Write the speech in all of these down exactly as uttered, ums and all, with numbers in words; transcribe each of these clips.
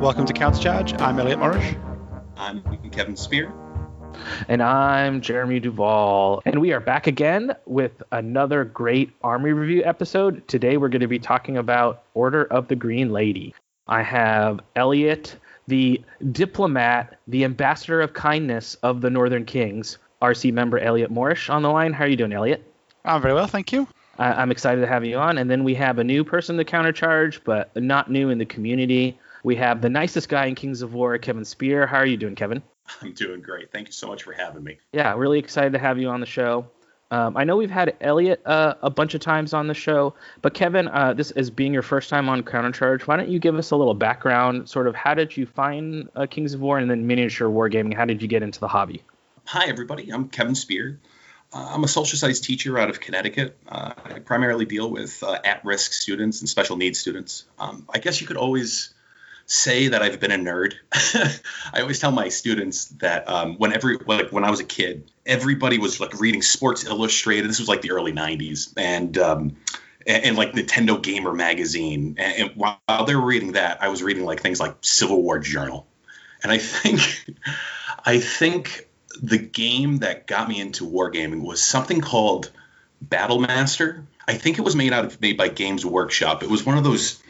Welcome to Counter Charge. I'm Elliot Morrish. I'm Kevin Spear. And I'm Jeremy Duvall. And we are back again with another great army review episode. Today we're going to be talking about Order of the Green Lady. I have Elliot, the diplomat, the ambassador of kindness of the Northern Kings, R C member Elliot Morrish on the line. How are you doing, Elliot? I'm very well, thank you. Uh, I'm excited to have you on. And then we have a new person to Countercharge, but not new in the community. We have the nicest guy in Kings of War, Kevin Spear. How are you doing, Kevin? I'm doing great. Thank you so much for having me. Yeah, really excited to have you on the show. Um, I know we've had Elliot uh, a bunch of times on the show, but Kevin, uh, this is being your first time on Countercharge. Why don't you give us a little background, sort of how did you find uh, Kings of War and then miniature wargaming? How did you get into the hobby? Hi, everybody. I'm Kevin Spear. Uh, I'm a social studies teacher out of Connecticut. Uh, I primarily deal with uh, at-risk students and special needs students. Um, I guess you could always say that I've been a nerd. I always tell my students that um, whenever, like when I was a kid, everybody was like reading Sports Illustrated. This was like the early nineties, and um, and, and like Nintendo Gamer magazine. And, and while they were reading that, I was reading like things like Civil War Journal. And I think, I think the game that got me into wargaming was something called Battlemaster. I think it was made out of made by Games Workshop. It was one of those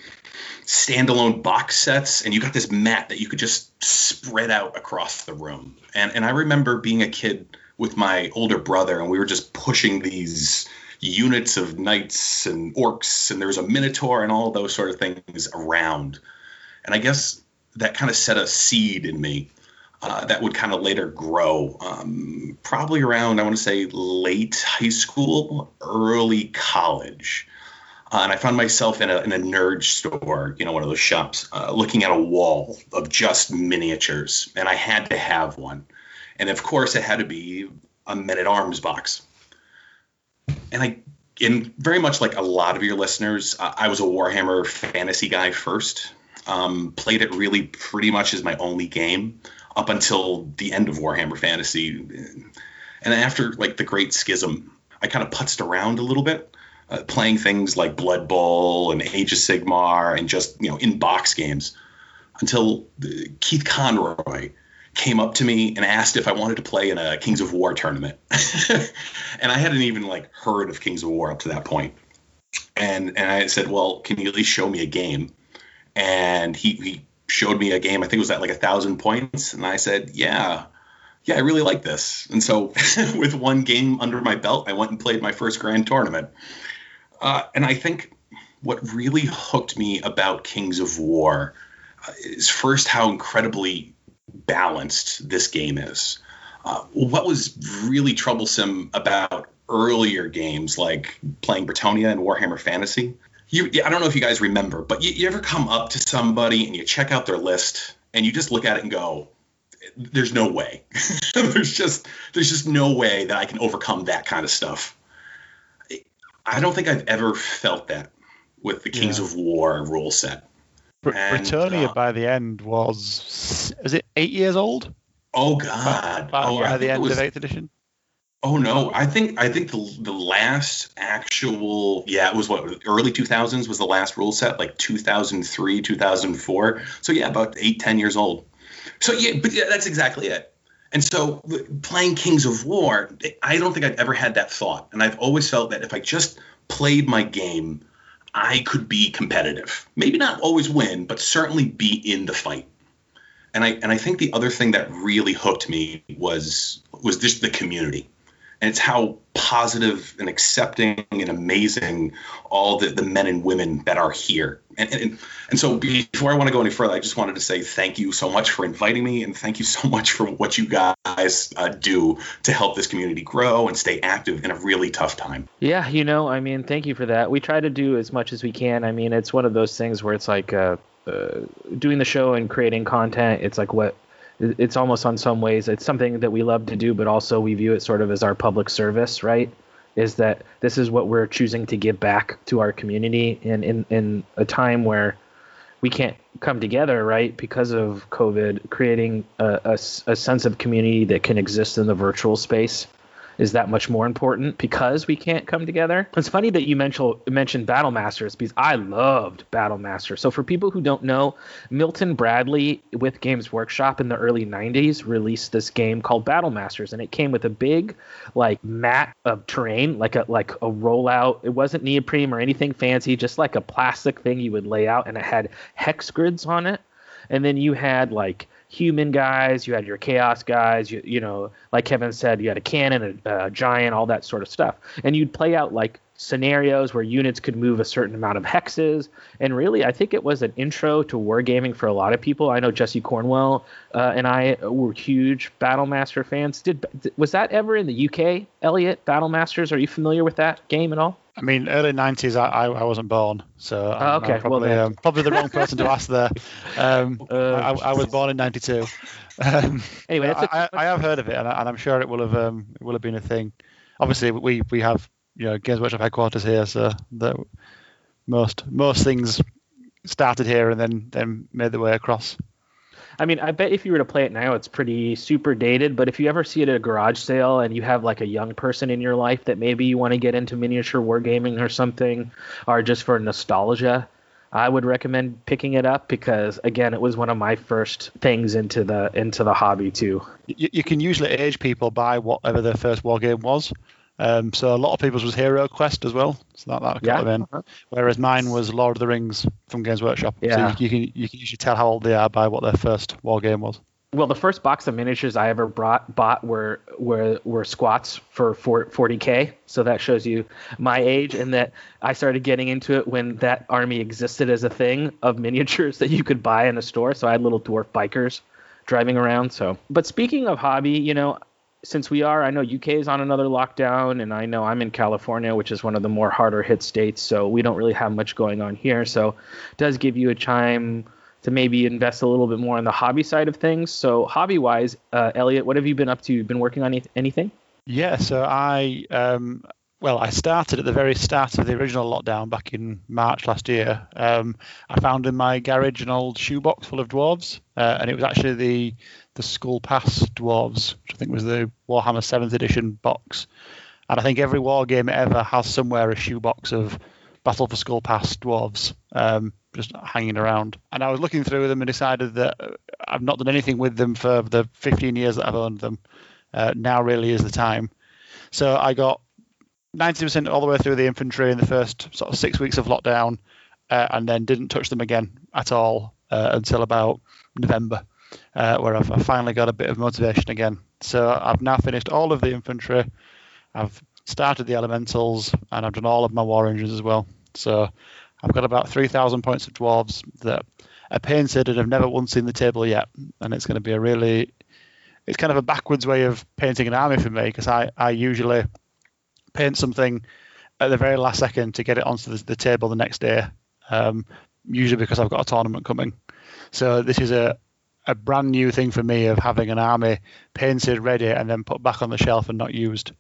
standalone box sets, and you got this mat that you could just spread out across the room. And and I remember being a kid with my older brother, and we were just pushing these units of knights and orcs, and there was a minotaur and all those sort of things around. And I guess that kind of set a seed in me uh, that would kind of later grow. Um, probably around, I want to say, late high school, early college. Uh, and I found myself in a in a nerd store, you know, one of those shops, uh, looking at a wall of just miniatures. And I had to have one. And, of course, it had to be a men-at-arms box. And I, and very much like a lot of your listeners, uh, I was a Warhammer Fantasy guy first. Um, played it really pretty much as my only game up until the end of Warhammer Fantasy. And after, like, the Great Schism, I kind of putzed around a little bit. Uh, playing things like Blood Bowl and Age of Sigmar and just, you know, in-box games until the, Keith Conroy came up to me and asked if I wanted to play in a Kings of War tournament. And I hadn't even, like, heard of Kings of War up to that point. And and I said, well, can you at least show me a game? And he, he showed me a game. I think it was at, like, one thousand points. And I said, yeah, yeah, I really like this. And so with one game under my belt, I went and played my first grand tournament. Uh, and I think what really hooked me about Kings of War uh, is first how incredibly balanced this game is. Uh, what was really troublesome about earlier games like playing Bretonnia and Warhammer Fantasy, you, I don't know if you guys remember, but you, you ever come up to somebody and you check out their list and you just look at it and go, there's no way. there's just there's just no way that I can overcome that kind of stuff. I don't think I've ever felt that with the Kings yeah. of War rule set. And, Bretonnia uh, by the end was, is it eight years old? Oh God! By, by, oh, by the end was, of eighth edition. Oh no! I think I think the the last actual yeah it was what early two thousands was the last rule set, like two thousand three, two thousand four. So yeah, about eight ten years old. So yeah, but yeah, that's exactly it. And so playing Kings of War, I don't think I've ever had that thought. And I've always felt that if I just played my game, I could be competitive. Maybe not always win, but certainly be in the fight. And I and I think the other thing that really hooked me was was just the community. And it's how positive and accepting and amazing all the, the men and women that are here. And, and and so before I want to go any further, I just wanted to say thank you so much for inviting me, and thank you so much for what you guys uh, do to help this community grow and stay active in a really tough time. Yeah, you know, I mean, thank you for that. We try to do as much as we can. I mean, it's one of those things where it's like, uh, uh, doing the show and creating content, it's like what it's almost on some ways, it's something that we love to do, but also we view it sort of as our public service, right? Is that this is what we're choosing to give back to our community in, in, in a time where we can't come together, right? Because of COVID, creating a, a, a sense of community that can exist in the virtual space is that much more important because we can't come together. It's funny that you mentioned, mentioned Battlemasters because I loved Battlemaster. So for people who don't know, Milton Bradley with Games Workshop in the early nineties released this game called Battlemasters, and it came with a big like mat of terrain, like a like a rollout. It wasn't neoprene or anything fancy, just like a plastic thing you would lay out, and it had hex grids on it. And then you had like human guys, you had your chaos guys, you, you know, like Kevin said, you had a cannon, a, a giant, all that sort of stuff. And you'd play out like scenarios where units could move a certain amount of hexes. And really, I think it was an intro to wargaming for a lot of people. I know Jesse Cornwell uh, and I were huge Battlemaster fans. Did Was that ever in the U K, Elliot, Battlemasters? Are you familiar with that game at all? I mean, early nineties, I, I, I wasn't born, so I'm oh, okay. probably, well, um, probably the wrong person to ask there. Um, uh, I, I was born in ninety-two. Um, anyway, that's a, I, I have heard of it, and, I, and I'm sure it will have um, it will have been a thing. Obviously, we, we have you know Games Workshop headquarters here, so that most most things started here and then, then made their way across. I mean, I bet if you were to play it now, it's pretty super dated. But if you ever see it at a garage sale and you have like a young person in your life that maybe you want to get into miniature wargaming or something, or just for nostalgia, I would recommend picking it up because, again, it was one of my first things into the into the hobby too. You, you can usually age people by whatever their first wargame was. Um, so a lot of people's was Hero Quest as well. So that that yeah. in. Uh-huh. Whereas mine was Lord of the Rings from Games Workshop. Yeah. So you, you can you can usually tell how old they are by what their first war game was. Well, the first box of miniatures I ever brought bought were were were squats for forty K. So that shows you my age, and that I started getting into it when that army existed as a thing of miniatures that you could buy in a store. So I had little dwarf bikers driving around. So, but speaking of hobby, you know. Since we are, I know U K is on another lockdown, and I know I'm in California, which is one of the more harder hit states, so we don't really have much going on here. So it does give you a time to maybe invest a little bit more on the hobby side of things. So hobby-wise, uh, Elliot, what have you been up to? You've been working on any- anything? Yeah, so I, um, well, I started at the very start of the original lockdown back in March last year. Um, I found in my garage an old shoebox full of dwarves, uh, and it was actually the... the Skull Pass Dwarves, which I think was the Warhammer seventh edition box. And I think every war game ever has somewhere a shoebox of Battle for Skull Pass Dwarves um, just hanging around. And I was looking through them and decided that I've not done anything with them for the fifteen years that I've owned them. Uh, now really is the time. So I got ninety percent all the way through the infantry in the first sort of six weeks of lockdown uh, and then didn't touch them again at all uh, until about November. Uh, where I've, I've finally got a bit of motivation again. So I've now finished all of the infantry, I've started the elementals, and I've done all of my war engines as well. So I've got about three thousand points of dwarves that are painted and have never once seen the table yet. And it's going to be a really... It's kind of a backwards way of painting an army for me, because I, I usually paint something at the very last second to get it onto the, the table the next day, um, usually because I've got a tournament coming. So this is a a brand new thing for me of having an army painted, ready, and then put back on the shelf and not used.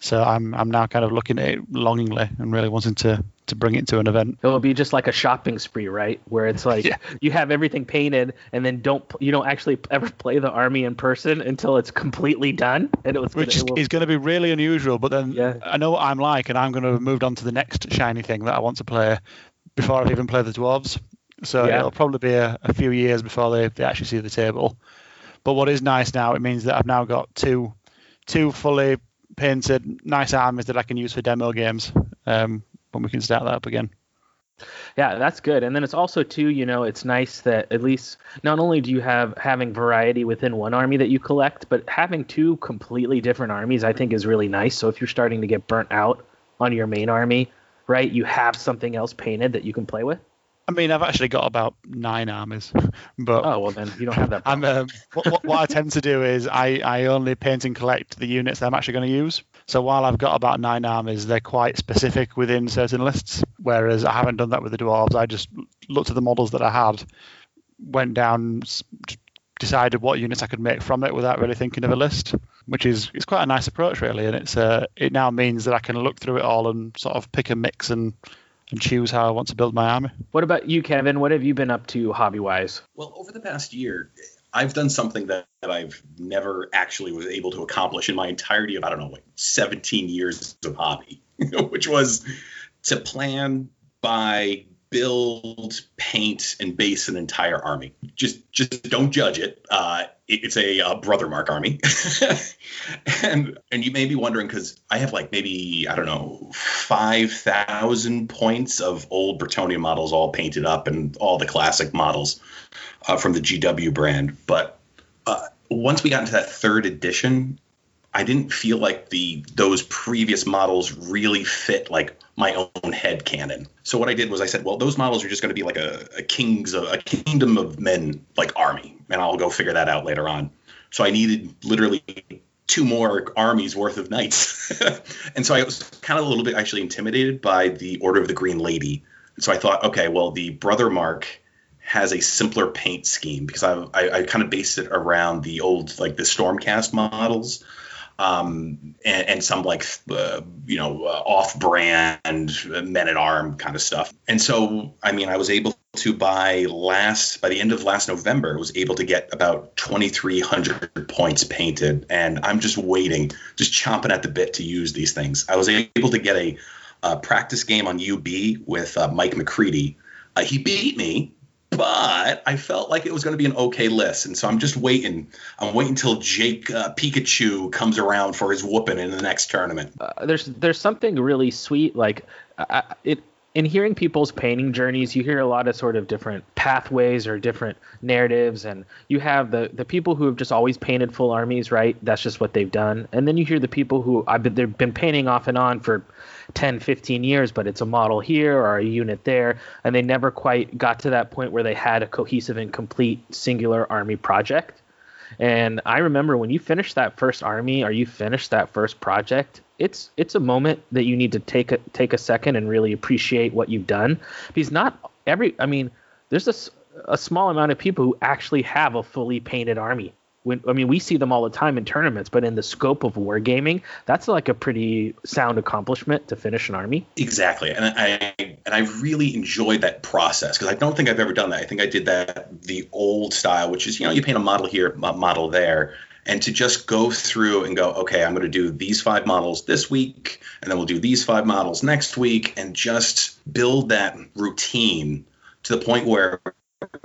So I'm I'm now kind of looking at it longingly and really wanting to, to bring it to an event. It'll be just like a shopping spree, right? Where it's like yeah. you have everything painted and then don't you don't actually ever play the army in person until it's completely done. And it was Which gonna, it will... is going to be really unusual. But then yeah. I know what I'm like, and I'm going to have moved on to the next shiny thing that I want to play before I've even played the dwarves. So yeah. it'll probably be a, a few years before they, they actually see the table. But what is nice now, it means that I've now got two two fully painted nice armies that I can use for demo games um, when we can start that up again. Yeah, that's good. And then it's also, too, you know, it's nice that at least not only do you have having variety within one army that you collect, but having two completely different armies I think is really nice. So if you're starting to get burnt out on your main army, right, you have something else painted that you can play with. I mean, I've actually got about nine armies, but oh well, then you don't have that. I'm, um, what, what, what I tend to do is I, I only paint and collect the units that I'm actually going to use. So while I've got about nine armies, they're quite specific within certain lists. Whereas I haven't done that with the dwarves. I just looked at the models that I had, went down, decided what units I could make from it without really thinking of a list, which is it's quite a nice approach really, and it's uh, it now means that I can look through it all and sort of pick and mix and. and choose how I want to build my army. What about you, Kevin? What have you been up to hobby-wise? Well, over the past year, I've done something that, that I've never actually was able to accomplish in my entirety of, I don't know, like seventeen years of hobby, which was to plan, buy, build, paint, and base an entire army. Just just don't judge it. Uh, it it's a uh, Brother Mark army. and and you may be wondering, because I have like maybe, I don't know, five thousand points of old Bretonnia models all painted up and all the classic models uh, from the G W brand. But uh, once we got into that third edition, I didn't feel like the those previous models really fit like my own head canon. So what I did was I said, well, those models are just going to be like a, a kings of a kingdom of men like army, and I'll go figure that out later on. So I needed literally two more armies worth of knights, and so I was kind of a little bit actually intimidated by the Order of the Green Lady. And so I thought, okay, well, the Brother Mark has a simpler paint scheme because I I, I kind of based it around the old like the Stormcast models. Um, and, and some like, uh, you know, uh, off-brand men-at-arm kind of stuff. And so, I mean, I was able to buy last, by the end of last November, was able to get about twenty-three hundred points painted. And I'm just waiting, just chomping at the bit to use these things. I was able to get a, a practice game on U B with uh, Mike McCready. Uh, he beat me. But I felt like it was going to be an okay list. And so I'm just waiting. I'm waiting until Jake uh, Pikachu comes around for his whooping in the next tournament. Uh, there's there's something really sweet. Like uh, it, in hearing people's painting journeys, you hear a lot of sort of different pathways or different narratives. And you have the, the people who have just always painted full armies, right? That's just what they've done. And then you hear the people who I've been, they've been painting off and on for ten, fifteen years, but it's a model here or a unit there, and they never quite got to that point where they had a cohesive and complete singular army project. And I remember when you finish that first army or you finish that first project, it's it's a moment that you need to take a, take a second and really appreciate what you've done. Because not every, I mean, there's a, a small amount of people who actually have a fully painted army. When, I mean, we see them all the time in tournaments, but in the scope of wargaming, that's like a pretty sound accomplishment to finish an army. Exactly. And I and I really enjoyed that process because I don't think I've ever done that. I think I did that the old style, which is, you know, you paint a model here, a model there. And to just go through and go, okay, I'm going to do these five models this week, and then we'll do these five models next week, and just build that routine to the point where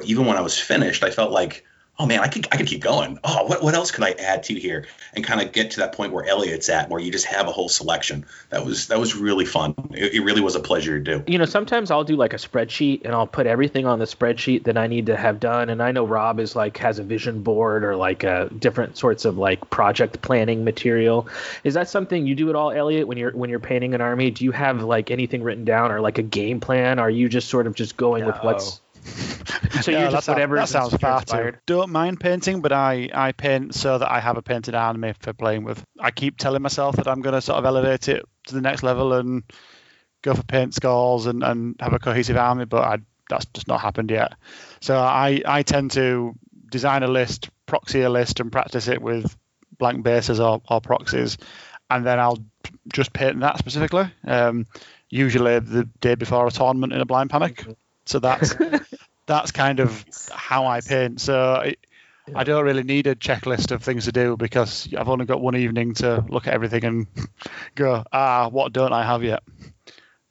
even when I was finished, I felt like, oh man, I could I could keep going. Oh, what what else could I add to here? And kind of get to that point where Elliot's at, where you just have a whole selection. That was that was really fun. It, it really was a pleasure to do. You know, sometimes I'll do like a spreadsheet and I'll put everything on the spreadsheet that I need to have done. And I know Rob is like has a vision board or like a different sorts of like project planning material. Is that something you do at all, Elliot? When you're when you're painting an army, do you have like anything written down or like a game plan? Or are you just sort of just going no. with what's so yeah, you just whatever that sounds far too. Don't mind painting, but I, I paint so that I have a painted army for playing with. I keep telling myself that I'm going to sort of elevate it to the next level and go for paint scores and, and have a cohesive army, but I, that's just not happened yet. So I, I tend to design a list, proxy a list, and practice it with blank bases or, or proxies, and then I'll just paint that specifically. Um, usually the day before a tournament in a blind panic. Mm-hmm. So that's that's kind of how I paint. So it, yeah. I don't really need a checklist of things to do because I've only got one evening to look at everything and go, ah, what don't I have yet?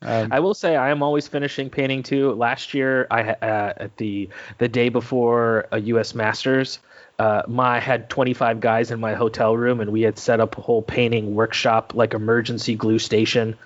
Um, I will say I am always finishing painting too. Last year, I uh, at the the day before a U S Masters, uh, my had twenty-five guys in my hotel room, and we had set up a whole painting workshop, like emergency glue station.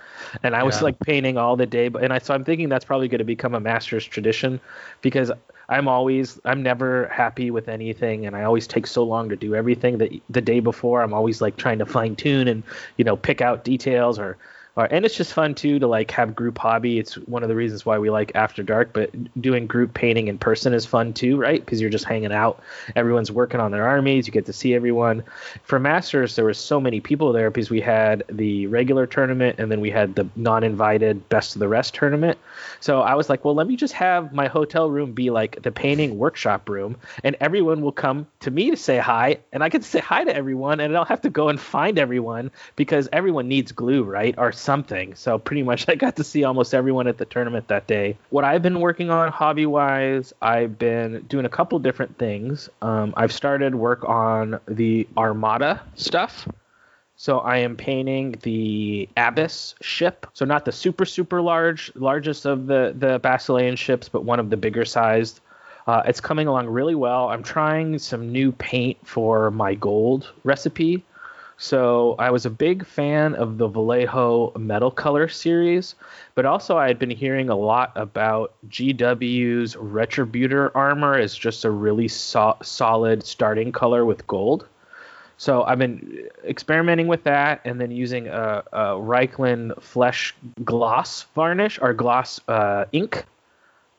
And I was yeah. like painting all the day, but and I so I'm thinking that's probably going to become a master's tradition because I'm always I'm never happy with anything, and I always take so long to do everything that the day before I'm always like trying to fine tune and you know pick out details or All right. And it's just fun too to like have group hobby. It's one of the reasons why we like After Dark, but doing group painting in person is fun too, right? Because you're just hanging out. Everyone's working on their armies. You get to see everyone. For Masters, there were so many people there because we had the regular tournament and then we had the non-invited Best of the Rest tournament. So I was like, well, let me just have my hotel room be like the painting workshop room, and everyone will come to me to say hi, and I can say hi to everyone, and I don't have to go and find everyone because everyone needs glue, right? Our something. So pretty much I got to see almost everyone at the tournament that day. What I've been working on hobby wise, I've been doing a couple different things. Um, I've started work on the Armada stuff. So I am painting the Abyss ship. So not the super, super large, largest of the, the Basilean ships, but one of the bigger sized. Uh, it's coming along really well. I'm trying some new paint for my gold recipe. So I was a big fan of the Vallejo Metal Color series, but also I had been hearing a lot about G W's Retributor Armor as just a really so- solid starting color with gold. So I've been experimenting with that and then using a, a Reichland Flesh Gloss varnish or gloss uh, ink.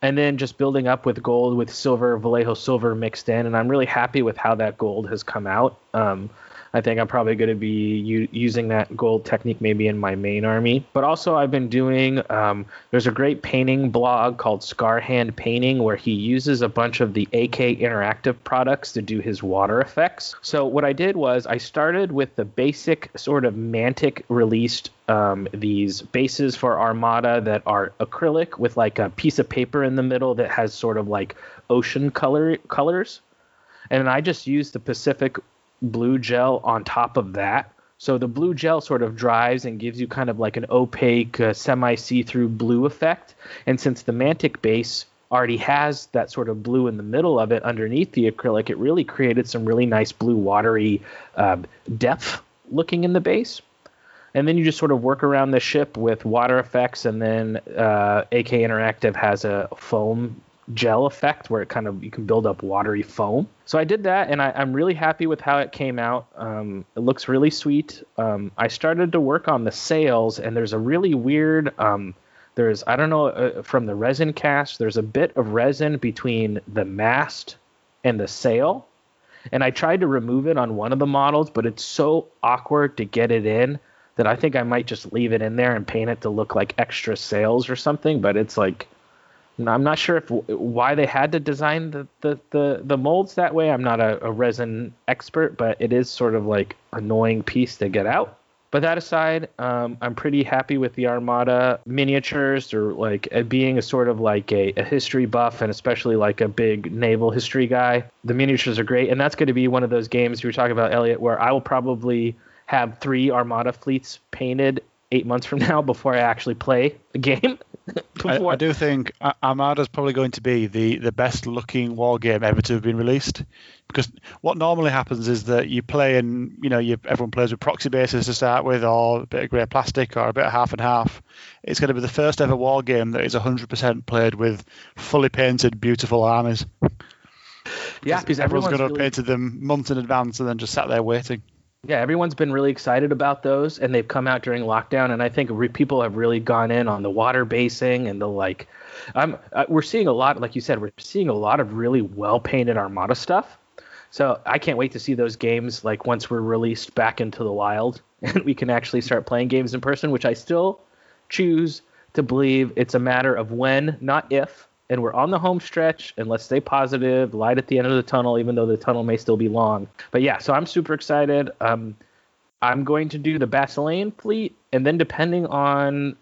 And then just building up with gold with silver, Vallejo silver mixed in. And I'm really happy with how that gold has come out. Um, I think I'm probably going to be u- using that gold technique maybe in my main army. But also I've been doing, um, there's a great painting blog called Scarhand Painting where he uses a bunch of the A K Interactive products to do his water effects. So what I did was I started with the basic sort of Mantic released Um, these bases for Armada that are acrylic with like a piece of paper in the middle that has sort of like ocean color colors. And I just used the Pacific blue gel on top of that. So the blue gel sort of dries and gives you kind of like an opaque uh, semi-see-through blue effect. And since the Mantic base already has that sort of blue in the middle of it underneath the acrylic, it really created some really nice blue watery uh, depth looking in the base. And then you just sort of work around the ship with water effects, and then uh, A K Interactive has a foam gel effect where it kind of you can build up watery foam. So I did that, and I, I'm really happy with how it came out. Um, it looks really sweet. Um, I started to work on the sails, and there's a really weird um, there's I don't know uh, from the resin cast. There's a bit of resin between the mast and the sail, and I tried to remove it on one of the models, but it's so awkward to get it in that I think I might just leave it in there and paint it to look like extra sails or something. But it's like, I'm not sure if why they had to design the the, the, the molds that way. I'm not a, a resin expert, but it is sort of like annoying piece to get out. But that aside, um, I'm pretty happy with the Armada miniatures, or like uh, being a sort of like a, a history buff, and especially like a big naval history guy. The miniatures are great, and that's going to be one of those games you were talking about, Elliot, where I will probably have three Armada fleets painted eight months from now before I actually play a game. I, I do think Armada is probably going to be the, the best looking war game ever to have been released, because what normally happens is that you play and you know you, everyone plays with proxy bases to start with, or a bit of grey plastic, or a bit of half and half. It's going to be the first ever war game that is one hundred percent played with fully painted beautiful armies. Yeah, because everyone's, everyone's going to really... have painted them months in advance and then just sat there waiting. Yeah, everyone's been really excited about those, and they've come out during lockdown, and I think re- people have really gone in on the water basing and the like. Um, uh, we're seeing a lot, like you said, we're seeing a lot of really well-painted Armada stuff. So I can't wait to see those games, like once we're released back into the wild, and we can actually start playing games in person, which I still choose to believe it's a matter of when, not if. And we're on the home stretch, and let's stay positive, light at the end of the tunnel, even though the tunnel may still be long. But yeah, so I'm super excited. Um, I'm going to do the Basilean fleet, and then depending on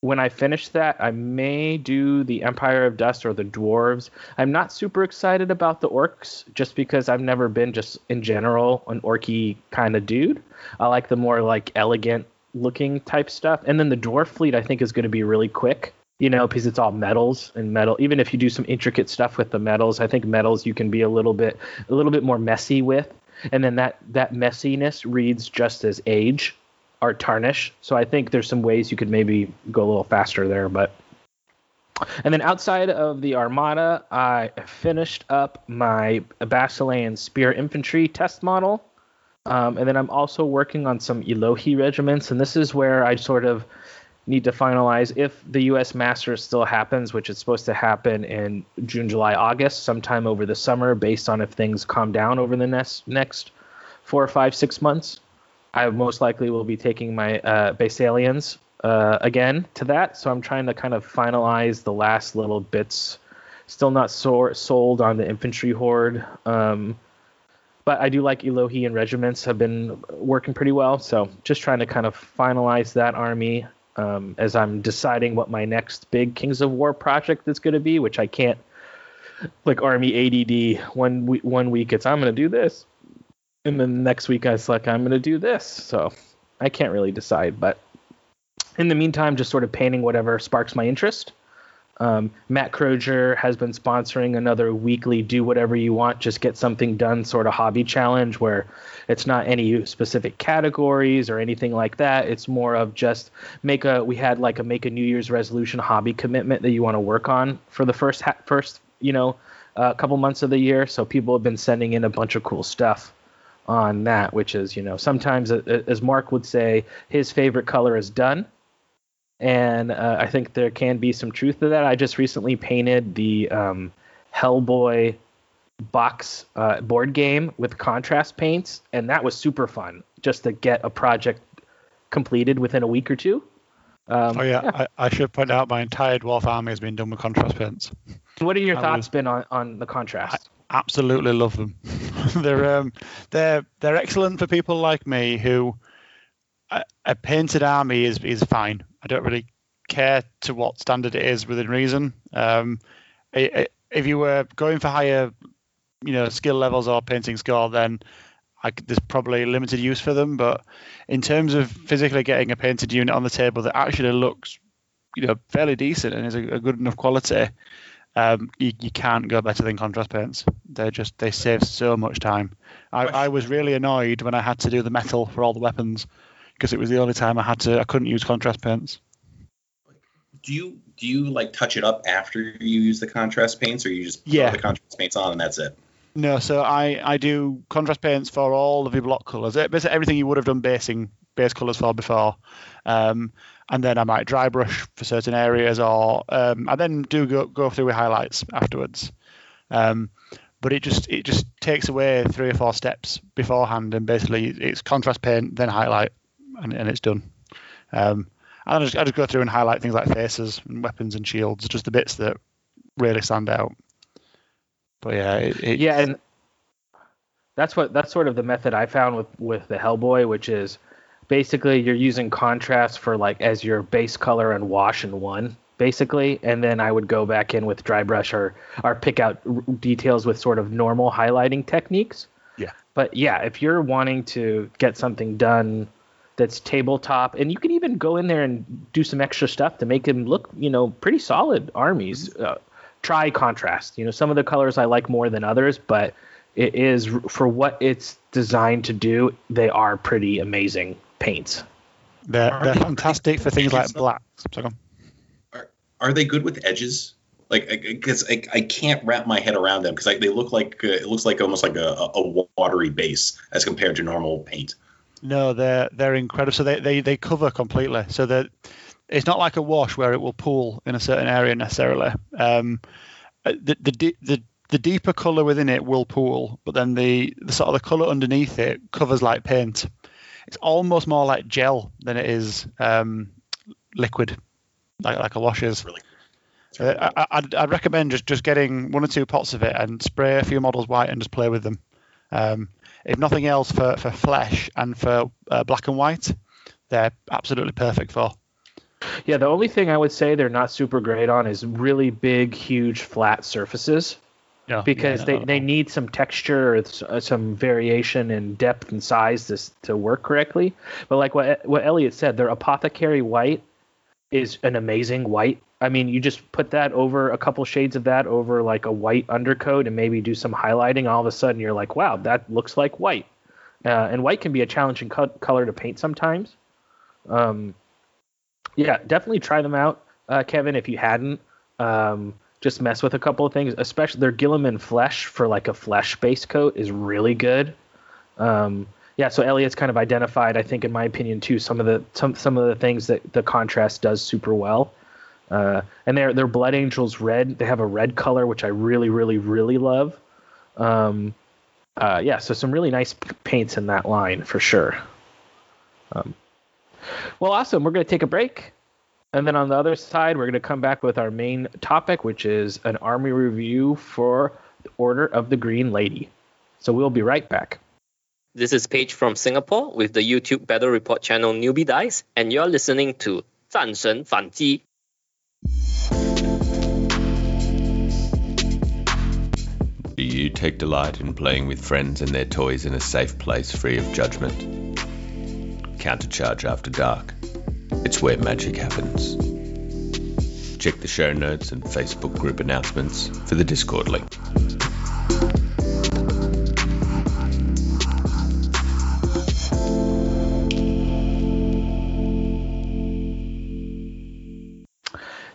when I finish that, I may do the Empire of Dust or the Dwarves. I'm not super excited about the Orcs, just because I've never been, just in general, an orky kind of dude. I like the more like elegant looking type stuff. And then the Dwarf fleet, I think, is going to be really quick. You know, because it's all metals and metal. Even if you do some intricate stuff with the metals, I think metals you can be a little bit, a little bit more messy with, and then that that messiness reads just as age, or tarnish. So I think there's some ways you could maybe go a little faster there. But and then outside of the Armada, I finished up my Basilean Spear Infantry test model. Um, and then I'm also working on some Elohi regiments, and this is where I sort of need to finalize if the U S Masters still happens, which it's supposed to happen in June, July, August, sometime over the summer, based on if things calm down over the next, next four, five, six months. I most likely will be taking my uh, Basileans uh, again to that, so I'm trying to kind of finalize the last little bits. Still not so- sold on the infantry horde, um, but I do like Elohi, and regiments have been working pretty well, so just trying to kind of finalize that army um, as I'm deciding what my next big Kings of War project is going to be, which I can't, like Army A D D, one, we- one week it's I'm going to do this, and then next week I was like, I'm going to do this, so I can't really decide, but in the meantime, just sort of painting whatever sparks my interest. Um, Matt Crozier has been sponsoring another weekly do whatever you want, just get something done sort of hobby challenge where it's not any specific categories or anything like that. It's more of just make a, we had like a make a New Year's resolution hobby commitment that you want to work on for the first, ha- first you know, a uh, couple months of the year. So people have been sending in a bunch of cool stuff on that, which is, you know, sometimes as Mark would say, his favorite color is done. And uh, I think there can be some truth to that. I just recently painted the um, Hellboy box uh, board game with contrast paints, and that was super fun just to get a project completed within a week or two. Um, oh, yeah. yeah. I, I should point out my entire dwarf army has been done with contrast paints. What are your I thoughts was, been on, on the contrast? I absolutely love them. they're um, they're they're excellent for people like me who a, a painted army is is fine. I don't really care to what standard it is within reason. Um, if you were going for higher, you know, skill levels or painting score, then I could, there's probably limited use for them. But in terms of physically getting a painted unit on the table that actually looks, you know, fairly decent and is a, a good enough quality, um, you, you can't go better than contrast paints. They just they save so much time. I, I was really annoyed when I had to do the metal for all the weapons, because it was the only time I had to, I couldn't use contrast paints. Do you do you like touch it up after you use the contrast paints, or you just yeah. put the contrast paints on and that's it? No, so I, I do contrast paints for all of your block colours, basically everything you would have done basing base colours for before, um, and then I might dry brush for certain areas, or um, I then do go go through with highlights afterwards. Um, But it just it just takes away three or four steps beforehand, and basically it's contrast paint, then highlight. And, and it's done. Um, and I just I just go through and highlight things like faces and weapons and shields, just the bits that really stand out. But yeah, it, it, yeah, and that's what that's sort of the method I found with, with the Hellboy, which is basically you're using contrast for like as your base color and wash and one basically, and then I would go back in with dry brush or or pick out r- details with sort of normal highlighting techniques. Yeah, but yeah, if you're wanting to get something done that's tabletop, and you can even go in there and do some extra stuff to make them look, you know, pretty solid armies. Uh, try contrast. You know, some of the colors I like more than others, but it is, for what it's designed to do, they are pretty amazing paints. They're, they're fantastic for things like black. Are, are they good with edges? Like, because I, I, I can't wrap my head around them, because they look like, uh, it looks like almost like a, a watery base as compared to normal paint. No, they're they're incredible. So they, they, they cover completely. So that it's not like a wash where it will pool in a certain area necessarily. Um, the the the the deeper color within it will pool, but then the, the sort of the color underneath it covers like paint. It's almost more like gel than it is um, liquid, like like a wash is. Really? Really uh, I, I'd I'd recommend just, just getting one or two pots of it and spray a few models white and just play with them. Um, If nothing else, for, for flesh and for uh, black and white, they're absolutely perfect for. Yeah, the only thing I would say they're not super great on is really big, huge, flat surfaces. Yeah, because yeah, they, they need some texture or some variation in depth and size to, to work correctly. But like what what Elliot said, their apothecary white is an amazing white. I mean, you just put that over a couple shades of that over like a white undercoat and maybe do some highlighting. All of a sudden, you're like, wow, that looks like white. Uh, and white can be a challenging co- color to paint sometimes. Um, yeah, definitely try them out, uh, Kevin, if you hadn't. Um, just mess with a couple of things, especially their Gilliman flesh for like a flesh base coat is really good. Um, yeah, so Elliot's kind of identified, I think, in my opinion, too, some of the some, some of the things that the contrast does super well. Uh, and their their Blood Angels red. They have a red color, which I really, really, really love. Um, uh, yeah, so some really nice paints in that line for sure. Um, well, awesome. We're going to take a break. And then on the other side, we're going to come back with our main topic, which is an army review for the Order of the Green Lady. So we'll be right back. This is Paige from Singapore with the YouTube Battle Report channel Newbie Dice, and you're listening to 战神反击. Do you take delight in playing with friends and their toys in a safe place free of judgment? Counter Charge After Dark. It's where magic happens. Check the show notes and Facebook group announcements for the Discord link.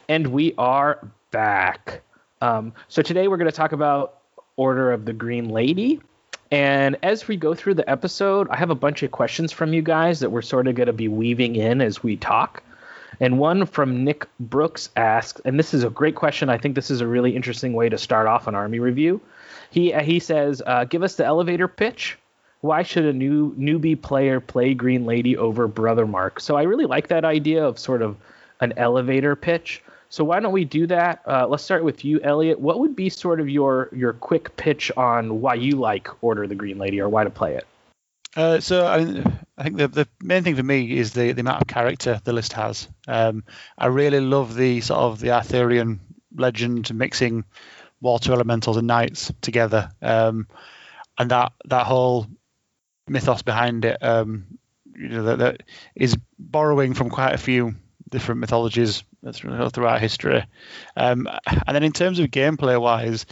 And we are back. Um, so today we're going to talk about Order of the Green Lady. And as we go through the episode, I have a bunch of questions from you guys that we're sort of going to be weaving in as we talk. And one from Nick Brooks asks, and this is a great question. I think this is a really interesting way to start off an army review. He he says, uh, give us the elevator pitch. Why should a new newbie player play Green Lady over Brother Mark? So I really like that idea of sort of an elevator pitch. So why don't we do that? Uh, let's start with you, Elliot. What would be sort of your your quick pitch on why you like Order of the Green Lady or why to play it? Uh, so I, I think the, the main thing for me is the, the amount of character the list has. Um, I really love the sort of the Arthurian legend mixing water elementals and knights together, um, and that that whole mythos behind it, um, you know, that, that is borrowing from quite a few different mythologies throughout history. Um, and then in terms of gameplay-wise,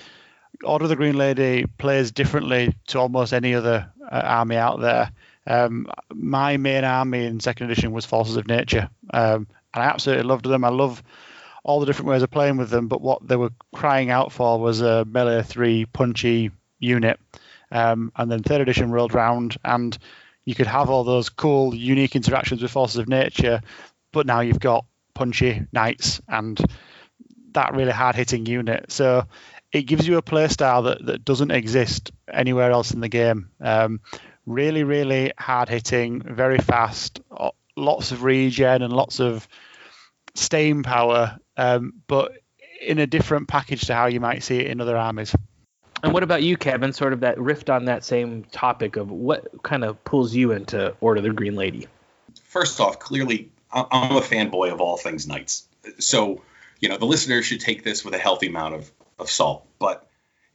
Order of the Green Lady plays differently to almost any other uh, army out there. Um, my main army in second edition was Forces of Nature, um, and I absolutely loved them. I love all the different ways of playing with them, but what they were crying out for was a melee three punchy unit. Um, and then third edition rolled round, and you could have all those cool, unique interactions with Forces of Nature, but now you've got punchy knights and that really hard-hitting unit. So it gives you a playstyle that, that doesn't exist anywhere else in the game. Um, really, really hard-hitting, very fast, lots of regen and lots of staying power, um, but in a different package to how you might see it in other armies. And what about you, Kevin? Sort of that rift on that same topic of what kind of pulls you into Order of the Green Lady? First off, clearly, I'm a fanboy of all things knights. So, you know, the listener should take this with a healthy amount of, of salt. But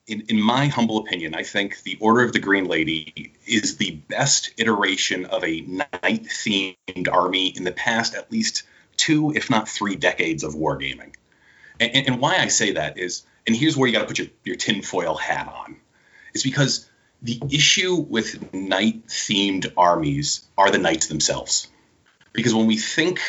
in, in my humble opinion, I think the Order of the Green Lady is the best iteration of a knight-themed army in the past at least two, if not three decades of wargaming. And, and, and why I say that is, and here's where you got to put your, your tinfoil hat on, is because the issue with knight-themed armies are the knights themselves. Because when we think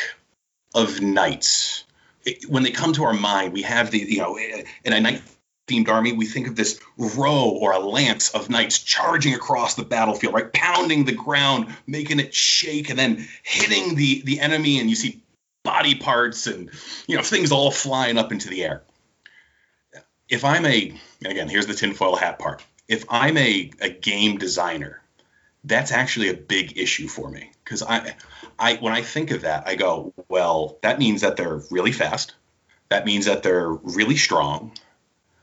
of knights, it, when they come to our mind, we have the, you know, in a knight-themed army, we think of this row or a lance of knights charging across the battlefield, right? Pounding the ground, making it shake, and then hitting the, the enemy, and you see body parts and, you know, things all flying up into the air. If I'm a, and again, here's the tinfoil hat part. If I'm a, a game designer, that's actually a big issue for me. Because I, I, when I think of that, I go, well, that means that they're really fast. That means that they're really strong.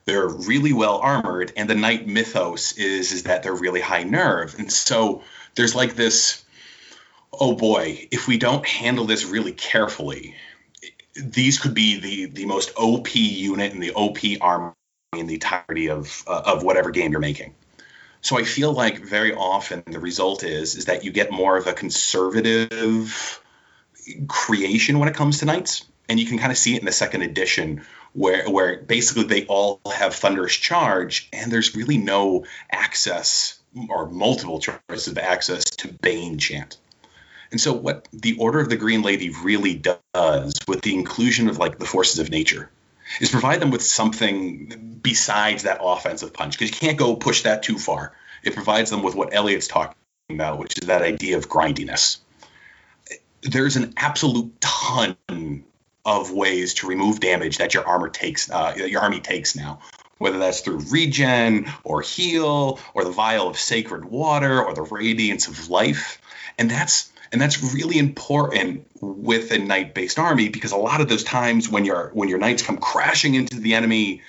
They're really well armored. And the knight mythos is, is that they're really high nerve. And so there's like this, oh boy, if we don't handle this really carefully, these could be the, the most O P unit and the O P army in the entirety of, uh, of whatever game you're making. So I feel like very often the result is is that you get more of a conservative creation when it comes to knights. And you can kind of see it in the second edition where where basically they all have Thunderous Charge and there's really no access or multiple choices of access to Bane Chant. And so what the Order of the Green Lady really does with the inclusion of like the Forces of Nature is provide them with something besides that offensive punch, because you can't go push that too far. It provides them with what Elliot's talking talking about, which is that idea of grindiness. There's an absolute ton of ways to remove damage that your armor takes, uh, your army takes now, whether that's through regen or heal or the vial of sacred water or the radiance of life. And that's and that's really important with a knight-based army, because a lot of those times when your when your knights come crashing into the enemy,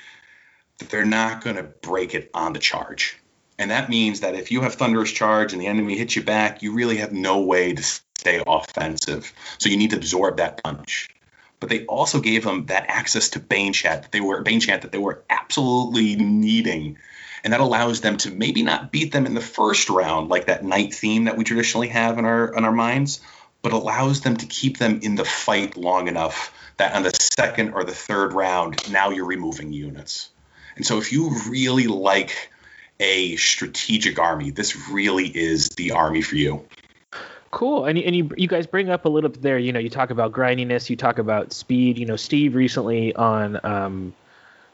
they're not going to break it on the charge. And that means that if you have Thunderous Charge and the enemy hits you back, you really have no way to stay offensive. So you need to absorb that punch. But they also gave them that access to Bane Chant that they were Bane Chant that they were absolutely needing. And that allows them to maybe not beat them in the first round, like that night theme that we traditionally have in our in our minds, but allows them to keep them in the fight long enough that on the second or the third round, now you're removing units. And so if you really like a strategic army, this really is the army for you. Cool. And, and you, you guys bring up a little bit there, you know, you talk about grindiness, you talk about speed. You know, Steve recently on um,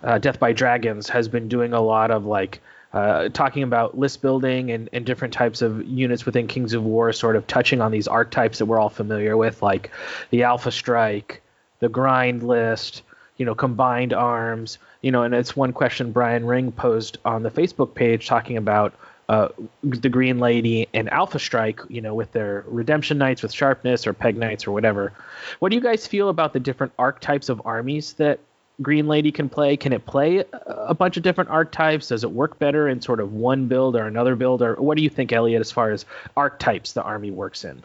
uh, Death by Dragons has been doing a lot of like uh, talking about list building and, and different types of units within Kings of War, sort of touching on these archetypes that we're all familiar with, like the Alpha Strike, the grind list, you know, combined arms. You know, and it's one question Brian Ring posed on the Facebook page talking about uh, the Green Lady and Alpha Strike, you know, with their Redemption Knights with Sharpness or Peg Knights or whatever. What do you guys feel about the different archetypes of armies that Green Lady can play? Can it play a bunch of different archetypes? Does it work better in sort of one build or another build? Or what do you think, Elliot, as far as archetypes the army works in?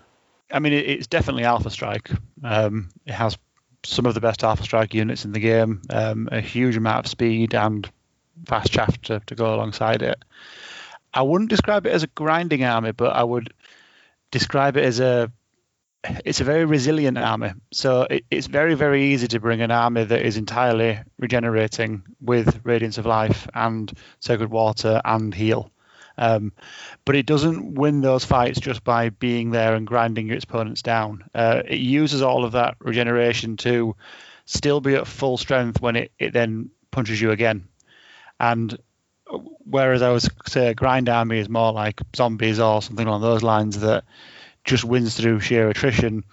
I mean, it's definitely Alpha Strike. Um, it has some of the best Alpha Strike units in the game, um, a huge amount of speed and fast chaff to, to go alongside it. I wouldn't describe it as a grinding army, but I would describe it as a it's a very resilient army. So it, it's very, very easy to bring an army that is entirely regenerating with Radiance of Life and Sacred Water and heal. Um, but it doesn't win those fights just by being there and grinding its opponents down. Uh, it uses all of that regeneration to still be at full strength when it, it then punches you again. And whereas I would say a grind army is more like zombies or something along those lines that just wins through sheer attrition,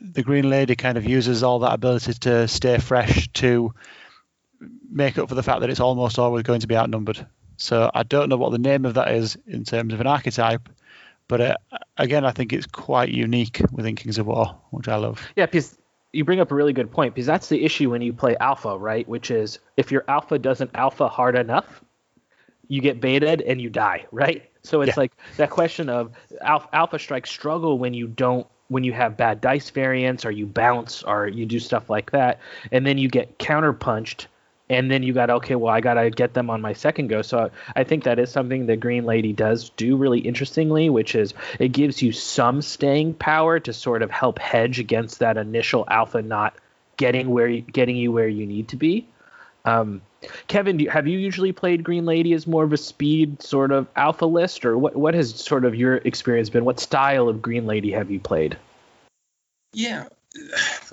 the Green Lady kind of uses all that ability to stay fresh to make up for the fact that it's almost always going to be outnumbered. So I don't know what the name of that is in terms of an archetype, but uh, again, I think it's quite unique within Kings of War, which I love. Yeah, because you bring up a really good point, because that's the issue when you play Alpha, right? Which is if your Alpha doesn't Alpha hard enough, you get betaed and you die, right? So it's yeah. like that question of alpha, alpha strikes struggle when you don't, when you have bad dice variants or you bounce or you do stuff like that, and then you get counterpunched. And then you got, okay, well, I got to get them on my second go. So I think that is something the Green Lady does do really interestingly, which is it gives you some staying power to sort of help hedge against that initial alpha not getting where you, getting you where you need to be. Um, Kevin, do you, have you usually played Green Lady as more of a speed sort of alpha list? Or what, what has sort of your experience been? What style of Green Lady have you played? Yeah.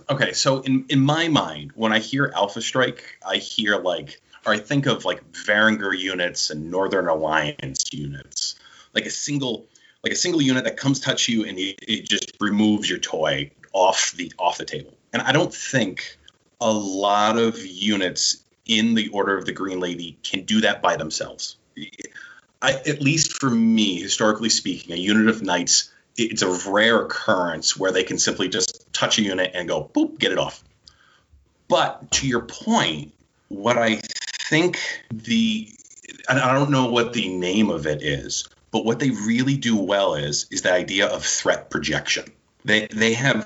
Okay, so in, in my mind, when I hear Alpha Strike, I hear like, or I think of like Varanger units and Northern Alliance units, like a single, like a single unit that comes touch you and it, it just removes your toy off the off the table. And I don't think a lot of units in the Order of the Green Lady can do that by themselves. I, at least for me, historically speaking, a unit of knights, it's a rare occurrence where they can simply just touch a unit and go, boop, get it off. But to your point, what I think the, and I don't know what the name of it is, but what they really do well is, is the idea of threat projection. They they have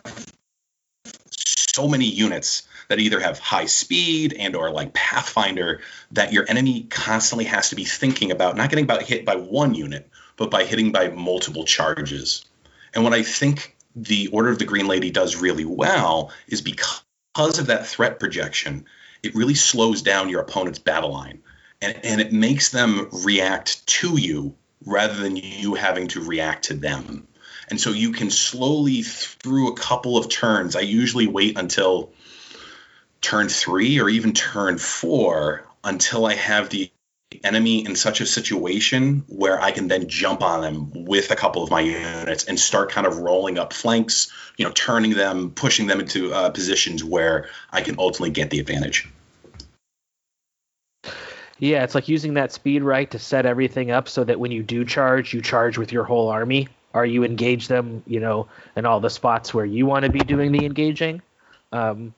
so many units that either have high speed and or like Pathfinder that your enemy constantly has to be thinking about, not getting about hit by one unit, but by hitting by multiple charges. And what I think the Order of the Green Lady does really well is because of that threat projection, it really slows down your opponent's battle line. And, and it makes them react to you rather than you having to react to them. And so you can slowly, through a couple of turns, I usually wait until turn three or even turn four until I have the the enemy in such a situation where I can then jump on them with a couple of my units and start kind of rolling up flanks, you know, turning them, pushing them into uh, positions where I can ultimately get the advantage. Yeah, it's like using that speed right to set everything up so that when you do charge, you charge with your whole army. Or you engage them, you know, in all the spots where you want to be doing the engaging. Um,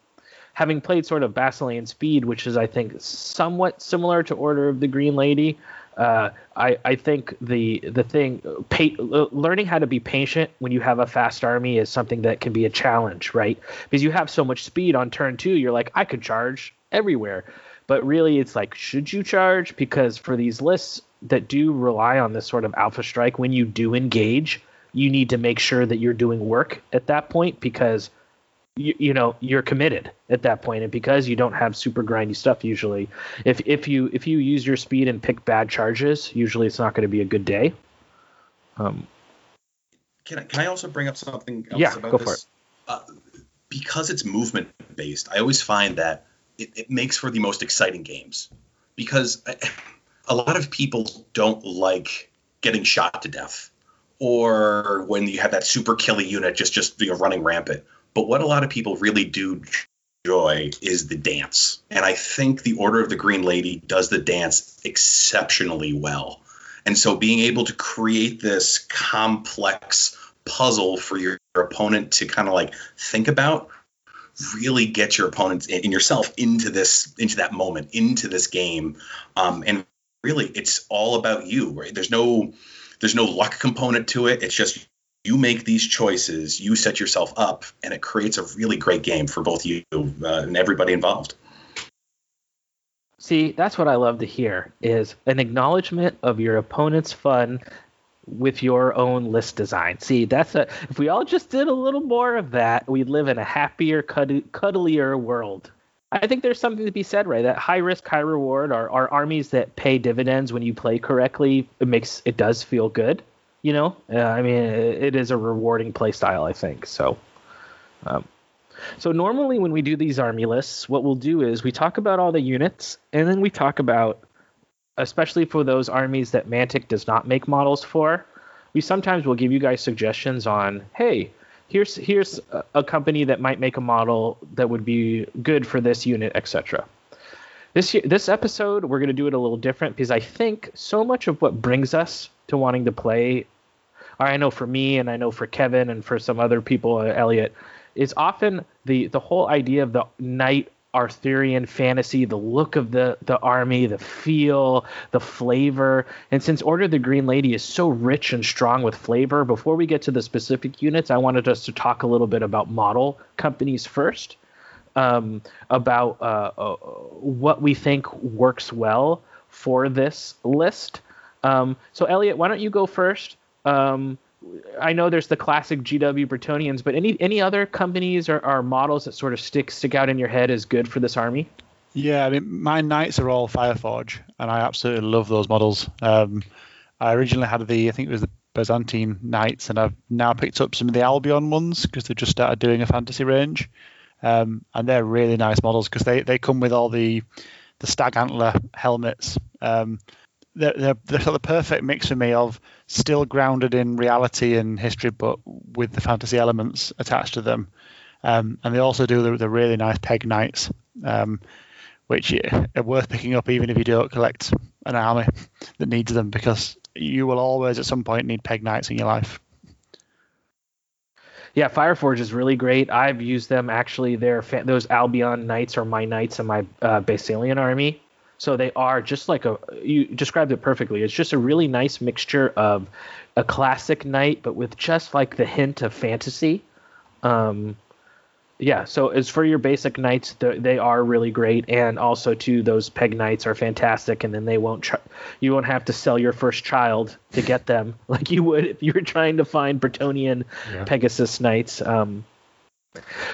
having played sort of Basilean Speed, which is, I think, somewhat similar to Order of the Green Lady, uh, I, I think the the thing, pa- learning how to be patient when you have a fast army is something that can be a challenge, right? Because you have so much speed on turn two, you're like, I could charge everywhere. But really, it's like, should you charge? Because for these lists that do rely on this sort of alpha strike, when you do engage, you need to make sure that you're doing work at that point because, you, you know, you're committed at that point. And because you don't have super grindy stuff usually, if if you if you use your speed and pick bad charges, usually it's not going to be a good day. Um, can I, can I also bring up something else yeah, about go this? For it. Uh, because it's movement-based, I always find that It, it makes for the most exciting games because I, a lot of people don't like getting shot to death or when you have that super killy unit just, just you know, running rampant. But what a lot of people really do enjoy is the dance. And I think the Order of the Green Lady does the dance exceptionally well. And so being able to create this complex puzzle for your, your opponent to kind of like think about really get your opponents and yourself into this, into that moment, into this game. Um, and really it's all about you, right? There's no, there's no luck component to it. It's just, you make these choices, you set yourself up, and it creates a really great game for both you uh, and everybody involved. See, that's what I love to hear is an acknowledgement of your opponent's fun with your own list design. See, that's a, if we all just did a little more of that, we'd live in a happier, cuddlier world. I think there's something to be said, right? That high risk, high reward are, are armies that pay dividends when you play correctly. It makes, it does feel good, you know? Uh, I mean, it, it is a rewarding play style, I think. So, um, so normally when we do these army lists, what we'll do is we talk about all the units, and then we talk about, especially for those armies that Mantic does not make models for, we sometimes will give you guys suggestions on, hey, here's here's a company that might make a model that would be good for this unit, et cetera. This this episode, we're going to do it a little different because I think so much of what brings us to wanting to play, or I know for me and I know for Kevin and for some other people, Elliot, is often the, the whole idea of the knight Arthurian fantasy, the look of the the army, the feel, the flavor. And since Order of the Green Lady is so rich and strong with flavor, before we get to the specific units, I wanted us to talk a little bit about model companies first, um, about uh, uh, what we think works well for this list. Um, so, Elliot, why don't you go first? Um, I know there's the classic G W Bretonnians, but any any other companies or, or models that sort of stick stick out in your head as good for this army? Yeah, I mean, my knights are all Fireforge, and I absolutely love those models. Um, I originally had the, I think it was the Byzantine Knights, and I've now picked up some of the Albion ones because they've just started doing a fantasy range. Um, and they're really nice models because they, they come with all the the stag antler helmets. Um They're, they're, they're the perfect mix for me of still grounded in reality and history, but with the fantasy elements attached to them. Um, and they also do the, the really nice peg knights, um, which are worth picking up even if you don't collect an army that needs them, because you will always at some point need peg knights in your life. Yeah, Fireforge is really great. I've used them, actually. They're fa- those Albion knights are my knights in my uh, Basilean army. So they are just like a, you described it perfectly. It's just a really nice mixture of a classic knight, but with just like the hint of fantasy. Um, yeah. So as for your basic knights, they are really great. And also too, those peg knights are fantastic. And then they won't, tr- you won't have to sell your first child to get them like you would if you were trying to find Bretonian yeah. Pegasus knights. Um,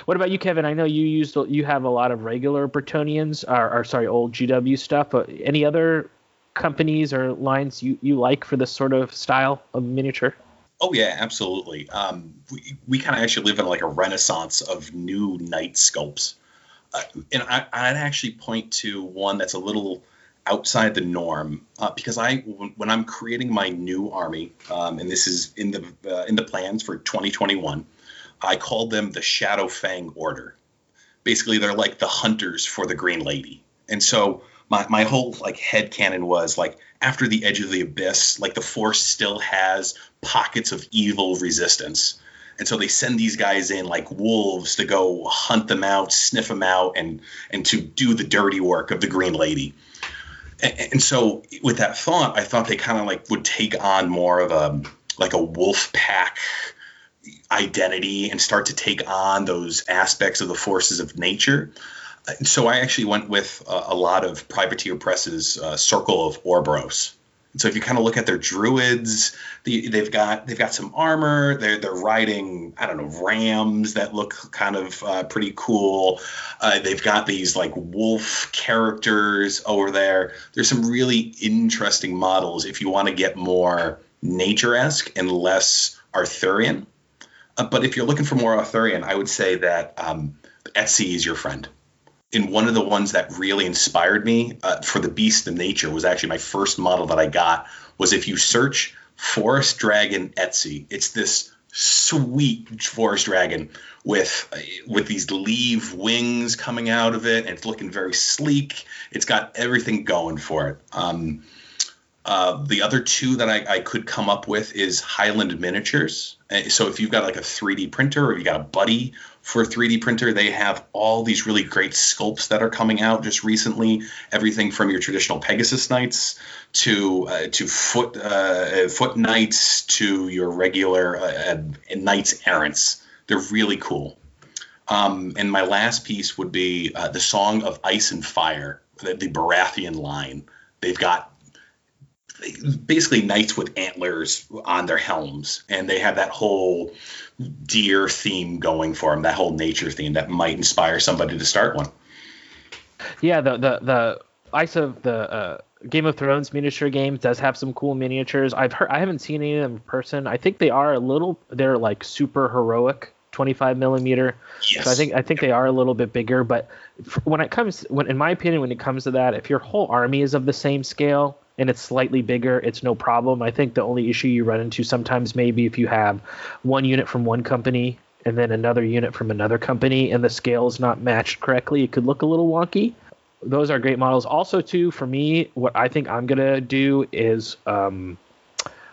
What about you, Kevin? I know you used you have a lot of regular Bretonnians, or, or sorry, old G W stuff. But any other companies or lines you, you like for this sort of style of miniature? Oh yeah, absolutely. Um, we we kind of actually live in like a renaissance of new knight sculpts, uh, and I, I'd actually point to one that's a little outside the norm, uh, because I, w- when I'm creating my new army, um, and this is in the uh, in the plans for twenty twenty-one, I called them the Shadow Fang Order. Basically, they're like the hunters for the Green Lady. And so my, my whole like headcanon was like, after the edge of the abyss, like the force still has pockets of evil resistance. And so they send these guys in like wolves to go hunt them out, sniff them out, and and to do the dirty work of the Green Lady. And, and so with that thought, I thought they kind of like would take on more of a like a wolf pack identity and start to take on those aspects of the forces of nature. And so I actually went with uh, a lot of Privateer Press's uh, Circle of Orbros. So if you kind of look at their druids, the, they've got they've got some armor. They're they're riding I don't know rams that look kind of uh, pretty cool. Uh, they've got these like wolf characters over there. There's some really interesting models if you want to get more nature-esque and less Arthurian. Uh, but if you're looking for more Arthurian, I would say that um, Etsy is your friend. And one of the ones that really inspired me uh, for the Beast of Nature was actually my first model that I got was if you search Forest Dragon Etsy, it's this sweet Forest Dragon with with these leaf wings coming out of it, and it's looking very sleek. It's got everything going for it. Um, uh, the other two that I, I could come up with is Highland Miniatures. So if you've got like a three D printer or you got a buddy for a three D printer, they have all these really great sculpts that are coming out just recently. Everything from your traditional Pegasus Knights to uh, to foot uh, foot knights to your regular uh, knights errants. They're really cool. Um, and my last piece would be uh, the Song of Ice and Fire, the, the Baratheon line. They've got basically knights with antlers on their helms, and they have that whole deer theme going for them, that whole nature theme that might inspire somebody to start one. Yeah, the the the ice of the uh, Game of Thrones miniature game does have some cool miniatures. I've heard I haven't seen any of them in person. I think they are a little they're like super heroic twenty-five millimeter. Yes. So I think I think they are a little bit bigger, but when it comes when in my opinion when it comes to that, if your whole army is of the same scale and it's slightly bigger, it's no problem. I think the only issue you run into sometimes maybe if you have one unit from one company and then another unit from another company and the scale is not matched correctly, it could look a little wonky. Those are great models. Also, too, for me, what I think I'm going to do is um,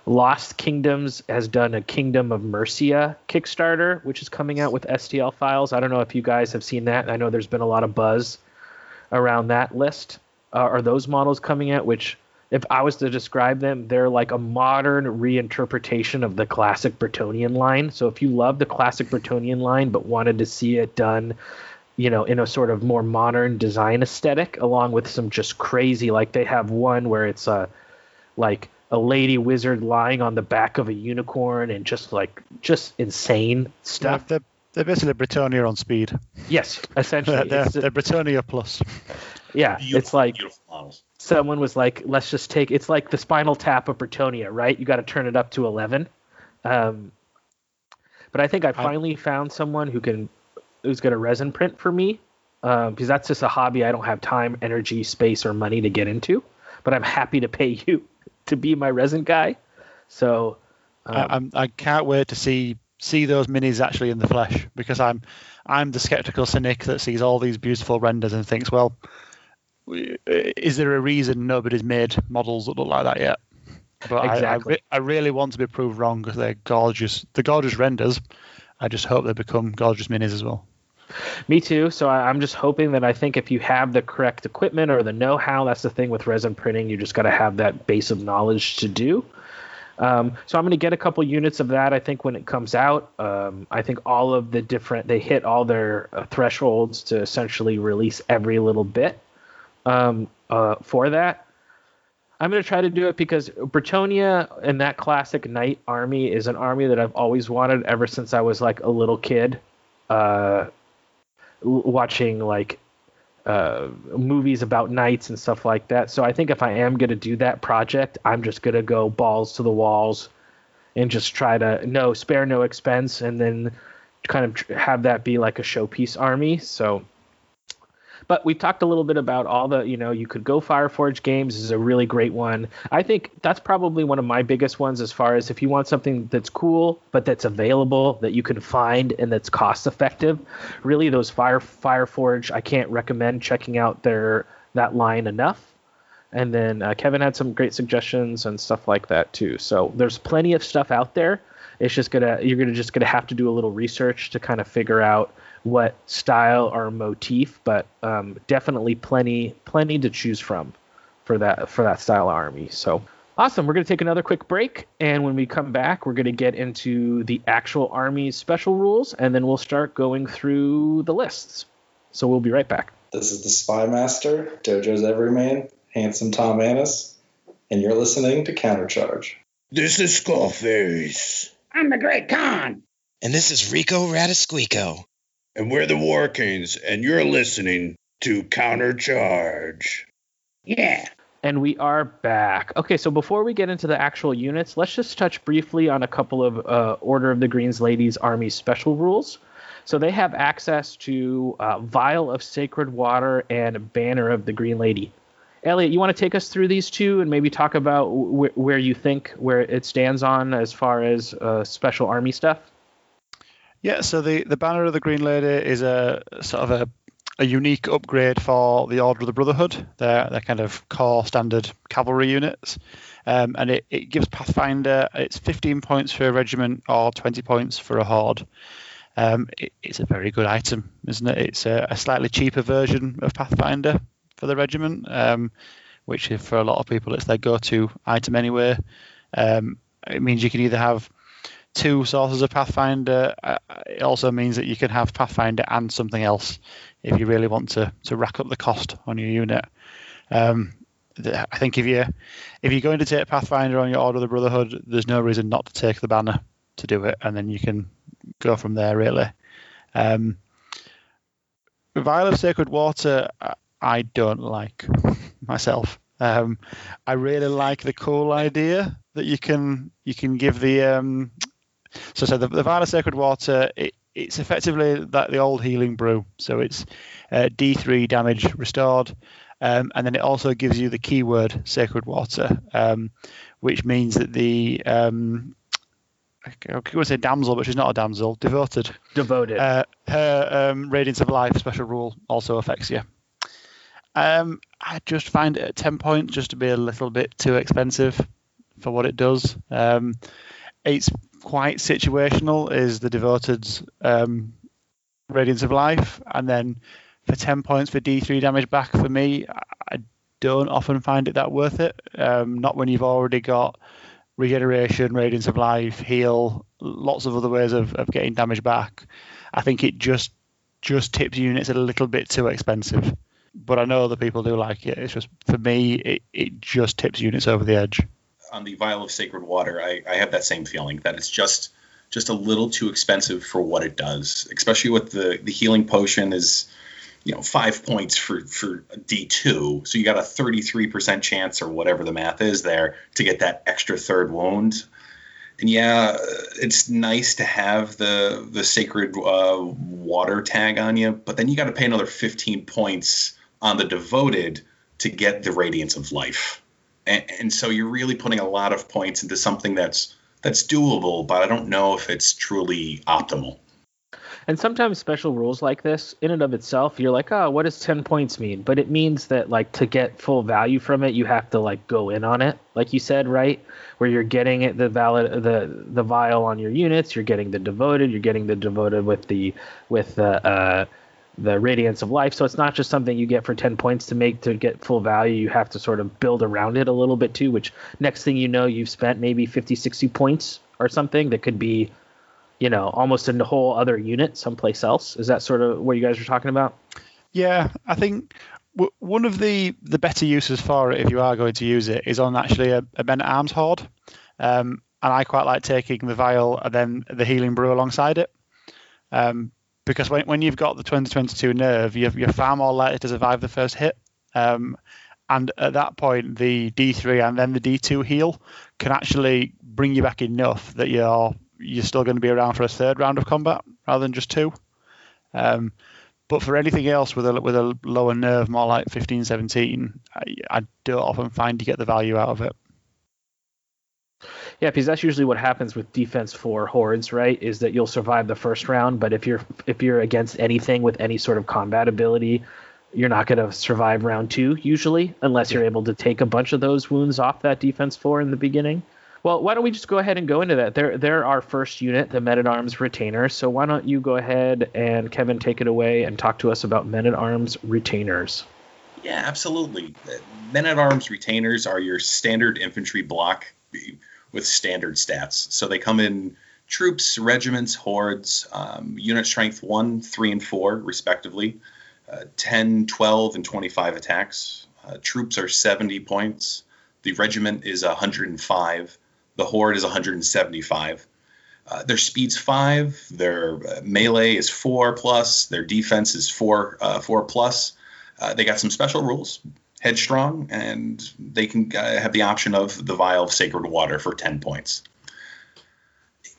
Lost Kingdoms has done a Kingdom of Mercia Kickstarter, which is coming out with S T L files. I don't know if you guys have seen that. I know there's been a lot of buzz around that list. Uh, are those models coming out, which... If I was to describe them, they're like a modern reinterpretation of the classic Bretonnian line. So if you love the classic Bretonnian line but wanted to see it done, you know, in a sort of more modern design aesthetic, along with some just crazy, like they have one where it's a like a lady wizard lying on the back of a unicorn and just like just insane stuff. Yeah, they're, they're basically Bretonnia on speed. Yes, essentially. they're, they're, they're Bretonnia plus. Yeah, beautiful, it's like someone was like, let's just take, it's like the Spinal Tap of Bretonnia, right? You got to turn it up to eleven. Um, but I think I finally I, found someone who can, who's going to resin print for me, uh, because that's just a hobby I don't have time, energy, space, or money to get into. But I'm happy to pay you to be my resin guy. So um, I, I'm, I can't wait to see see those minis actually in the flesh, because I'm I'm the skeptical cynic that sees all these beautiful renders and thinks, well, is there a reason nobody's made models that look like that yet? But exactly. I, I, re- I really want to be proved wrong because they're gorgeous. They're gorgeous renders. I just hope they become gorgeous minis as well. Me too. So I, I'm just hoping that I think if you have the correct equipment or the know-how, that's the thing with resin printing. You just got to have that base of knowledge to do. Um, so I'm going to get a couple units of that, I think, when it comes out. Um, I think all of the different – they hit all their uh, thresholds to essentially release every little bit. Um, uh, for that, I'm going to try to do it because Bretonnia and that classic knight army is an army that I've always wanted ever since I was like a little kid, uh, watching like, uh, movies about knights and stuff like that. So I think if I am going to do that project, I'm just going to go balls to the walls and just try to no spare, no expense. And then kind of have that be like a showpiece army. So But we've talked a little bit about all the, you know, you could go Fireforge games is a really great one. I think that's probably one of my biggest ones as far as if you want something that's cool, but that's available, that you can find, and that's cost effective. Really, those Fire Fireforge, I can't recommend checking out their that line enough. And then uh, Kevin had some great suggestions and stuff like that too. So there's plenty of stuff out there. It's just gonna you're gonna just gonna have to do a little research to kind of figure out what style or motif, but um, definitely plenty plenty to choose from for that for that style army. So awesome. We're gonna take another quick break, and when we come back, we're gonna get into the actual army's special rules, and then we'll start going through the lists. So we'll be right back. This is the Spy Master, Dojo's Everyman, Handsome Tom Annis, and you're listening to Counter Charge. This is Skullface. I'm the Great Khan. And this is Rico Ratasquico. And we're the War Kings, and you're listening to Counter Charge. Yeah. And we are back. Okay, so before we get into the actual units, let's just touch briefly on a couple of uh, Order of the Green Lady's Army special rules. So they have access to uh, Vial of Sacred Water and Banner of the Green Lady. Elliot, you want to take us through these two and maybe talk about wh- where you think where it stands on as far as uh, special army stuff? Yeah, so the, the Banner of the Green Lady is a sort of a, a unique upgrade for the Order of the Brotherhood. They're, they're kind of core standard cavalry units. Um, and it, it gives Pathfinder, it's fifteen points for a regiment or twenty points for a horde. Um, it, it's a very good item, isn't it? It's a, a slightly cheaper version of Pathfinder for the regiment, um, which for a lot of people it's their go-to item anyway. Um, it means you can either have two sources of Pathfinder. Uh, it also means that you can have Pathfinder and something else if you really want to to rack up the cost on your unit. Um, th- I think if you if you're going to take Pathfinder on your Order of the Brotherhood, there's no reason not to take the Banner to do it, and then you can go from there really. Um, Vial of Sacred Water, I, I don't like myself. Um, I really like the cool idea that you can you can give the um, so so the, the Vial of Sacred Water. It, it's effectively that the old healing brew. So it's uh, D three damage restored, um, and then it also gives you the keyword Sacred Water, um, which means that the um, I could say damsel, but she's not a damsel. Devoted. Devoted. Uh, her um, Radiance of Life special rule also affects you. Um, I just find it at ten points just to be a little bit too expensive for what it does. Um, it's quite situational, is the Devoted's um, Radiance of Life, and then for ten points for D three damage back, for me, I don't often find it that worth it. Um, not when you've already got Regeneration, Radiance of Life, Heal, lots of other ways of, of getting damage back. I think it just just tips units a little bit too expensive. But I know other people do like it. It's just, for me, it, it just tips units over the edge. On the Vial of Sacred Water, I, I have that same feeling that it's just just a little too expensive for what it does, especially with the, the healing potion is, you know, five points for, for D two. So you got a thirty-three percent chance or whatever the math is there to get that extra third wound. And yeah, it's nice to have the, the Sacred uh, Water tag on you, but then you got to pay another fifteen points on the Devoted to get the Radiance of Life. And, and so you're really putting a lot of points into something that's that's doable, but I don't know if it's truly optimal. And sometimes special rules like this, in and of itself, you're like, oh, what does ten points mean? But it means that, like, to get full value from it, you have to, like, go in on it, like you said, right? Where you're getting it, the valid, the the vial on your units, you're getting the Devoted, you're getting the Devoted with the with the uh, the Radiance of Life. So it's not just something you get for ten points to make to get full value. You have to sort of build around it a little bit too, which next thing you know, you've spent maybe fifty, sixty points or something that could be, you know, almost in a whole other unit someplace else. Is that sort of what you guys are talking about? Yeah, I think w- one of the, the better uses for it, if you are going to use it, is on actually a, a men-at-arms horde. Um, and I quite like taking the vial and then the healing brew alongside it. Um, because when when you've got the twenty twenty-two nerve, you're, you're far more likely to survive the first hit. Um, and at that point, the D three and then the D two heal can actually bring you back enough that you're you're still going to be around for a third round of combat rather than just two. Um, But for anything else with a with a lower nerve, more like fifteen, seventeen, I, I don't often find you get the value out of it. Yeah, because that's usually what happens with defense for hordes, right? Is that you'll survive the first round, but if you're if you're against anything with any sort of combat ability, you're not going to survive round two usually, unless you're able to take a bunch of those wounds off that defense four in the beginning. Well, why don't we just go ahead and go into that? They're, they're our first unit, the Men-at-Arms Retainers. So why don't you go ahead and, Kevin, take it away and talk to us about Men-at-Arms Retainers. Yeah, absolutely. Men-at-Arms Retainers are your standard infantry block with standard stats. So they come in troops, regiments, hordes, um, unit strength one, three, and four, respectively. Uh, ten, twelve, and twenty-five attacks. Uh, troops are seventy points. The regiment is one hundred five. The horde is one hundred seventy-five. Uh, their speed's five. Their uh, melee is four plus. Their defense is four plus. Uh, they got some special rules. Headstrong, and they can uh, have the option of the vial of sacred water for ten points.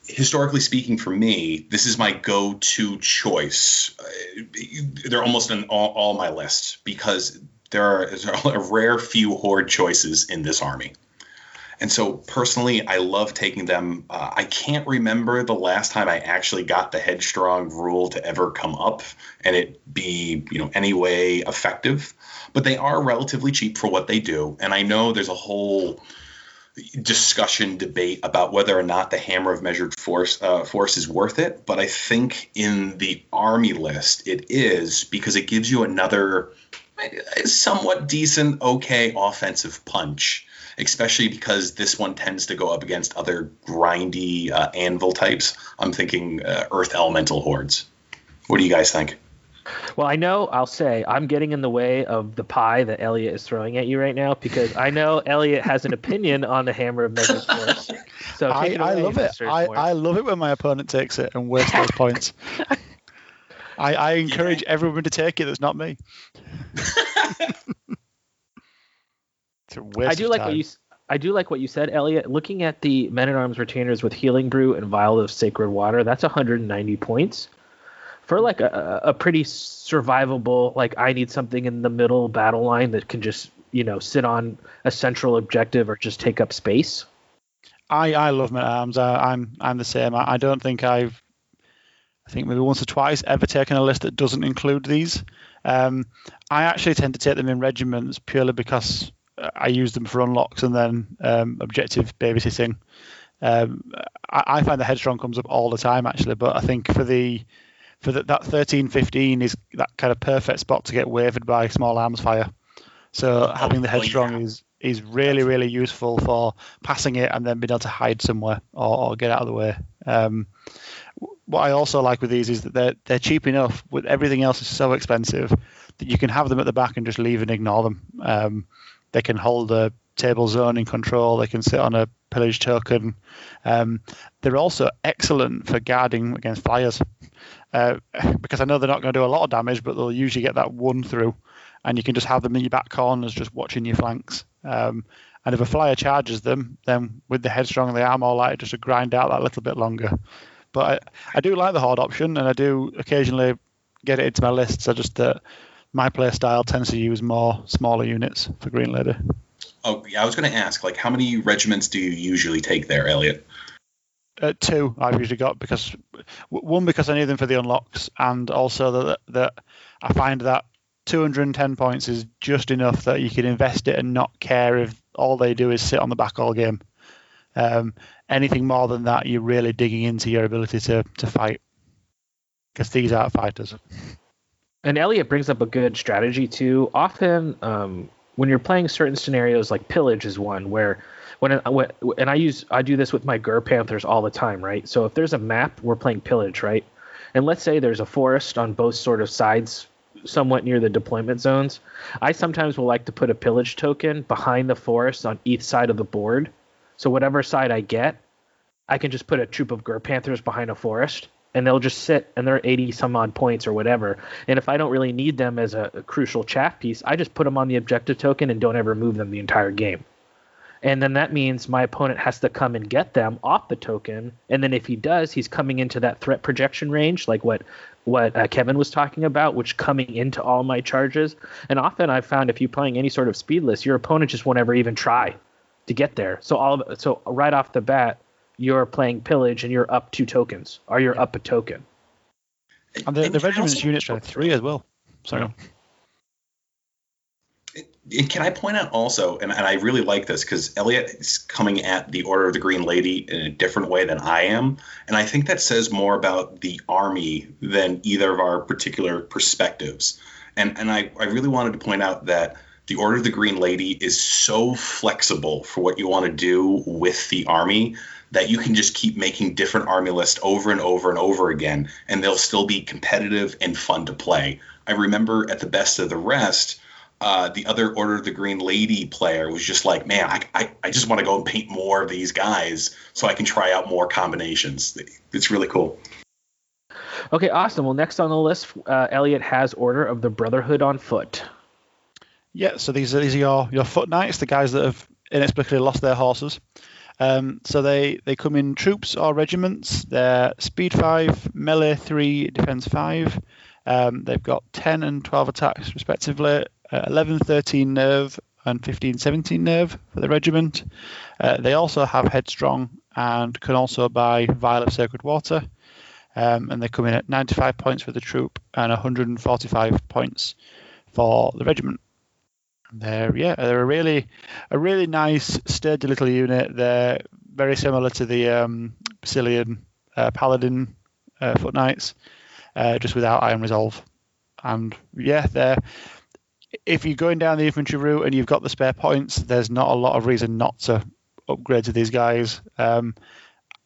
Historically speaking, for me, this is my go-to choice. They're almost on all, all my lists because there are, there are a rare few horde choices in this army. And so personally, I love taking them. Uh, I can't remember the last time I actually got the headstrong rule to ever come up and it be, you know, any way effective. But they are relatively cheap for what they do. And I know there's a whole discussion, debate about whether or not the hammer of measured force uh, force is worth it. But I think in the army list, it is because it gives you another somewhat decent, okay, offensive punch, especially because this one tends to go up against other grindy uh, anvil types. I'm thinking uh, earth elemental hordes. What do you guys think? Well, I know I'll say I'm getting in the way of the pie that Elliot is throwing at you right now because I know Elliot has an opinion on the hammer of measured force. So I, I love it. I, I love it when my opponent takes it and wastes those points. I, I encourage yeah. everyone to take it. That's not me. It's a waste I do of like time. what you. I do like what you said, Elliot. Looking at the Men-at-Arms Retainers with Healing Brew and Vial of Sacred Water, that's one hundred ninety points. For like a, a pretty survivable, like I need something in the middle battle line that can just, you know, sit on a central objective or just take up space. I, I love my arms. I, I'm I'm the same. I, I don't think I've, I think maybe once or twice ever taken a list that doesn't include these. Um, I actually tend to take them in regiments purely because I use them for unlocks and then um, objective babysitting. Um, I, I find the headstrong comes up all the time actually, but I think for the For that, that thirteen fifteen is that kind of perfect spot to get wavered by small arms fire. So having the headstrong is is really, really useful for passing it and then being able to hide somewhere or, or get out of the way. Um, what I also like with these is that they're, they're cheap enough, with everything else is so expensive, that you can have them at the back and just leave and ignore them. Um, they can hold a table zone in control. They can sit on a pillage token. Um, they're also excellent for guarding against flyers. Uh, because I know they're not going to do a lot of damage, but they'll usually get that one through, and you can just have them in your back corners just watching your flanks. Um, and if a flyer charges them, then with the headstrong, they are more likely just to grind out that little bit longer. But I, I do like the horde option, and I do occasionally get it into my list. So just that uh, my play style tends to use more smaller units for Green Lady. Oh, yeah, I was going to ask, like, how many regiments do you usually take there, Elliot? Uh, two I've usually got because one because I need them for the unlocks, and also that that I find that two hundred ten points is just enough that you can invest it and not care if all they do is sit on the back all game. Um, anything more than that, you're really digging into your ability to to fight because these are fighters. And Elliot brings up a good strategy too. Often um, when you're playing certain scenarios, like pillage is one where. When, when and I use I do this with my Gur Panthers all the time, right? So if there's a map, we're playing pillage, right? And let's say there's a forest on both sort of sides, somewhat near the deployment zones. I sometimes will like to put a pillage token behind the forest on each side of the board. So whatever side I get, I can just put a troop of Gur Panthers behind a forest, and they'll just sit, and they're eighty some odd points or whatever. And if I don't really need them as a, a crucial chaff piece, I just put them on the objective token and don't ever move them the entire game. And then that means my opponent has to come and get them off the token. And then if he does, he's coming into that threat projection range, like what what uh, Kevin was talking about, which coming into all my charges. And often I've found if you're playing any sort of speed list, your opponent just won't ever even try to get there. So all of, so right off the bat, you're playing pillage and you're up two tokens, or you're up a token. And the, the regiment's units are three as well. Sorry. Can I point out also, and, and I really like this, because Elliot is coming at the Order of the Green Lady in a different way than I am, and I think that says more about the army than either of our particular perspectives. And and I, I really wanted to point out that the Order of the Green Lady is so flexible for what you want to do with the army that you can just keep making different army lists over and over and over again, and they'll still be competitive and fun to play. I remember at the Best of the Rest, Uh, the other Order of the Green Lady player was just like, man, I I, I just want to go and paint more of these guys so I can try out more combinations. It's really cool. Okay, awesome. Well, next on the list, uh, Elliot has Order of the Brotherhood on Foot. Yeah, so these are, these are your, your foot knights, the guys that have inexplicably lost their horses. Um, so they, they come in troops or regiments. They're speed five, melee three, defense five. Um, they've got ten and twelve attacks respectively. Uh, eleven, thirteen nerve and fifteen, seventeen nerve for the regiment. Uh, they also have headstrong and can also buy vial of sacred water. Um, and they come in at ninety-five points for the troop and one hundred forty-five points for the regiment. And they're yeah, they're a really, a really nice sturdy little unit. They're very similar to the um, Basilean uh, Paladin uh, foot knights, uh, just without iron resolve. And yeah, they're. If you're going down the infantry route and you've got the spare points, there's not a lot of reason not to upgrade to these guys. Um,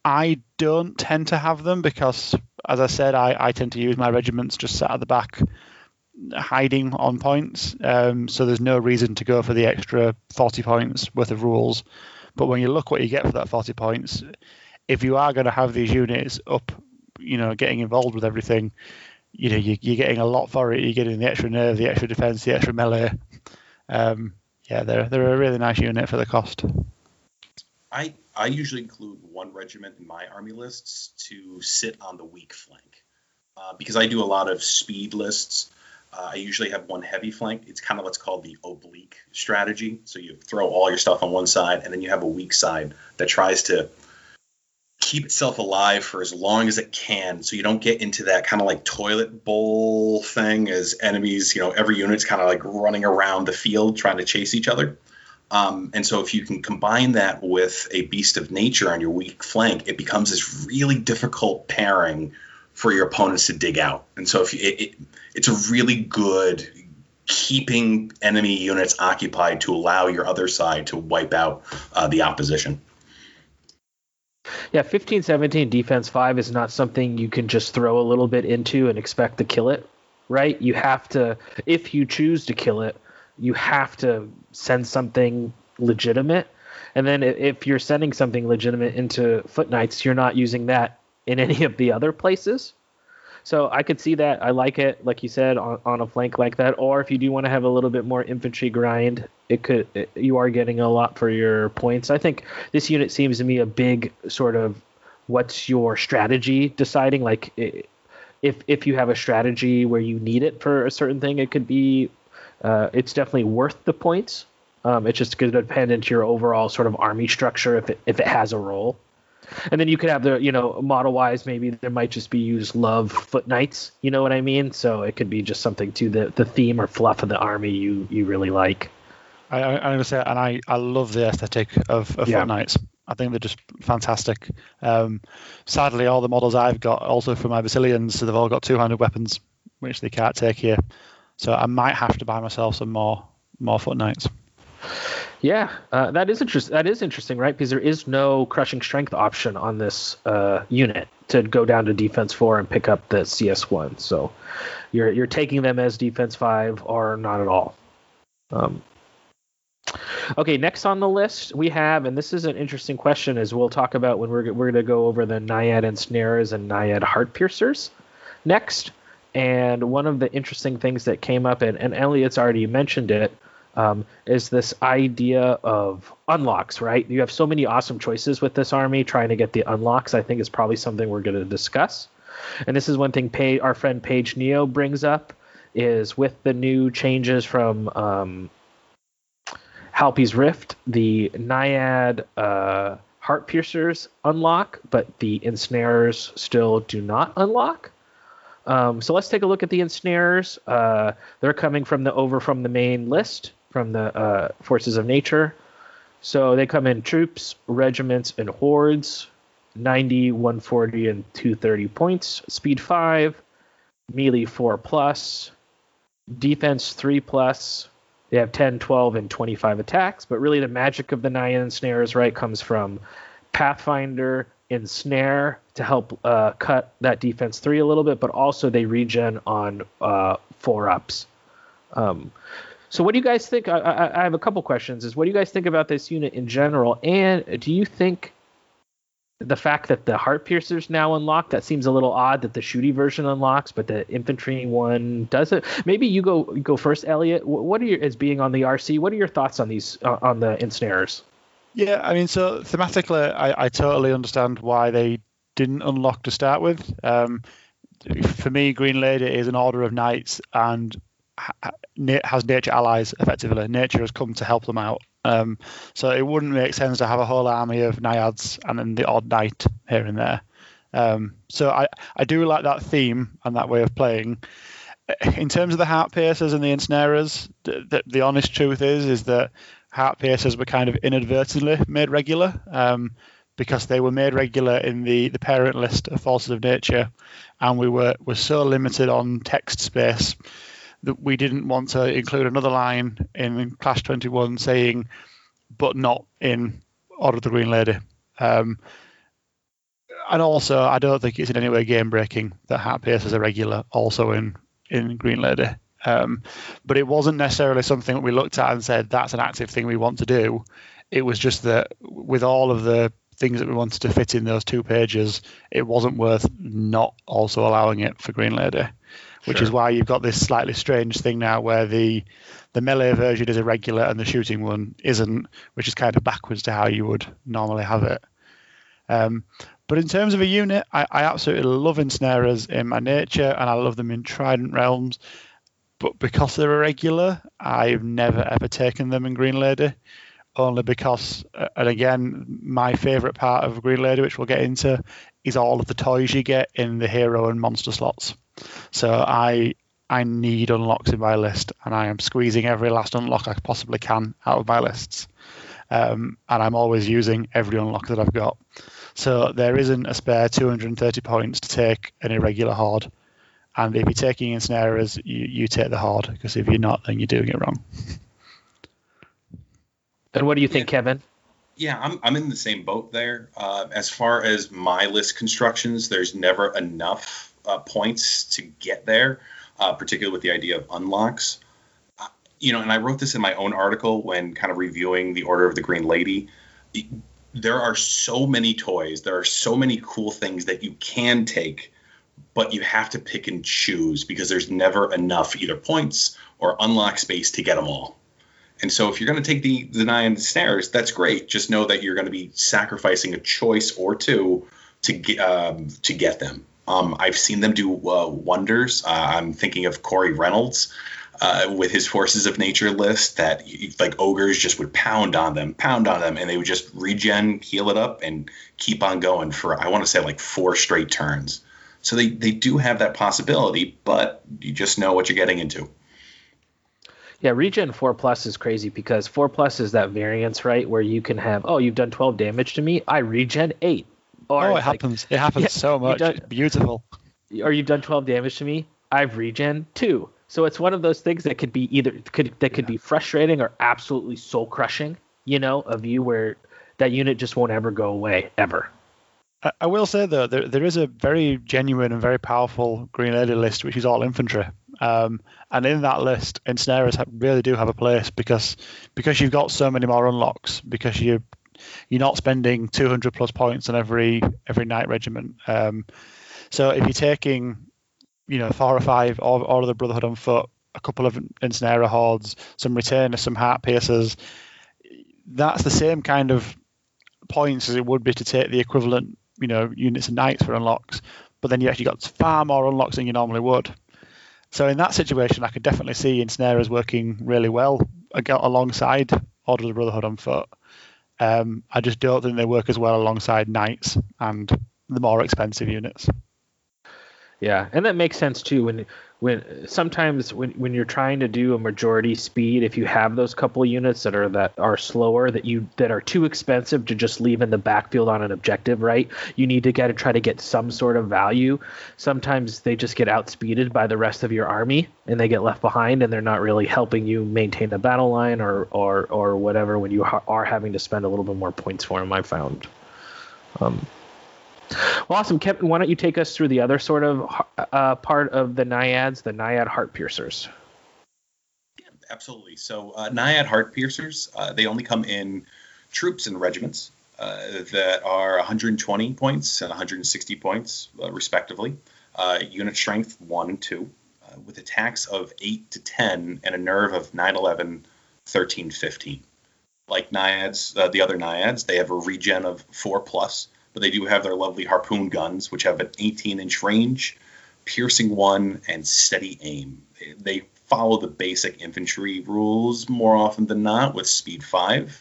I don't tend to have them because, as I said, I, I tend to use my regiments just sat at the back, hiding on points. Um, so there's no reason to go for the extra forty points worth of rules. But when you look what you get for that forty points, if you are going to have these units up, you know, getting involved with everything, you know, you, you're getting a lot for it. You're getting the extra nerve, the extra defense, the extra melee. Um, yeah, they're they're a really nice unit for the cost. I I usually include one regiment in my army lists to sit on the weak flank uh, because I do a lot of speed lists. Uh, I usually have one heavy flank. It's kind of what's called the oblique strategy. So you throw all your stuff on one side, and then you have a weak side that tries to keep itself alive for as long as it can, so you don't get into that kind of like toilet bowl thing as enemies, you know, every unit's kind of like running around the field trying to chase each other. Um, and so if you can combine that with a beast of nature on your weak flank, it becomes this really difficult pairing for your opponents to dig out. And so if you, it, it, it's a really good keeping enemy units occupied to allow your other side to wipe out uh, the opposition. Yeah, fifteen seventeen defense five is not something you can just throw a little bit into and expect to kill it, right? You have to, if you choose to kill it, you have to send something legitimate. And then if you're sending something legitimate into Foot Knights, you're not using that in any of the other places. So I could see that. I like it, like you said, on, on a flank like that. Or if you do want to have a little bit more infantry grind, it could. It, you are getting a lot for your points. I think this unit seems to me a big sort of what's your strategy deciding. Like if if you have a strategy where you need it for a certain thing, it could be uh, it's definitely worth the points. Um, it's just going to depend into your overall sort of army structure if it, if it has a role. And then you could have the, you know, model-wise, maybe there might just be used love foot knights, you know what I mean? So it could be just something to the, the theme or fluff of the army you, you really like. I, I'm going to say, and I, I love the aesthetic of, of yeah. foot knights. I think they're just fantastic. Um, sadly, all the models I've got, also for my Basilians, so they've all got two-handed weapons, which they can't take here. So I might have to buy myself some more more foot knights. Yeah, uh, that is interesting. That is interesting, right? Because there is no crushing strength option on this uh, unit to go down to defense four and pick up the C S one. So you're you're taking them as defense five or not at all. Um, okay, next on the list we have, and this is an interesting question, as we'll talk about when we're we're going to go over the Naiad Ensnarers and Naiad Heartpiercers next. And one of the interesting things that came up, and, and Elliot's already mentioned it. Um, is this idea of unlocks, right? You have so many awesome choices with this army. Trying to get the unlocks, I think, is probably something we're going to discuss. And this is one thing Paige, our friend Paige Neo brings up, is with the new changes from um, Halpi's Rift, the Naiad uh, Heart Piercers unlock, but the Ensnarers still do not unlock. Um, so let's take a look at the Ensnarers. Uh, they're coming from the over from the main list, from the uh, Forces of Nature. So they come in troops, regiments, and hordes. ninety, one forty, and two thirty points. Speed five. Melee four plus. Defense three plus. They have ten, twelve, and twenty-five attacks. But really the magic of the Naiad Ensnarers, right, comes from Pathfinder Ensnare to help uh, cut that defense three a little bit, but also they regen on uh, four ups. Um, so what do you guys think? I, I, I have a couple questions. Is what do you guys think about this unit in general? And do you think the fact that the Heart Piercers now unlock, that seems a little odd that the shooty version unlocks, but the infantry one doesn't? Maybe you go go first, Elliot. What are your, as being on the R C, what are your thoughts on these uh, on the Ensnarers? Yeah, I mean, so thematically, I, I totally understand why they didn't unlock to start with. Um, for me, Green Lady is an order of knights and ha- has nature allies, effectively. Nature has come to help them out. Um, so it wouldn't make sense to have a whole army of naiads and then the odd knight here and there. Um, so I, I do like that theme and that way of playing. In terms of the Heart Piercers and the Ensnarers, the, the, the honest truth is is that Heart Piercers were kind of inadvertently made regular um, because they were made regular in the, the parent list of Forces of Nature, and we were, were so limited on text space that we didn't want to include another line in Clash twenty-one saying, but not in Order of the Green Lady. Um, and also, I don't think it's in any way game-breaking that Heart Piercers are regular also in, in Green Lady. Um, but it wasn't necessarily something that we looked at and said that's an active thing we want to do. It was just that with all of the things that we wanted to fit in those two pages, it wasn't worth not also allowing it for Green Lady, which sure. is why you've got this slightly strange thing now where the the melee version is irregular and the shooting one isn't, which is kind of backwards to how you would normally have it. Um, but in terms of a unit, I, I absolutely love Ensnarers in my nature, and I love them in Trident Realms. But because they're irregular, I've never, ever taken them in Green Lady, only because, and again, my favourite part of Green Lady, which we'll get into, is all of the toys you get in the hero and monster slots. So I I need unlocks in my list, and I am squeezing every last unlock I possibly can out of my lists. Um, and I'm always using every unlock that I've got. So there isn't a spare two hundred thirty points to take an irregular horde. And if you're taking Ensnarers, you, you take the horde, because if you're not, then you're doing it wrong. And what do you think, yeah. Kevin? Yeah, I'm I'm in the same boat there. Uh, as far as my list constructions, there's never enough uh, points to get there, uh, particularly with the idea of unlocks. Uh, you know, and I wrote this in my own article when kind of reviewing the Order of the Green Lady. There are so many toys. There are so many cool things that you can take, but you have to pick and choose because there's never enough either points or unlock space to get them all. And so if you're going to take the, the Naiad Ensnarers, that's great. Just know that you're going to be sacrificing a choice or two to get, um, to get them. Um, I've seen them do uh, wonders. Uh, I'm thinking of Corey Reynolds uh, with his Forces of Nature list that like ogres just would pound on them, pound on them, and they would just regen, heal it up, and keep on going for, I want to say, like four straight turns. So they, they do have that possibility, but you just know what you're getting into. Yeah, regen four plus is crazy because four plus is that variance, right, where you can have, oh, you've done twelve damage to me, I regen eight. Or oh, it happens. Like, it happens yeah, so much. Done, it's beautiful. Or you've done twelve damage to me, I've regen two. So it's one of those things that could be either could that could yeah. be frustrating or absolutely soul-crushing, you know, of you where that unit just won't ever go away, ever. I will say, though, there, there is a very genuine and very powerful Green Lady list, which is all infantry. Um, and in that list, Ensnarers really do have a place because because you've got so many more unlocks, because you, you're not spending two hundred plus points on every every knight regiment. Um, so if you're taking, you know, four or five, all, all of the Brotherhood on foot, a couple of Ensnarer hordes, some Retainers, some Heart Piercers, that's the same kind of points as it would be to take the equivalent, you know, units and knights for unlocks, but then you actually got far more unlocks than you normally would. So in that situation, I could definitely see Ensnarers working really well alongside Order of the Brotherhood on foot. Um, I just don't think they work as well alongside Knights and the more expensive units. Yeah, and that makes sense too. When when sometimes when, when you're trying to do a majority speed, if you have those couple of units that are that are slower, that you that are too expensive to just leave in the backfield on an objective, right? You need to get to try to get some sort of value. Sometimes they just get outspeeded by the rest of your army, and they get left behind, and they're not really helping you maintain the battle line or or or whatever when you are having to spend a little bit more points for them. I found. Um, Well, awesome, Kevin. Why don't you take us through the other sort of uh, part of the Naiads, the Naiad Heart Piercers? Yeah, absolutely. So uh, Naiad Heart Piercers, uh, they only come in troops and regiments uh, that are one hundred twenty points and one hundred sixty points, uh, respectively. Uh, unit strength one and two, uh, with attacks of eight to ten and a nerve of nine, eleven, thirteen, fifteen. Like Naiads, uh, the other Naiads, they have a regen of four plus. But they do have their lovely harpoon guns, which have an eighteen-inch range, piercing one, and steady aim. They follow the basic infantry rules more often than not, with speed five,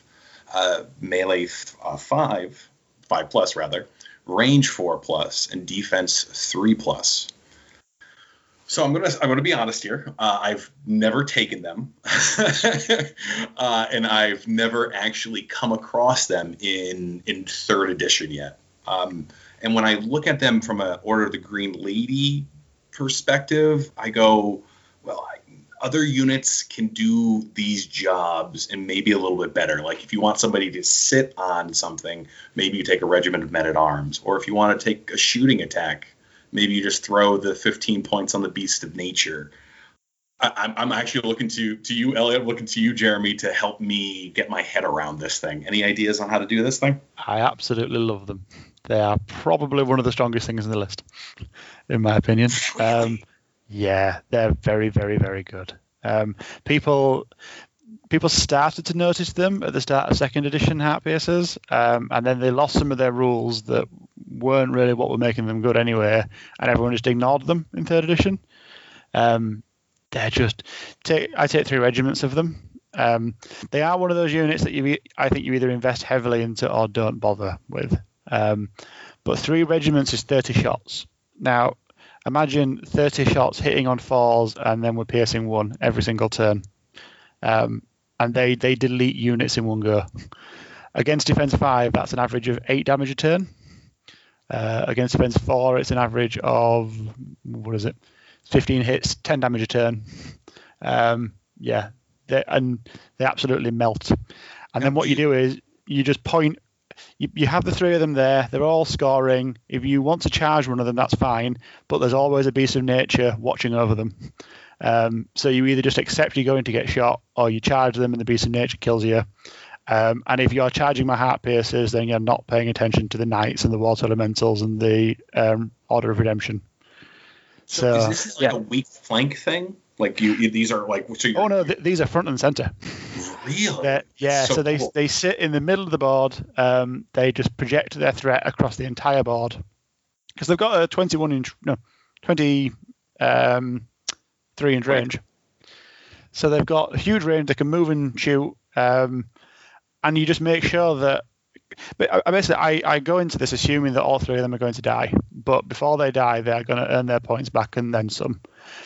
uh, melee f- uh, five, five plus rather, range four plus, and defense three plus. So I'm gonna I'm gonna be honest here. Uh, I've never taken them, uh, and I've never actually come across them in in third edition yet. Um, and when I look at them from an Order of the Green Lady perspective, I go, well, I, other units can do these jobs and maybe a little bit better. Like if you want somebody to sit on something, maybe you take a regiment of men at arms, or if you want to take a shooting attack. Maybe you just throw the fifteen points on the Beast of Nature. I, I'm, I'm actually looking to to you, Elliot, looking to you, Jeremy, to help me get my head around this thing. Any ideas on how to do this thing? I absolutely love them. They are probably one of the strongest things in the list, in my opinion. Um, yeah, they're very, very, very good. Um, people people started to notice them at the start of second edition Heart Piercers, um, and then they lost some of their rules that weren't really what were making them good anyway, and everyone just ignored them in third edition. Um, they're just take, I take three regiments of them. Um, they are one of those units that you I think you either invest heavily into or don't bother with. Um, but three regiments is thirty shots. Now imagine thirty shots hitting on fours, and then we're piercing one every single turn. Um, and they, they delete units in one go. Against defense five, that's an average of eight damage a turn. Uh, against defense four, it's an average of, what is it, fifteen hits, ten damage a turn. Um, yeah, they, and they absolutely melt. And then what you do is you just point, you, you have the three of them there, they're all scoring. If you want to charge one of them, that's fine, but there's always a Beast of Nature watching over them. Um, so you either just accept you're going to get shot, or you charge them and the Beast of Nature kills you. Um, and if you're charging my Heart Piercers, then you're not paying attention to the Knights and the Water Elementals and the um, Order of Redemption. So, so is this like yeah. a weak flank thing? Like you, you these are like so oh no, th- these are front and center. Really? They're, yeah. So, so they cool. they sit in the middle of the board. Um, they just project their threat across the entire board because they've got a twenty-one inch, no, twenty. Um, three inch range, so they've got a huge range. They can move and shoot, um, and you just make sure that. But I basically, I, I go into this assuming that all three of them are going to die. But before they die, they are going to earn their points back and then some,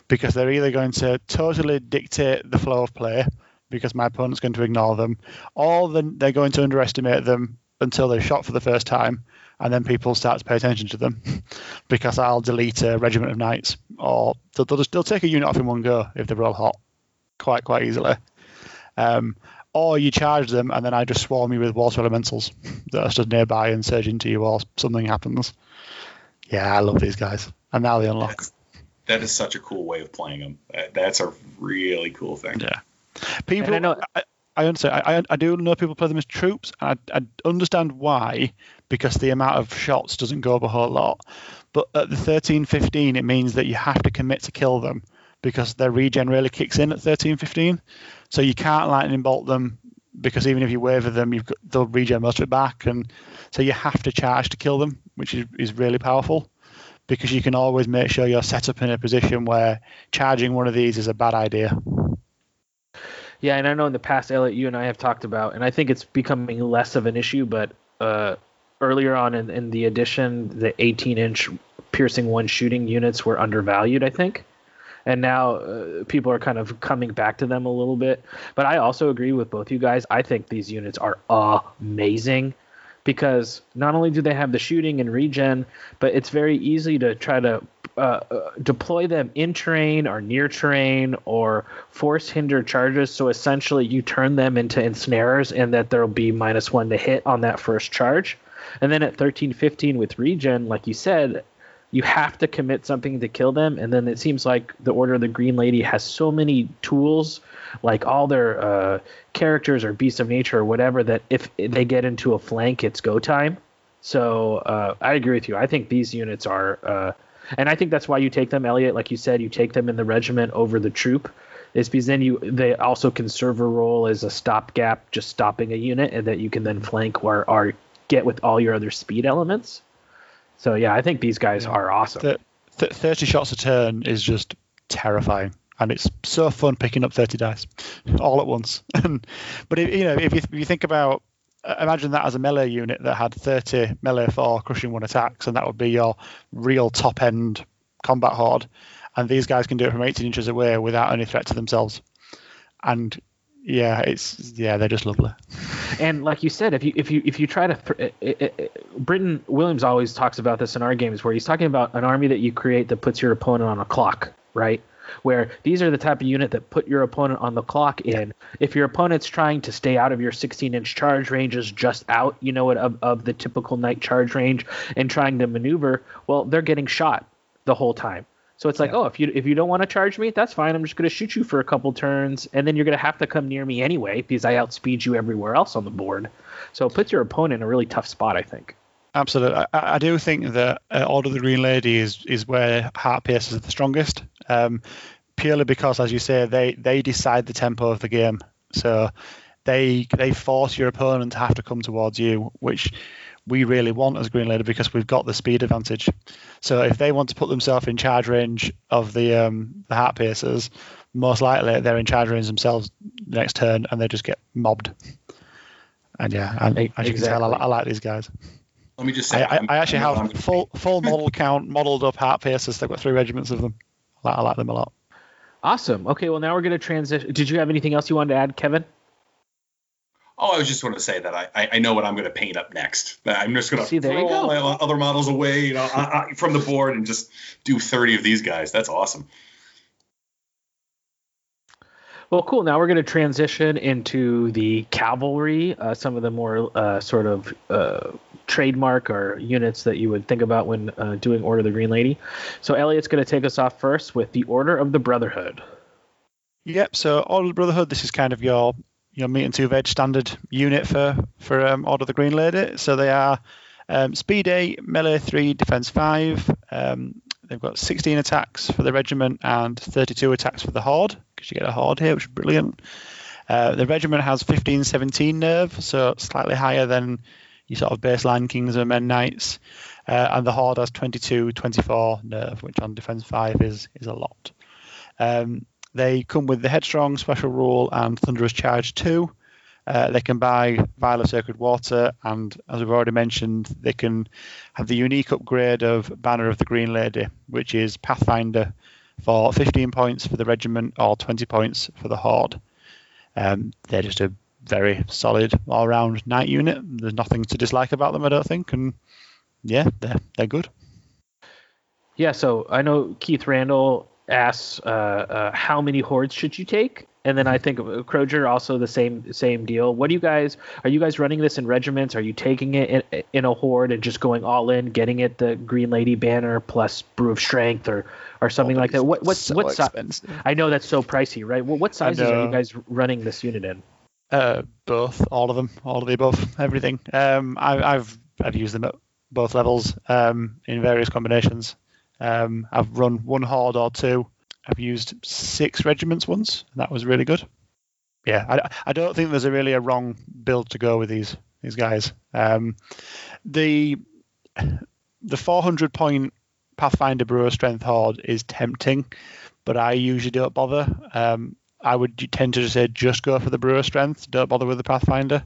because they're either going to totally dictate the flow of play, because my opponent's going to ignore them, or they're going to underestimate them until they're shot for the first time. And then people start to pay attention to them because I'll delete a regiment of Knights, or they'll, they'll just they'll take a unit off in one go if they roll hot, quite quite easily. Um, or you charge them, and then I just swarm you with Water Elementals that are stood nearby and surge into you, or something happens. Yeah, I love these guys, and now they unlock. That's, that is such a cool way of playing them. That's a really cool thing. Yeah, people. I know. I, I understand. I, I do know people play them as troops. I, I understand why, because the amount of shots doesn't go up a whole lot. But at the thirteen fifteen, it means that you have to commit to kill them because their regen really kicks in at thirteen fifteen. So you can't lightning bolt them because even if you waver them, you've got, they'll regen most of it back. And so you have to charge to kill them, which is, is really powerful because you can always make sure you're set up in a position where charging one of these is a bad idea. Yeah, and I know in the past, Elliot, you and I have talked about, and I think it's becoming less of an issue, but uh, earlier on in, in the edition, the eighteen-inch piercing one shooting units were undervalued, I think. And now uh, people are kind of coming back to them a little bit. But I also agree with both you guys. I think these units are amazing because not only do they have the shooting and regen, but it's very easy to try to uh, deploy them in terrain or near terrain or force hinder charges. So essentially you turn them into ensnarers and that there'll be minus one to hit on that first charge. And then at thirteen fifteen with regen, like you said, you have to commit something to kill them, and then it seems like the Order of the Green Lady has so many tools, like all their uh, characters or beasts of nature or whatever, that if they get into a flank, it's go time. So uh, I agree with you. I think these units are, uh, and I think that's why you take them, Elliot. Like you said, you take them in the regiment over the troop, is because then you they also can serve a role as a stopgap, just stopping a unit, and that you can then flank or, or get with all your other speed elements. So, yeah, I think these guys are awesome. Th- th- thirty shots a turn is just terrifying. And it's so fun picking up thirty dice all at once. But, if, you know, if you, if you think about, imagine that as a melee unit that had thirty melee four crushing one attacks, and that would be your real top-end combat horde. And these guys can do it from eighteen inches away without any threat to themselves. And... yeah, it's yeah, they're just lovely. And like you said, if you if you if you try to, th- it, it, it, Britton Williams always talks about this in our games, where he's talking about an army that you create that puts your opponent on a clock, right? Where these are the type of unit that put your opponent on the clock. In if your opponent's trying to stay out of your sixteen-inch charge ranges, just out, you know, of of the typical night charge range, and trying to maneuver, well, they're getting shot the whole time. So it's like, yeah. oh, if you if you don't want to charge me, that's fine. I'm just going to shoot you for a couple turns, and then you're going to have to come near me anyway because I outspeed you everywhere else on the board. So it puts your opponent in a really tough spot, I think. Absolutely. I, I do think that uh, Order of the Green Lady is, is where Heart Piercers are the strongest, um, purely because, as you say, they, they decide the tempo of the game. So they they force your opponent to have to come towards you, which... we really want as Green Lady because we've got the speed advantage. So if they want to put themselves in charge range of the um, the Heart Piercers, most likely they're in charge range themselves next turn and they just get mobbed. And yeah, and, as exactly. you can tell, I, I like these guys. Let me just say, I, I, I actually I have full full model count, modelled up Heart Piercers. They've got three regiments of them. I like, I like them a lot. Awesome. Okay, well now we're going to transition. Did you have anything else you wanted to add, Kevin? Oh, I was just want to say that I I know what I'm going to paint up next. I'm just going to See, throw all go. my other models away, you know, I, I, from the board and just do thirty of these guys. That's awesome. Well, cool. Now we're going to transition into the cavalry, uh, some of the more uh, sort of uh, trademark or units that you would think about when uh, doing Order of the Green Lady. So Elliot's going to take us off first with the Order of the Brotherhood. Yep. So Order of the Brotherhood, this is kind of your... your meat and two veg standard unit for for um, Order of the Green Lady. So they are um, speed eight, melee three, defense five. Um, they've got sixteen attacks for the regiment and thirty-two attacks for the horde, because you get a horde here, which is brilliant. Uh, the regiment has fifteen seventeen nerve, so slightly higher than your sort of baseline Kings and Men Knights. Uh, and the horde has twenty-two twenty-four nerve, which on defense five is is a lot. Um, They come with the Headstrong, Special Rule, and Thunderous Charge two. Uh, they can buy Vial of Sacred Water, and as we've already mentioned, they can have the unique upgrade of Banner of the Green Lady, which is Pathfinder for fifteen points for the regiment or twenty points for the horde. Um, they're just a very solid all-round knight unit. There's nothing to dislike about them, I don't think, and yeah, they're, they're good. Yeah, so I know Keith Randall... asks uh, uh, how many hordes should you take, and then I think Croger also the same same deal. What do you guys are you guys running this in regiments? Are you taking it in, in a horde and just going all in, getting it the Green Lady banner plus Brew of Strength or or something oh, like that? What what so what size? I know that's so pricey, right? Well, what sizes are you guys running this unit in? Uh, both, all of them, all of the above, everything. Um, I, I've I've used them at both levels um, in various combinations. Um, I've run one horde or two. I've used six regiments once, and that was really good. Yeah, I, I don't think there's a really a wrong build to go with these these guys. Um, the the four hundred point Pathfinder Brewer Strength Horde is tempting, but I usually don't bother. Um, I would tend to just say just go for the Brewer Strength. Don't bother with the Pathfinder.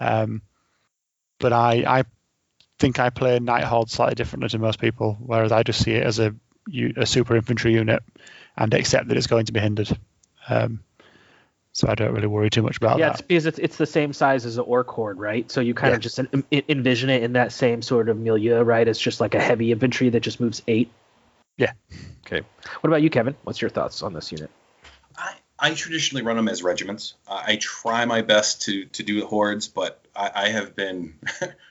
Um, but I I think I play Night Horde slightly differently to most people, whereas I just see it as a, a super infantry unit and accept that it's going to be hindered. Um, so I don't really worry too much about yeah, that. Yeah, it's because it's, it's the same size as the Orc Horde, right? So you kind yeah. of just en- envision it in that same sort of milieu, right? It's just like a heavy infantry that just moves eight. Yeah. Okay. What about you, Kevin? What's your thoughts on this unit? I, I traditionally run them as regiments. Uh, I try my best to to do hordes, but I, I have been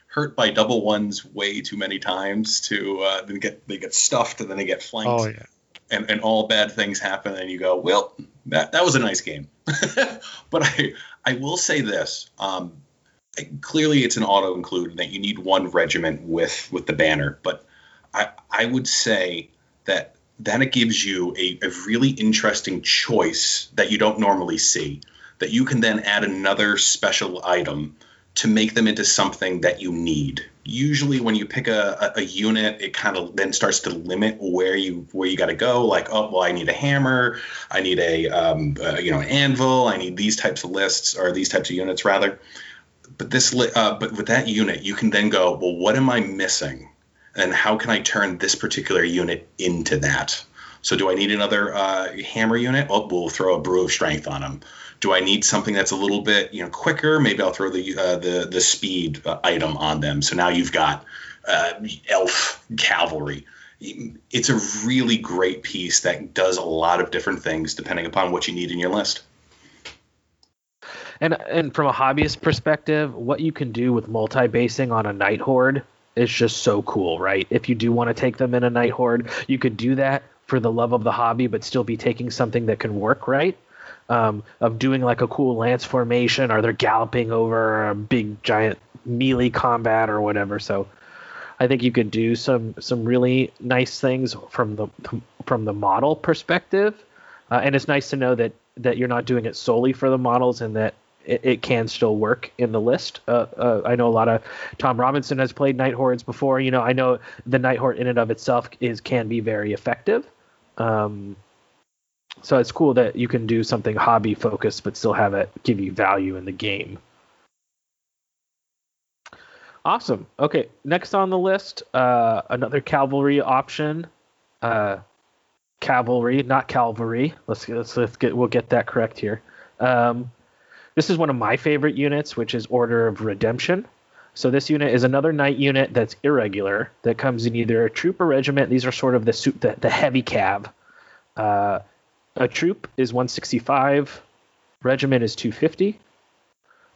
hurt by double ones way too many times. To uh, then get they get stuffed and then they get flanked, oh, yeah. and and all bad things happen. And you go, well, that that was a nice game. But I I will say this. Um, clearly, it's an auto include, and that you need one regiment with with the banner. But I I would say that. Then it gives you a, a really interesting choice that you don't normally see, that you can then add another special item to make them into something that you need. Usually when you pick a, a, a unit, it kind of then starts to limit where you where you got to go. Like, oh, well, I need a hammer. I need a, um, uh, you know, an anvil. I need these types of lists or these types of units, rather. But this, uh, but with that unit, you can then go, well, what am I missing? And how can I turn this particular unit into that? So do I need another uh, hammer unit? Oh, we'll throw a brew of strength on them. Do I need something that's a little bit, you know, quicker? Maybe I'll throw the uh, the the speed uh, item on them. So now you've got uh, elf cavalry. It's a really great piece that does a lot of different things depending upon what you need in your list. And and from a hobbyist perspective, what you can do with multi-basing on a Night Horde. It's just so cool, right? If you do want to take them in a Night Horde, you could do that for the love of the hobby, but still be taking something that can work, right? Um, of doing like a cool lance formation, or they're galloping over a big giant melee combat or whatever. So I think you could do some some really nice things from the from the model perspective. Uh, and it's nice to know that that you're not doing it solely for the models, and that it can still work in the list. Uh, uh, I know a lot of Tom Robinson has played Night Hordes before. You know, I know the Night Horde in and of itself is can be very effective. Um, so it's cool that you can do something hobby focused, but still have it give you value in the game. Awesome. Okay, next on the list, uh, another cavalry option. Uh, cavalry, not cavalry. Let's let's let's get we'll get that correct here. Um, This is one of my favorite units, which is Order of Redemption. So this unit is another knight unit that's irregular, that comes in either a troop or regiment. These are sort of the suit, the, the heavy cav. Uh, a troop is one sixty-five, regiment is two fifty,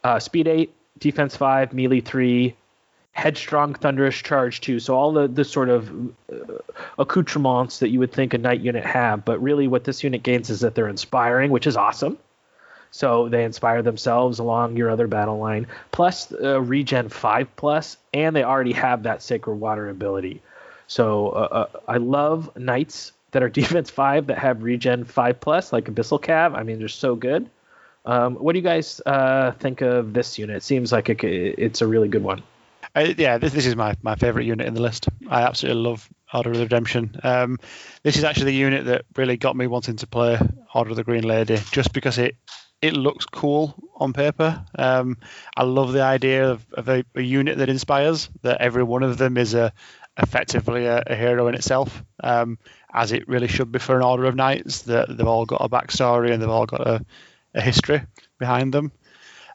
uh, speed eight, defense five, melee three, headstrong, thunderous, charge two. So all the, the sort of uh, accoutrements that you would think a knight unit have. But really what this unit gains is that they're inspiring, which is awesome. So they inspire themselves along your other battle line, plus uh, regen five plus, and they already have that sacred water ability. So uh, uh, I love knights that are defense five that have regen five plus, like Abyssal Cav. I mean, they're so good. Um, what do you guys uh, think of this unit? It seems like it, it's a really good one. Uh, yeah, this this is my, my favorite unit in the list. I absolutely love Order of the Redemption. Um, this is actually the unit that really got me wanting to play Order of the Green Lady, just because it It looks cool on paper. Um, I love the idea of, of a, a unit that inspires, that every one of them is a effectively a, a hero in itself, um, as it really should be for an order of knights, that they've all got a backstory and they've all got a, a history behind them.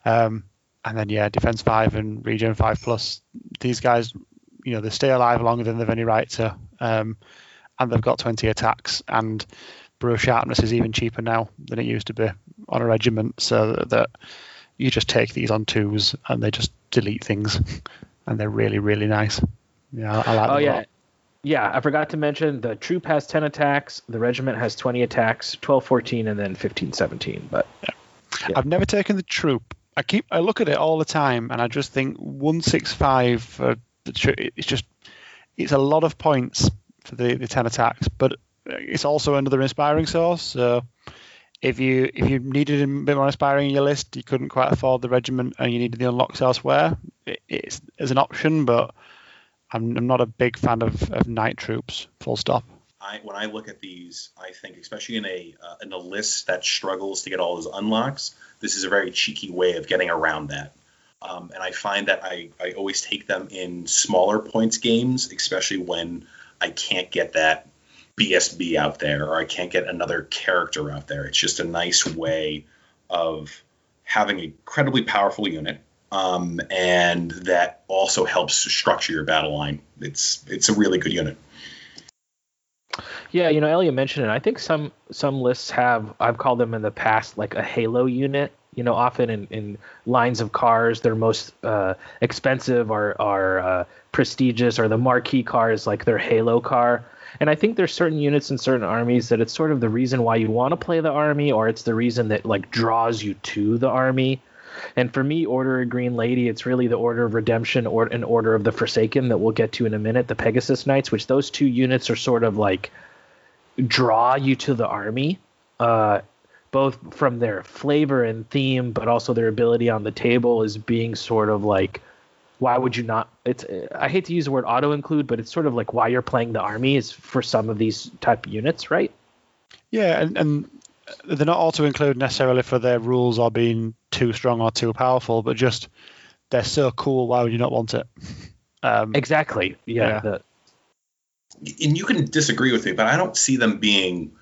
Um, and then, yeah, defense five and regen five plus. These guys, you know, they stay alive longer than they've any right to, um, and they've got twenty attacks, and brew sharpness is even cheaper now than it used to be on a regiment, so that, that you just take these on twos and they just delete things, and they're really, really nice. Yeah, I like oh, them yeah. a lot. Yeah, I forgot to mention the troop has ten attacks, the regiment has twenty attacks, twelve, fourteen, and then fifteen, seventeen. But yeah. Yeah. I've never taken the troop. I keep I look at it all the time, and I just think one sixty-five. Uh, it's just it's a lot of points for the, the ten attacks, but it's also another inspiring source. So if you if you needed a bit more inspiring in your list, you couldn't quite afford the regiment and you needed the unlocks elsewhere, it, it's as an option. But I'm, I'm not a big fan of, of night troops, full stop. I, when I look at these, I think, especially in a uh, in a list that struggles to get all those unlocks, this is a very cheeky way of getting around that. Um, and I find that I, I always take them in smaller points games, especially when I can't get that B S B out there or I can't get another character out there. It's just a nice way of having an incredibly powerful unit, um, and that also helps structure your battle line. It's it's a really good unit. Yeah, you know, Elliot mentioned it. I think some some lists have, I've called them in the past, like a halo unit. You know, often in, in lines of cars, their most uh, expensive or, or uh, prestigious, or the marquee car is like their halo car. And I think there's certain units in certain armies that it's sort of the reason why you want to play the army, or it's the reason that like draws you to the army. And for me, Order of Green Lady, it's really the Order of Redemption or an Order of the Forsaken that we'll get to in a minute, the Pegasus Knights, which those two units are sort of like draw you to the army, uh, both from their flavor and theme, but also their ability on the table is being sort of like, why would you not? It's I hate to use the word auto include, but it's sort of like why you're playing the army is for some of these type of units, right? Yeah, and, and they're not auto include necessarily for their rules are being too strong or too powerful, but just they're so cool. Why would you not want it? Um, exactly. Yeah. yeah. The, and you can disagree with me, but I don't see them being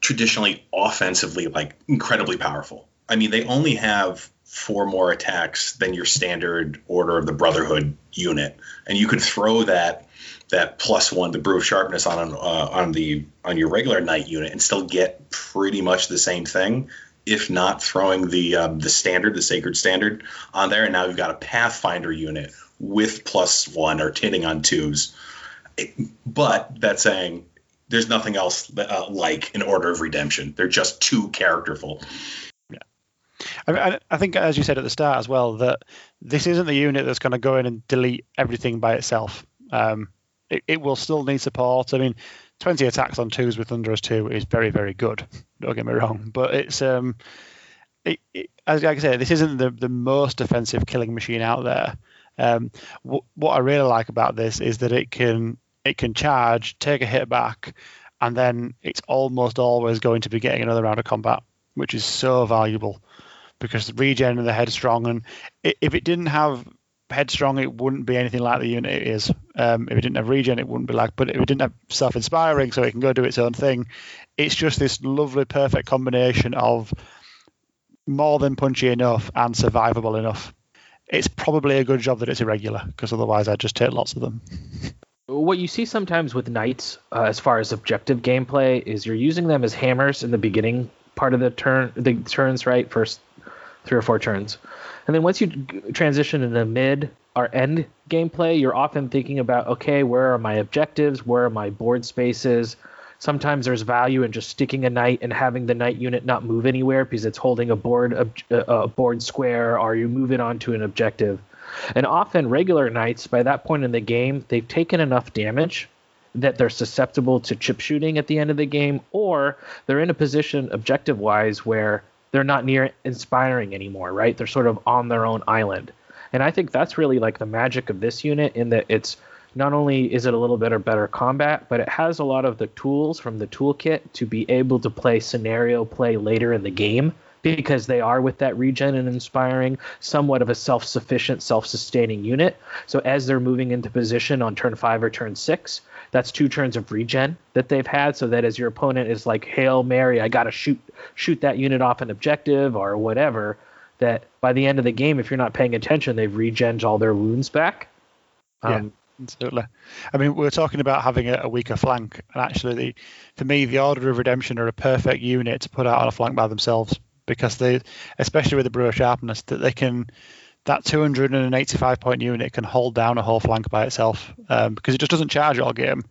traditionally offensively like incredibly powerful. I mean, they only have four more attacks than your standard Order of the Brotherhood unit, and you could throw that that plus one to Brew of Sharpness on uh, on the on your regular knight unit and still get pretty much the same thing, if not throwing the um, the standard, the Sacred Standard, on there. And now you've got a Pathfinder unit with plus one or hitting on twos. It, but that's saying there's nothing else uh, like an Order of Redemption. They're just too characterful. Yeah, I, mean, I, I think, as you said at the start as well, that this isn't the unit that's going to go in and delete everything by itself. Um, it, it will still need support. I mean, twenty attacks on twos with Thunderous two is very, very good. Don't get me wrong, but it's um, it, it, as like I said, this isn't the the most offensive killing machine out there. Um, wh- what I really like about this is that it can. It can charge, take a hit back, and then it's almost always going to be getting another round of combat, which is so valuable because the regen and the headstrong. And if it didn't have headstrong, it wouldn't be anything like the unit it is. Um, if it didn't have regen, it wouldn't be like. But if it didn't have self-inspiring, so it can go do its own thing. It's just this lovely, perfect combination of more than punchy enough and survivable enough. It's probably a good job that it's irregular because otherwise I'd just take lots of them. What you see sometimes with knights, uh, as far as objective gameplay, is you're using them as hammers in the beginning part of the turn, the turns, right? First three or four turns. And then once you transition into mid or end gameplay, you're often thinking about, okay, where are my objectives? Where are my board spaces? Sometimes there's value in just sticking a knight and having the knight unit not move anywhere because it's holding a board, a, a board square, or you move it onto an objective. And often regular knights, by that point in the game, they've taken enough damage that they're susceptible to chip shooting at the end of the game, or they're in a position objective-wise where they're not near inspiring anymore, right? They're sort of on their own island. And I think that's really like the magic of this unit in that it's not only is it a little bit or better combat, but it has a lot of the tools from the toolkit to be able to play scenario play later in the game, because they are, with that regen and inspiring, somewhat of a self-sufficient, self-sustaining unit. So as they're moving into position on turn five or turn six, that's two turns of regen that they've had, so that as your opponent is like, Hail Mary, I got to shoot shoot that unit off an objective or whatever, that by the end of the game, if you're not paying attention, they've regened all their wounds back. Um, yeah. Absolutely. I mean, we're talking about having a, a weaker flank, and actually, the, for me, the Order of Redemption are a perfect unit to put out on a flank by themselves. Because they, especially with the Brew of Sharpness, that they can, that two hundred eighty-five point unit can hold down a whole flank by itself, um, because it just doesn't charge all game.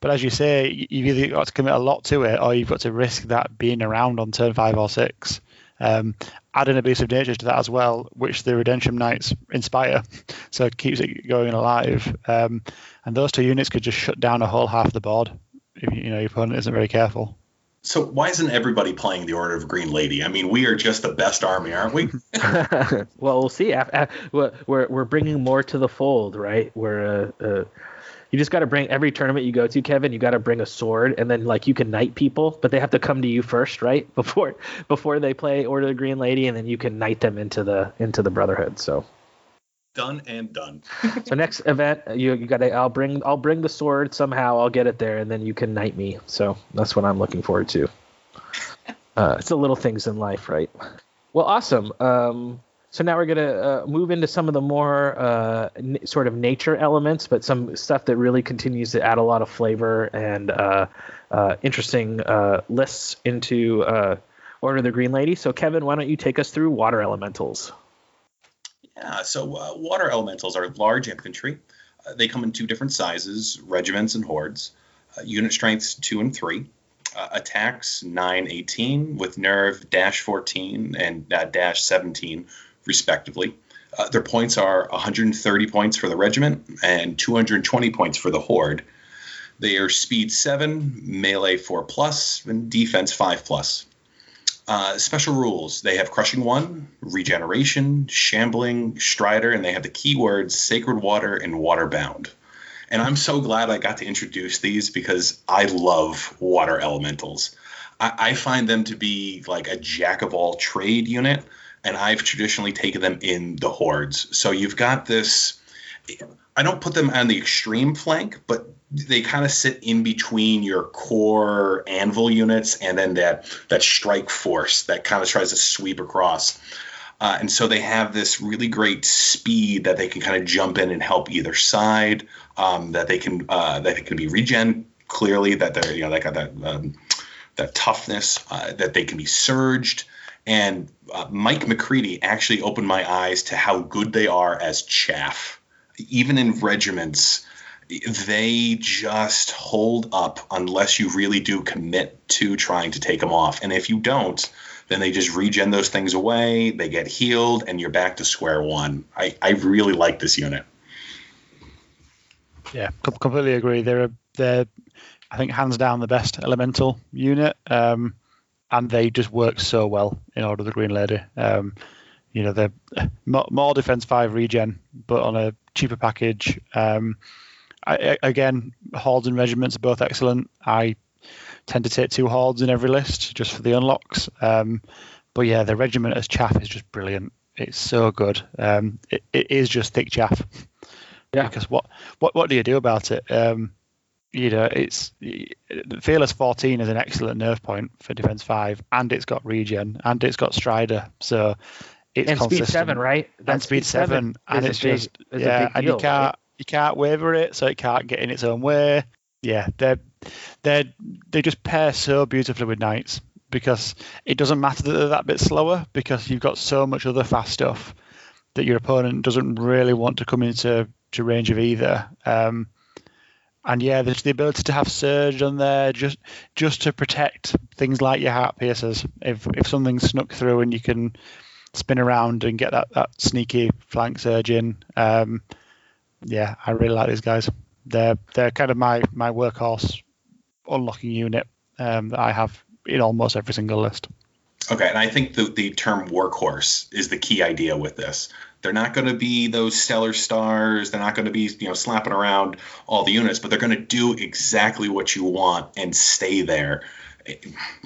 But as you say, you've either got to commit a lot to it, or you've got to risk that being around on turn five or six. Um, adding abusive nature to that as well, which the Redemption Knights inspire, so it keeps it going alive. Um, and those two units could just shut down a whole half of the board if you know your opponent isn't very careful. So why isn't everybody playing the Order of Green Lady? I mean, we are just the best army, aren't we? Well, we'll see. We're we're bringing more to the fold, right? We're uh, uh, You just got to bring every tournament you go to, Kevin. You got to bring a sword, and then like you can knight people, but they have to come to you first, right? Before before they play Order of the Green Lady, and then you can knight them into the into the Brotherhood. So done and done. So next event, you, you got to. I'll bring I'll bring the sword somehow. I'll get it there, and then you can knight me. So that's what I'm looking forward to. Uh, it's the little things in life, right? Well, awesome. Um, So now we're going to uh, move into some of the more uh, n- sort of nature elements, but some stuff that really continues to add a lot of flavor and uh, uh, interesting uh, lists into uh, Order of the Green Lady. So, Kevin, why don't you take us through water elementals? Yeah, so uh, water elementals are large infantry. Uh, they come in two different sizes, regiments and hordes. Uh, unit strengths two and three. Uh, attacks nine eighteen with nerve dash fourteen and uh, dash seventeen. Respectively. Uh, their points are one hundred thirty points for the regiment and two hundred twenty points for the horde. They are speed seven, melee four plus, and defense five plus. Uh, special rules. They have Crushing one, Regeneration, Shambling, Strider, and they have the keywords Sacred Water and Waterbound. And I'm so glad I got to introduce these because I love water elementals. I, I find them to be like a jack-of-all-trade unit, and I've traditionally taken them in the hordes. So you've got this, I don't put them on the extreme flank, but they kind of sit in between your core anvil units and then that, that strike force that kind of tries to sweep across. Uh, and so they have this really great speed that they can kind of jump in and help either side, um, that they can uh, that they can be regen clearly, that they're, you know, they got that, um, that toughness, uh, that they can be surged. And uh, Mike McCready actually opened my eyes to how good they are as chaff. Even in regiments, they just hold up unless you really do commit to trying to take them off. And if you don't, then they just regen those things away, they get healed, and you're back to square one. I, I really like this unit. Yeah, completely agree. They're, they're, I think, hands down the best elemental unit. Um And they just work so well in Order of the Green Lady. Um, you know, they're more defense five regen, but on a cheaper package. Um, I, again, hordes and regiments are both excellent. I tend to take two hordes in every list just for the unlocks. Um, but yeah, the regiment as chaff is just brilliant. It's so good. Um, it, it is just thick chaff. Yeah. Because what, what, what do you do about it? Um, You know, it's Fearless fourteen is an excellent nerf point for defense five, and it's got regen, and it's got Strider, so it's and consistent. Speed seven, right? That's and speed seven, and it's big, just yeah, and deal, you can't right? you can't waver it, so it can't get in its own way. Yeah, they they they just pair so beautifully with knights because it doesn't matter that they're that bit slower because you've got so much other fast stuff that your opponent doesn't really want to come into to range of either. Um, And yeah, there's the ability to have surge on there just just to protect things like your heart piercers. If if something snuck through and you can spin around and get that, that sneaky flank surge in. Um, yeah, I really like these guys. They're they're kind of my, my workhorse unlocking unit um, that I have in almost every single list. Okay, and I think the, the term workhorse is the key idea with this. They're not going to be those stellar stars. They're not going to be, you know, slapping around all the units, but they're going to do exactly what you want and stay there.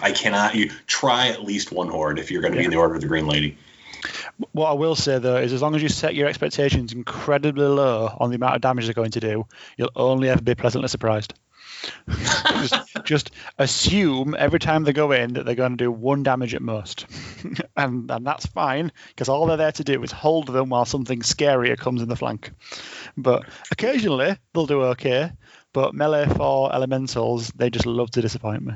I cannot. You try at least one horde if you're going to yeah. be in the Order of the Green Lady. What I will say, though, is as long as you set your expectations incredibly low on the amount of damage they're going to do, you'll only ever be pleasantly surprised. just, just assume every time they go in that they're going to do one damage at most, and, and that's fine because all they're there to do is hold them while something scarier comes in the flank. But occasionally they'll do okay. But melee for elementals, they just love to disappoint me.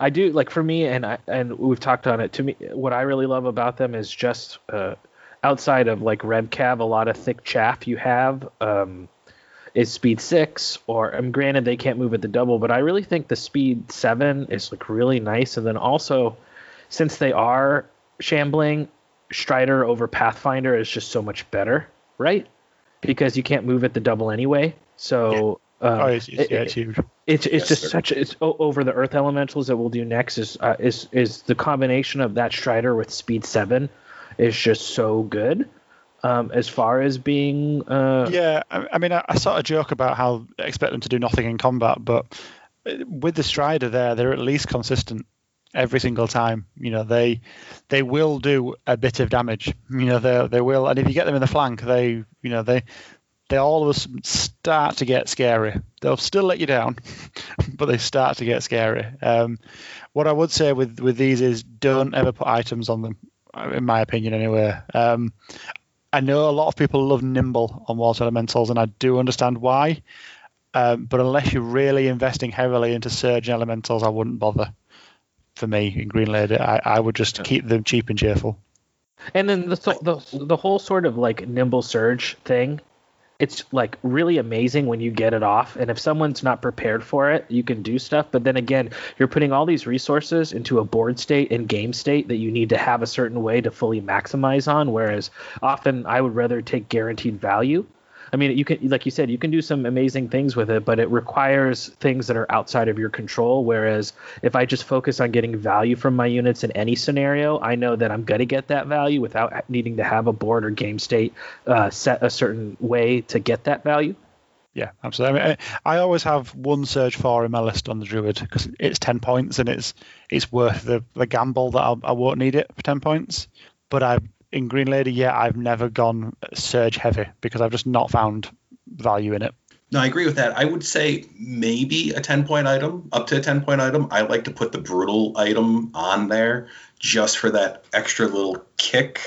I do like for me, and I, and we've talked on it. To me, what I really love about them is just uh, outside of like Rev Cav, a lot of thick chaff you have. Um, is speed six, or um, granted they can't move at the double, but I really think the speed seven is like really nice. And then also, since they are shambling, Strider over Pathfinder is just so much better, right? Because you can't move at the double anyway. So yeah. um, oh, it's, it's, it, yeah, it's huge. It's, it's yes, just sir. such it's over the earth elementals that we'll do next is uh, is is the combination of that Strider with speed seven is just so good. Um, as far as being... Uh... Yeah, I, I mean, I, I sort of joke about how I expect them to do nothing in combat, but with the Strider there, they're at least consistent every single time. You know, they they will do a bit of damage. You know, they they will, and if you get them in the flank, they, you know, they they all of a start to get scary. They'll still let you down, but they start to get scary. Um, what I would say with, with these is don't ever put items on them, in my opinion anyway. Um I know a lot of people love nimble on water elementals, and I do understand why. Um, but unless you're really investing heavily into surge elementals, I wouldn't bother. For me, in Green Lady, I, I would just keep them cheap and cheerful. And then the, the the whole sort of like nimble surge thing, it's like really amazing when you get it off. And if someone's not prepared for it, you can do stuff. But then again, you're putting all these resources into a board state and game state that you need to have a certain way to fully maximize on. Whereas often I would rather take guaranteed value. I mean, you can, like you said, you can do some amazing things with it, but it requires things that are outside of your control. Whereas if I just focus on getting value from my units in any scenario, I know that I'm going to get that value without needing to have a board or game state uh, set a certain way to get that value. Yeah, absolutely. I mean, I always have one Surge four in my list on the Druid because it's ten points and it's it's worth the, the gamble that I'll, I won't need it for ten points. But I've In Green Lady, yeah, I've never gone surge heavy because I've just not found value in it. No, I agree with that. I would say maybe a ten-point item, up to a ten-point item. I like to put the brutal item on there just for that extra little kick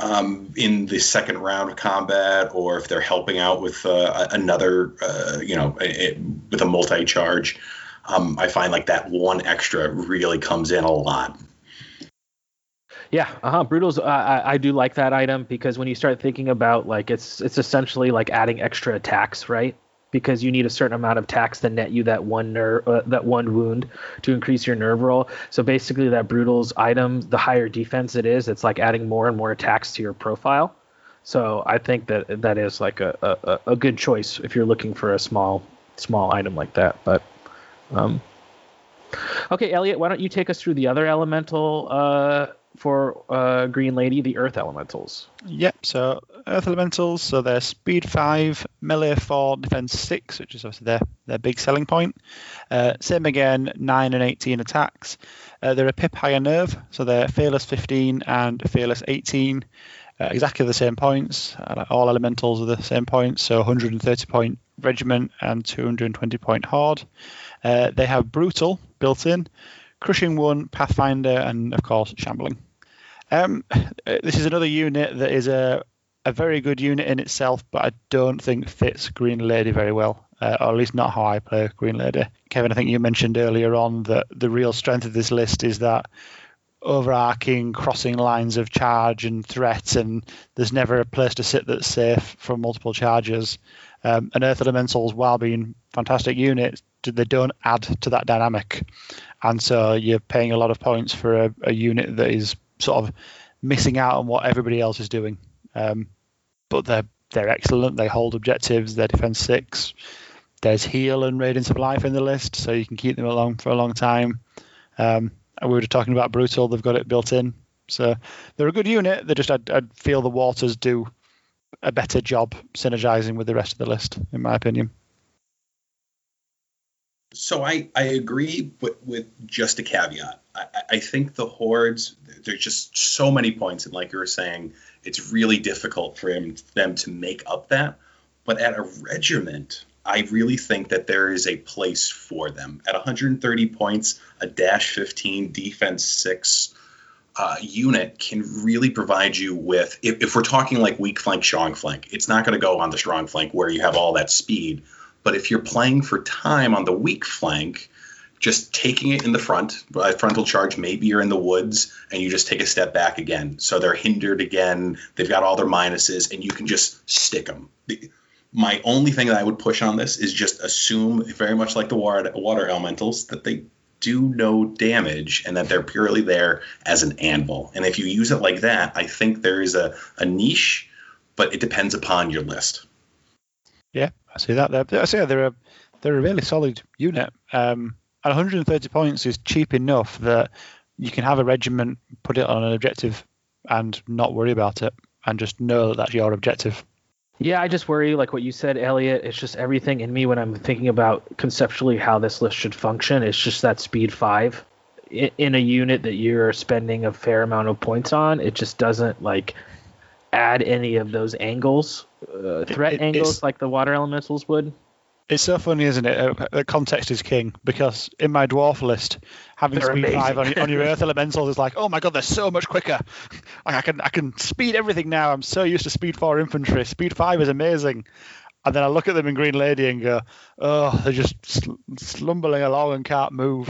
um, in the second round of combat, or if they're helping out with uh, another, uh, you know, it, with a multi-charge. Um, I find like that one extra really comes in a lot. Yeah, uh-huh. Brutals, uh, I, I do like that item because when you start thinking about, like, it's it's essentially like adding extra attacks, right? Because you need a certain amount of attacks to net you that one nerve, uh, that one wound to increase your nerve roll. So basically that Brutals item, the higher defense it is, it's like adding more and more attacks to your profile. So I think that that is like a, a, a good choice if you're looking for a small small item like that. But um, okay, Elliot, why don't you take us through the other elemental uh for uh, Green Lady, the Earth Elementals. Yep, so Earth Elementals, so they're Speed five, Melee four, Defense six, which is obviously their, their big selling point. Uh, same again, nine and eighteen attacks. Uh, they're a pip higher nerve, so they're Fearless fifteen and Fearless eighteen. Uh, exactly the same points. Uh, all Elementals are the same points, so one hundred thirty point Regiment and two hundred twenty point Horde. Uh, they have Brutal built in, Crushing one, Pathfinder, and of course Shambling. Um, this is another unit that is a, a very good unit in itself, but I don't think fits Green Lady very well, uh, or at least not how I play Green Lady. Kevin, I think you mentioned earlier on that the real strength of this list is that overarching crossing lines of charge and threat, and there's never a place to sit that's safe from multiple charges. Um, and Earth Elementals, while being fantastic units, they don't add to that dynamic. And so you're paying a lot of points for a, a unit that is sort of missing out on what everybody else is doing. Um, but they're they're excellent. They hold objectives. They're defense six. There's heal and radiance of life in the list, so you can keep them along for a long time. Um, and we were talking about Brutal. They've got it built in. So they're a good unit. They just I'd, I'd feel the Waters do a better job synergizing with the rest of the list, in my opinion. So I, I agree, but with just a caveat. I, I think the Hordes, there's just so many points, and like you were saying, it's really difficult for him, them to make up that. But at a regiment, I really think that there is a place for them. At one hundred thirty points, a dash fifteen, defense six uh, unit can really provide you with, if, if we're talking like weak flank, strong flank, it's not going to go on the strong flank where you have all that speed. But if you're playing for time on the weak flank, just taking it in the front, by frontal charge, maybe you're in the woods, and you just take a step back again. So they're hindered again. They've got all their minuses, and you can just stick them. My only thing that I would push on this is just assume, very much like the water, water elementals, that they do no damage and that they're purely there as an anvil. And if you use it like that, I think there is a, a niche, but it depends upon your list. Yeah, I see that. There. I see they're a they're a really solid unit. Um, at one hundred thirty points is cheap enough that you can have a regiment, put it on an objective, and not worry about it. and just know that that's your objective. Yeah, I just worry, like what you said, Elliot, it's just everything in me when I'm thinking about conceptually how this list should function. It's just that speed five in a unit that you're spending a fair amount of points on. It just doesn't like add any of those angles, uh, threat it, it, angles like the water elementals would. It's so funny, isn't it? The context is king, because in my dwarf list, having they're speed amazing. five on, on your earth elementals is like, oh my god, they're so much quicker. I can I can speed everything now. I'm so used to speed four infantry. Speed five is amazing. And then I look at them in Green Lady and go, oh, they're just sl- slumbering along and can't move.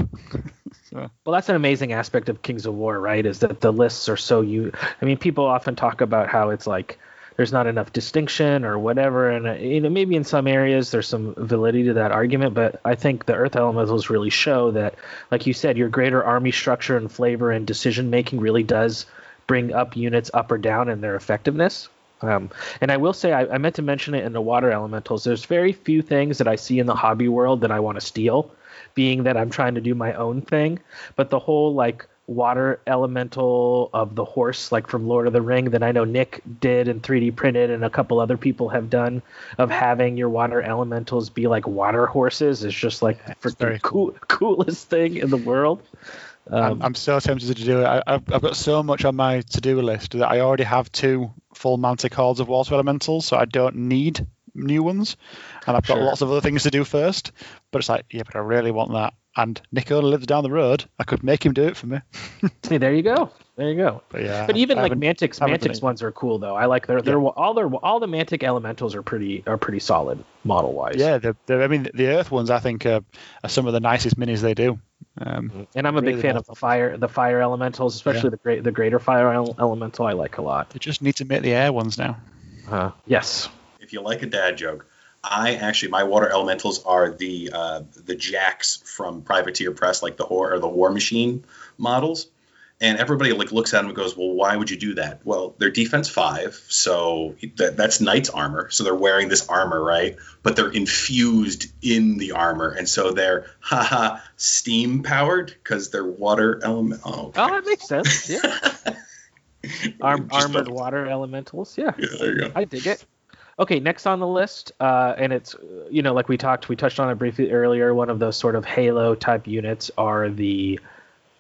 So. Well, that's an amazing aspect of Kings of War, right? Is that the lists are so you. I mean, people often talk about how it's like, there's not enough distinction or whatever. And, uh, you know, maybe in some areas there's some validity to that argument, but I think the earth elementals really show that, like you said, your greater army structure and flavor and decision-making really does bring up units up or down in their effectiveness. Um, and I will say, I, I meant to mention it in the water elementals. There's very few things that I see in the hobby world that I want to steal, being that I'm trying to do my own thing. But the whole, like, water elemental of the horse, like from Lord of the Ring, that I know Nick did and three D printed and a couple other people have done, of having your water elementals be like water horses, is just like yeah, the cool, coolest thing in the world. Um, I'm, I'm so tempted to do it. I, I've, I've got so much on my to-do list that I already have two full Mantic hordes of water elementals, so I don't need new ones. And I've got sure. lots of other things to do first. But it's like, yeah, but I really want that. And Nick only lives down the road. I could make him do it for me. Hey, there you go. There you go. But, yeah, but even I like Mantic's Mantic's ones are cool though. I like their their yeah. all their all the Mantic elementals are pretty are pretty solid model wise. Yeah, they're, they're, I mean the Earth ones I think are, are some of the nicest minis they do. Um, and I'm a really big fan awesome. of the fire the fire elementals, especially yeah. the great the greater fire ele- elemental. I like a lot. You just need to make the air ones now. Uh, yes. If you like a dad joke. I actually, my water elementals are the uh, the jacks from Privateer Press, like the war or the War Machine models, and everybody like looks at them and goes, "Well, why would you do that?" Well, they're defense five, so th- that's knight's armor, so they're wearing this armor, right? But they're infused in the armor, and so they're haha steam powered because they're water element. Oh, okay. Oh, that makes sense. Yeah, Arm- armored about- water elementals. Yeah, yeah, there you go. I dig it. Okay, next on the list, uh, and it's, you know, like we talked, we touched on it briefly earlier, one of those sort of Halo-type units are the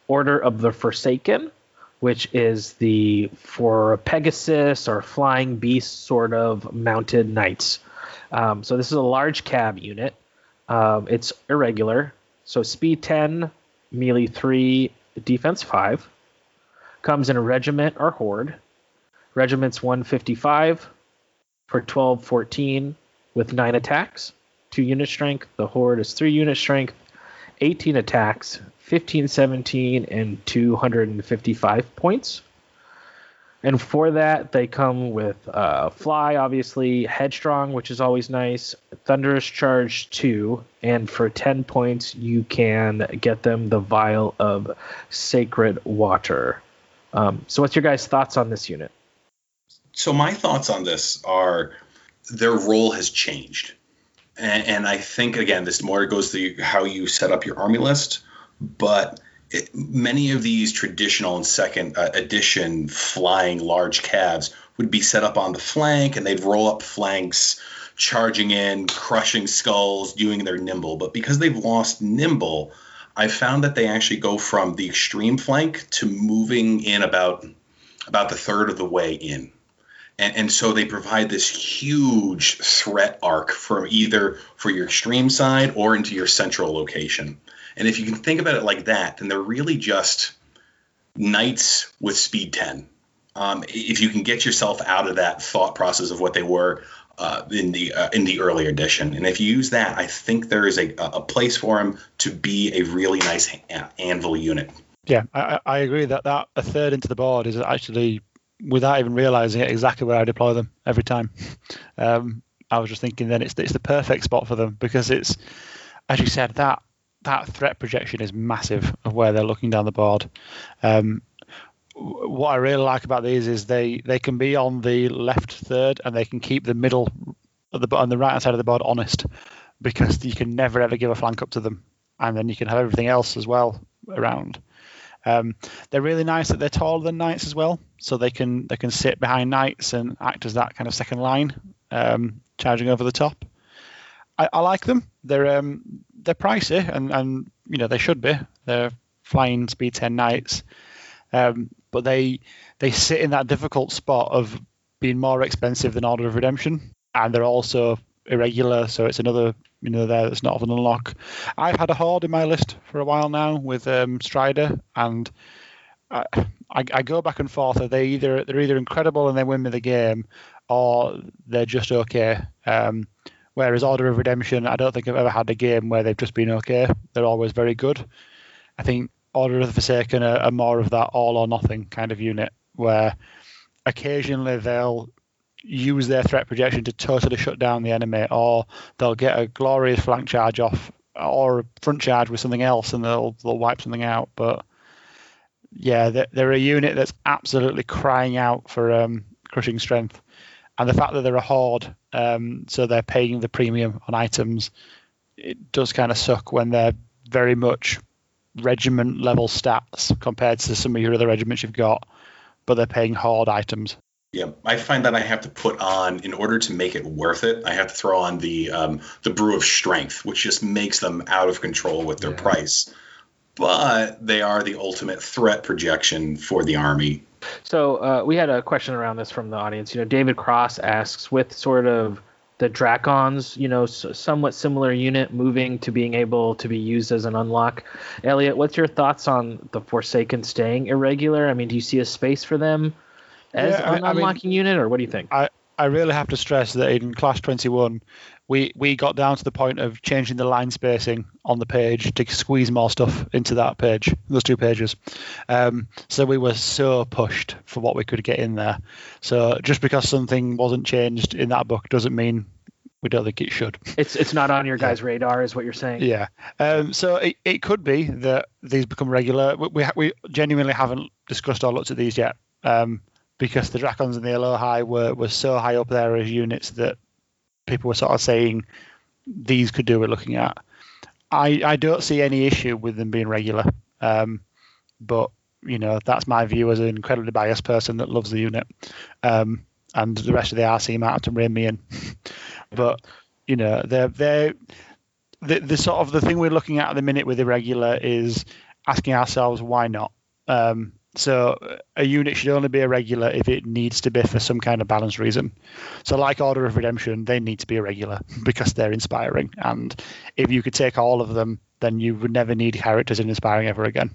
Order of the Forsaken, which is the, for Pegasus or Flying Beast sort of mounted knights. Um, so this is a large cab unit. Um, it's irregular. So speed ten, melee three, defense five. Comes in a regiment or horde. Regiment's one fifty-five. For twelve, fourteen with nine attacks, two unit strength. The horde is three unit strength, eighteen attacks, fifteen, seventeen, and two hundred fifty-five points. And for that, they come with uh, Fly, obviously, Headstrong, which is always nice, Thunderous Charge two, and for ten points, you can get them the Vial of Sacred Water. Um, so what's your guys' thoughts on this unit? So my thoughts on this are their role has changed. And, and I think, again, this more goes to how you set up your army list. But it, many of these traditional and second uh, edition flying large cabs would be set up on the flank, and they'd roll up flanks, charging in, crushing skulls, doing their nimble. But because they've lost nimble, I found that they actually go from the extreme flank to moving in about, about the third of the way in. And, and so they provide this huge threat arc for either for your extreme side or into your central location. And if you can think about it like that, then they're really just knights with speed ten. Um, if you can get yourself out of that thought process of what they were uh, in the uh, in the early edition. And if you use that, I think there is a, a place for them to be a really nice an- anvil unit. Yeah, I, I agree that, that a third into the board is actually... without even realizing it, exactly where I deploy them every time. Um, I was just thinking then it's it's the perfect spot for them because it's, as you said, that that threat projection is massive of where they're looking down the board. Um, what I really like about these is they, they can be on the left third and they can keep the middle of the on the right hand side of the board honest because you can never ever give a flank up to them, and then you can have everything else as well around. Um, they're really nice that they're taller than knights as well, so they can they can sit behind knights and act as that kind of second line, um, charging over the top. I, I like them. They're um, they're pricey, and, and you know they should be. They're flying speed ten knights, um, but they they sit in that difficult spot of being more expensive than Order of Redemption, and they're also irregular, so it's another you know there that's not of an unlock. I've had a horde in my list for a while now with um, Strider, and I, I, I go back and forth. Are they either they're either incredible and they win me the game, or they're just okay. Um, whereas Order of Redemption, I don't think I've ever had a game where they've just been okay. They're always very good. I think Order of the Forsaken are, are more of that all or nothing kind of unit, where occasionally they'll use their threat projection to totally shut down the enemy, or they'll get a glorious flank charge off or a front charge with something else, and they'll they'll wipe something out. But yeah, they're, they're a unit that's absolutely crying out for um, crushing strength, and the fact that they're a horde, um, so they're paying the premium on items, it does kind of suck when they're very much regiment level stats compared to some of your other regiments you've got, but they're paying horde items. Yeah, I find that I have to put on, in order to make it worth it, I have to throw on the um, the brew of strength, which just makes them out of control with their yeah. price. But they are the ultimate threat projection for the army. So uh, we had a question around this from the audience. You know, David Cross asks, with sort of the Dracons, you know, somewhat similar unit moving to being able to be used as an unlock. Elliot, what's your thoughts on the Forsaken staying irregular? I mean, do you see a space for them as yeah, an unlocking I mean, unit, or what do you think? I, I really have to stress that in Clash twenty-one, we, we got down to the point of changing the line spacing on the page to squeeze more stuff into that page, those two pages. Um, so we were so pushed for what we could get in there. So just because something wasn't changed in that book doesn't mean we don't think it should. It's it's not on your guys' yeah. radar, is what you're saying. Yeah. Um, so it, it could be that these become regular. We, we we genuinely haven't discussed or looked at these yet. Um, Because the Dracons and the Elohi were, were so high up there as units that people were sort of saying these could do we're looking at. I, I don't see any issue with them being regular. Um, but, you know, that's my view as an incredibly biased person that loves the unit. Um, and the rest of the R C might have to rein me in. But, you know, they're, they're, the, the sort of the thing we're looking at at the minute with irregular is asking ourselves, why not? Um, So a unit should only be irregular if it needs to be for some kind of balanced reason. So like Order of Redemption, they need to be irregular because they're inspiring. And if you could take all of them, then you would never need characters in inspiring ever again.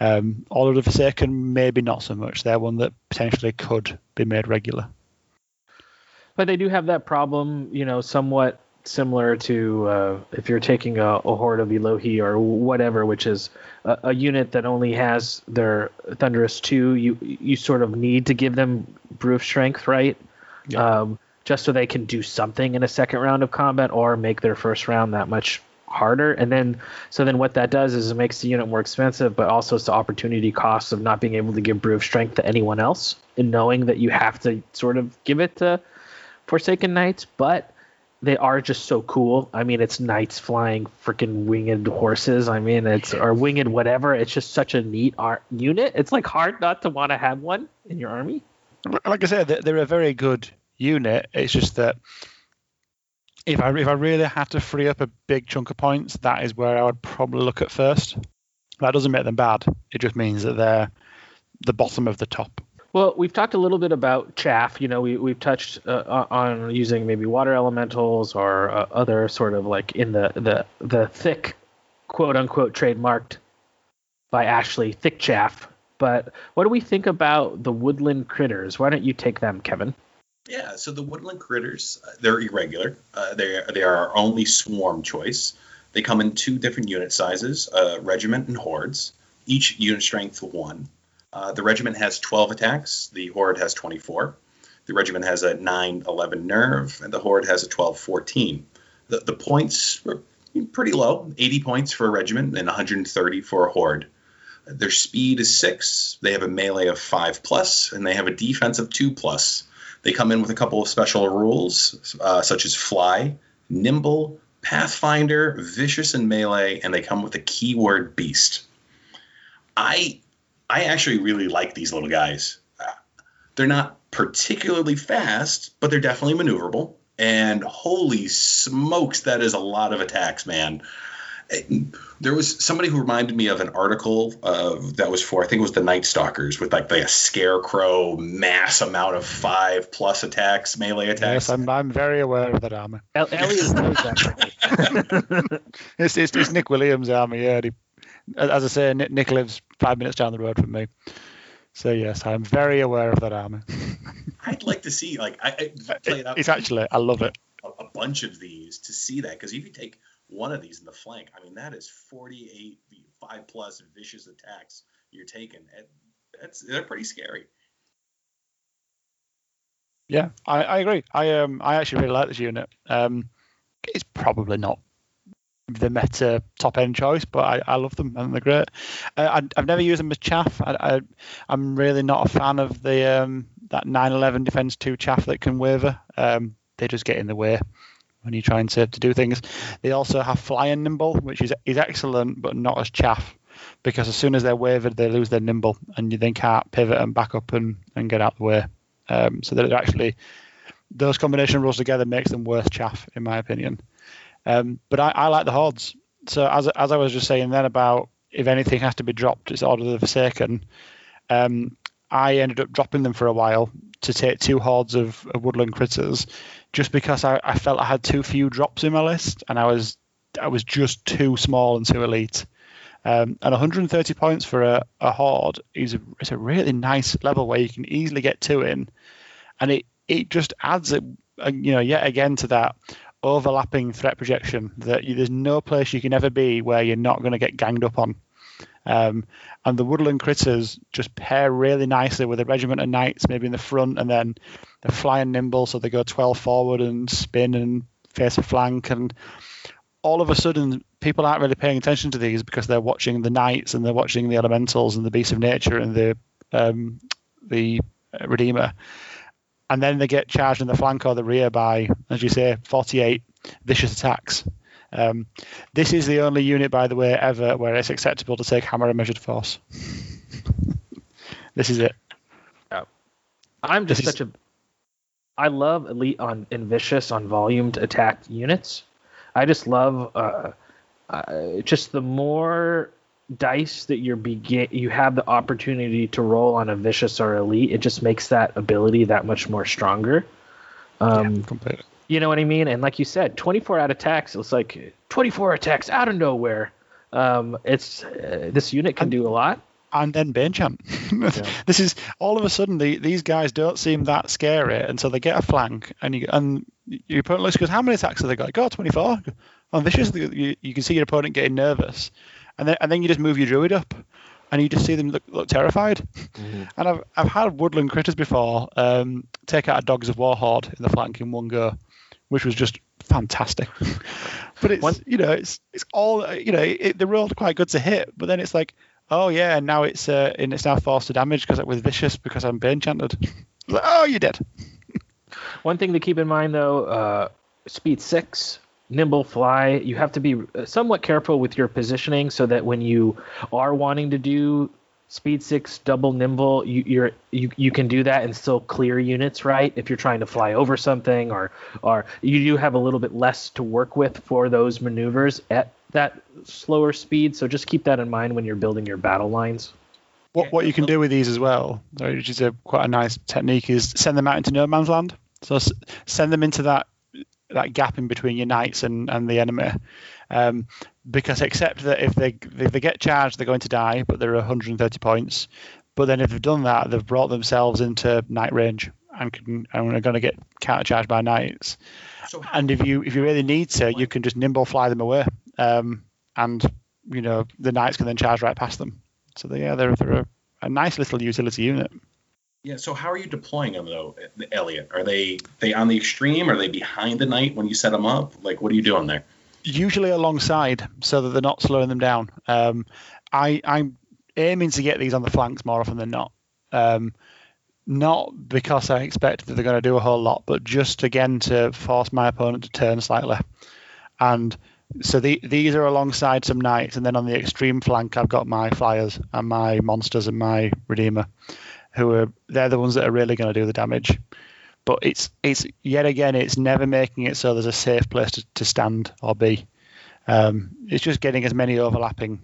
Um, Order of the Forsaken, maybe not so much. They're one that potentially could be made regular. But they do have that problem, you know, somewhat similar to uh, if you're taking a, a horde of Elohi or whatever, which is a, a unit that only has their Thunderous two, you you sort of need to give them Brew of Strength, right? Yeah. Um, just so they can do something in a second round of combat or make their first round that much harder. And then, so then what that does is it makes the unit more expensive, but also it's the opportunity cost of not being able to give Brew of Strength to anyone else and knowing that you have to sort of give it to Forsaken Knights, but they are just so cool. I mean, it's knights flying freaking winged horses. I mean, it's or winged whatever. It's just such a neat art unit. It's like hard not to want to have one in your army. Like I said, they're a very good unit. It's just that if I if I really had to free up a big chunk of points, that is where I would probably look at first. That doesn't make them bad. It just means that they're the bottom of the top. Well, we've talked a little bit about chaff. You know, we, we've touched uh, on using maybe water elementals or uh, other sort of like in the, the, the thick, quote unquote, trademarked by Ashley, thick chaff. But what do we think about the woodland critters? Why don't you take them, Kevin? Yeah, so the woodland critters, uh, they're irregular. Uh, they, they are our only swarm choice. They come in two different unit sizes, uh, regiment and hordes, each unit strength one. Uh, the regiment has twelve attacks, the horde has twenty-four. The regiment has a nine eleven nerve, and the horde has a twelve fourteen. The, the points are pretty low, eighty points for a regiment and one hundred thirty for a horde. Their speed is six, they have a melee of five plus, and they have a defense of two plus. They come in with a couple of special rules, uh, such as fly, nimble, pathfinder, vicious, and melee, and they come with a keyword beast. I I actually really like these little guys. They're not particularly fast, but they're definitely maneuverable. And holy smokes, that is a lot of attacks, man. There was somebody who reminded me of an article uh, that was for, I think it was the Night Stalkers, with like, like a scarecrow mass amount of five plus attacks, melee attacks. Yes, I'm, I'm very aware of that army. El- Elliot knows that. it's, it's, it's Nick Williams' army, yeah. He, as I say, Nick, Nick lives five minutes down the road from me. So yes, I'm very aware of that army. I'd like to see, like, I, I play it out. It's actually, I love it. A, a bunch of these to see that, because if you take one of these in the flank, I mean, that is forty-eight five plus vicious attacks you're taking. That's they're pretty scary. Yeah, I, I agree. I um I actually really like this unit. Um, it's probably not the meta top end choice, but I, I love them and they're great. Uh, I, I've never used them as chaff. I, I I'm really not a fan of the um that nine eleven defense two chaff that can waver. Um, they just get in the way when you're trying to to do things. They also have fly and nimble, which is is excellent, but not as chaff, because as soon as they're wavered, they lose their nimble, and you then can't pivot and back up and and get out the way. Um, so that actually those combination rules together makes them worth chaff, in my opinion. Um, but I, I like the hordes. So as as I was just saying then about if anything has to be dropped, it's Order of the Forsaken. Um, I ended up dropping them for a while to take two hordes of, of woodland critters, just because I, I felt I had too few drops in my list, and I was I was just too small and too elite. Um, and one hundred thirty points for a, a horde is a, it's a really nice level where you can easily get two in, and it it just adds it, you know, yet again to that overlapping threat projection that you, there's no place you can ever be where you're not going to get ganged up on. Um, and the woodland critters just pair really nicely with a regiment of knights maybe in the front, and then they're flying nimble, so they go twelve forward and spin and face a flank, and all of a sudden people aren't really paying attention to these because they're watching the knights and they're watching the elementals and the beasts of nature and the um, the Redeemer. And then they get charged in the flank or the rear by, as you say, forty-eight vicious attacks. Um, this is the only unit, by the way, ever where it's acceptable to take hammer and measured force. This is it. Oh. I'm just this such is... a... I love elite on and vicious on volumed attack units. I just love uh, uh, just the more dice that you're begin you have the opportunity to roll on a vicious or elite, it just makes that ability that much more stronger. Um yeah, completely. You know what I mean? And like you said, twenty-four out of attacks, it's like twenty-four attacks out of nowhere. Um it's uh, this unit can and, do a lot. And then Bane Chant. Yeah. This is all of a sudden the, these guys don't seem that scary, and so they get a flank, and you and your opponent looks, goes, how many attacks have they got? Like, oh, twenty-four on vicious. You, you can see your opponent getting nervous. And then, and then you just move your druid up, and you just see them look, look terrified. Mm-hmm. And I've I've had woodland critters before um, take out a Dogs of War horde in the flank in one go, which was just fantastic. But it's one, you know it's it's all you know it, the rolled quite good to hit, but then it's like, oh yeah, and now it's uh, and it's now forced to damage because it was vicious because I'm Bane chanted. Like, oh, you're dead. One thing to keep in mind though, uh, speed six. Nimble fly, you have to be somewhat careful with your positioning so that when you are wanting to do speed six double nimble, you you're, you you can do that and still clear units, right? If you're trying to fly over something, or or you do have a little bit less to work with for those maneuvers at that slower speed, so just keep that in mind when you're building your battle lines. What what you can do with these as well, which is a quite a nice technique, is send them out into no man's land. So send them into that that gap in between your knights and, and the enemy, um, because except that if they if they get charged, they're going to die, but they're one hundred thirty points. But then if they've done that, they've brought themselves into knight range and can and are going to get counter charged by knights. So, and if you if you really need to, you can just nimble fly them away, um, and you know the knights can then charge right past them. So they, yeah, they're they're a, a nice little utility unit. Yeah, so how are you deploying them, though, Elliot? Are they they on the extreme? Are they behind the knight when you set them up? Like, what are you doing there? Usually alongside, so that they're not slowing them down. Um, I, I'm aiming to get these on the flanks more often than not. Um, not because I expect that they're going to do a whole lot, but just, again, to force my opponent to turn slightly. And So the, these are alongside some knights, and then on the extreme flank, I've got my flyers and my monsters and my redeemer, who are they're the ones that are really going to do the damage. But it's it's yet again, it's never making it so there's a safe place to, to stand or be. Um, it's just getting as many overlapping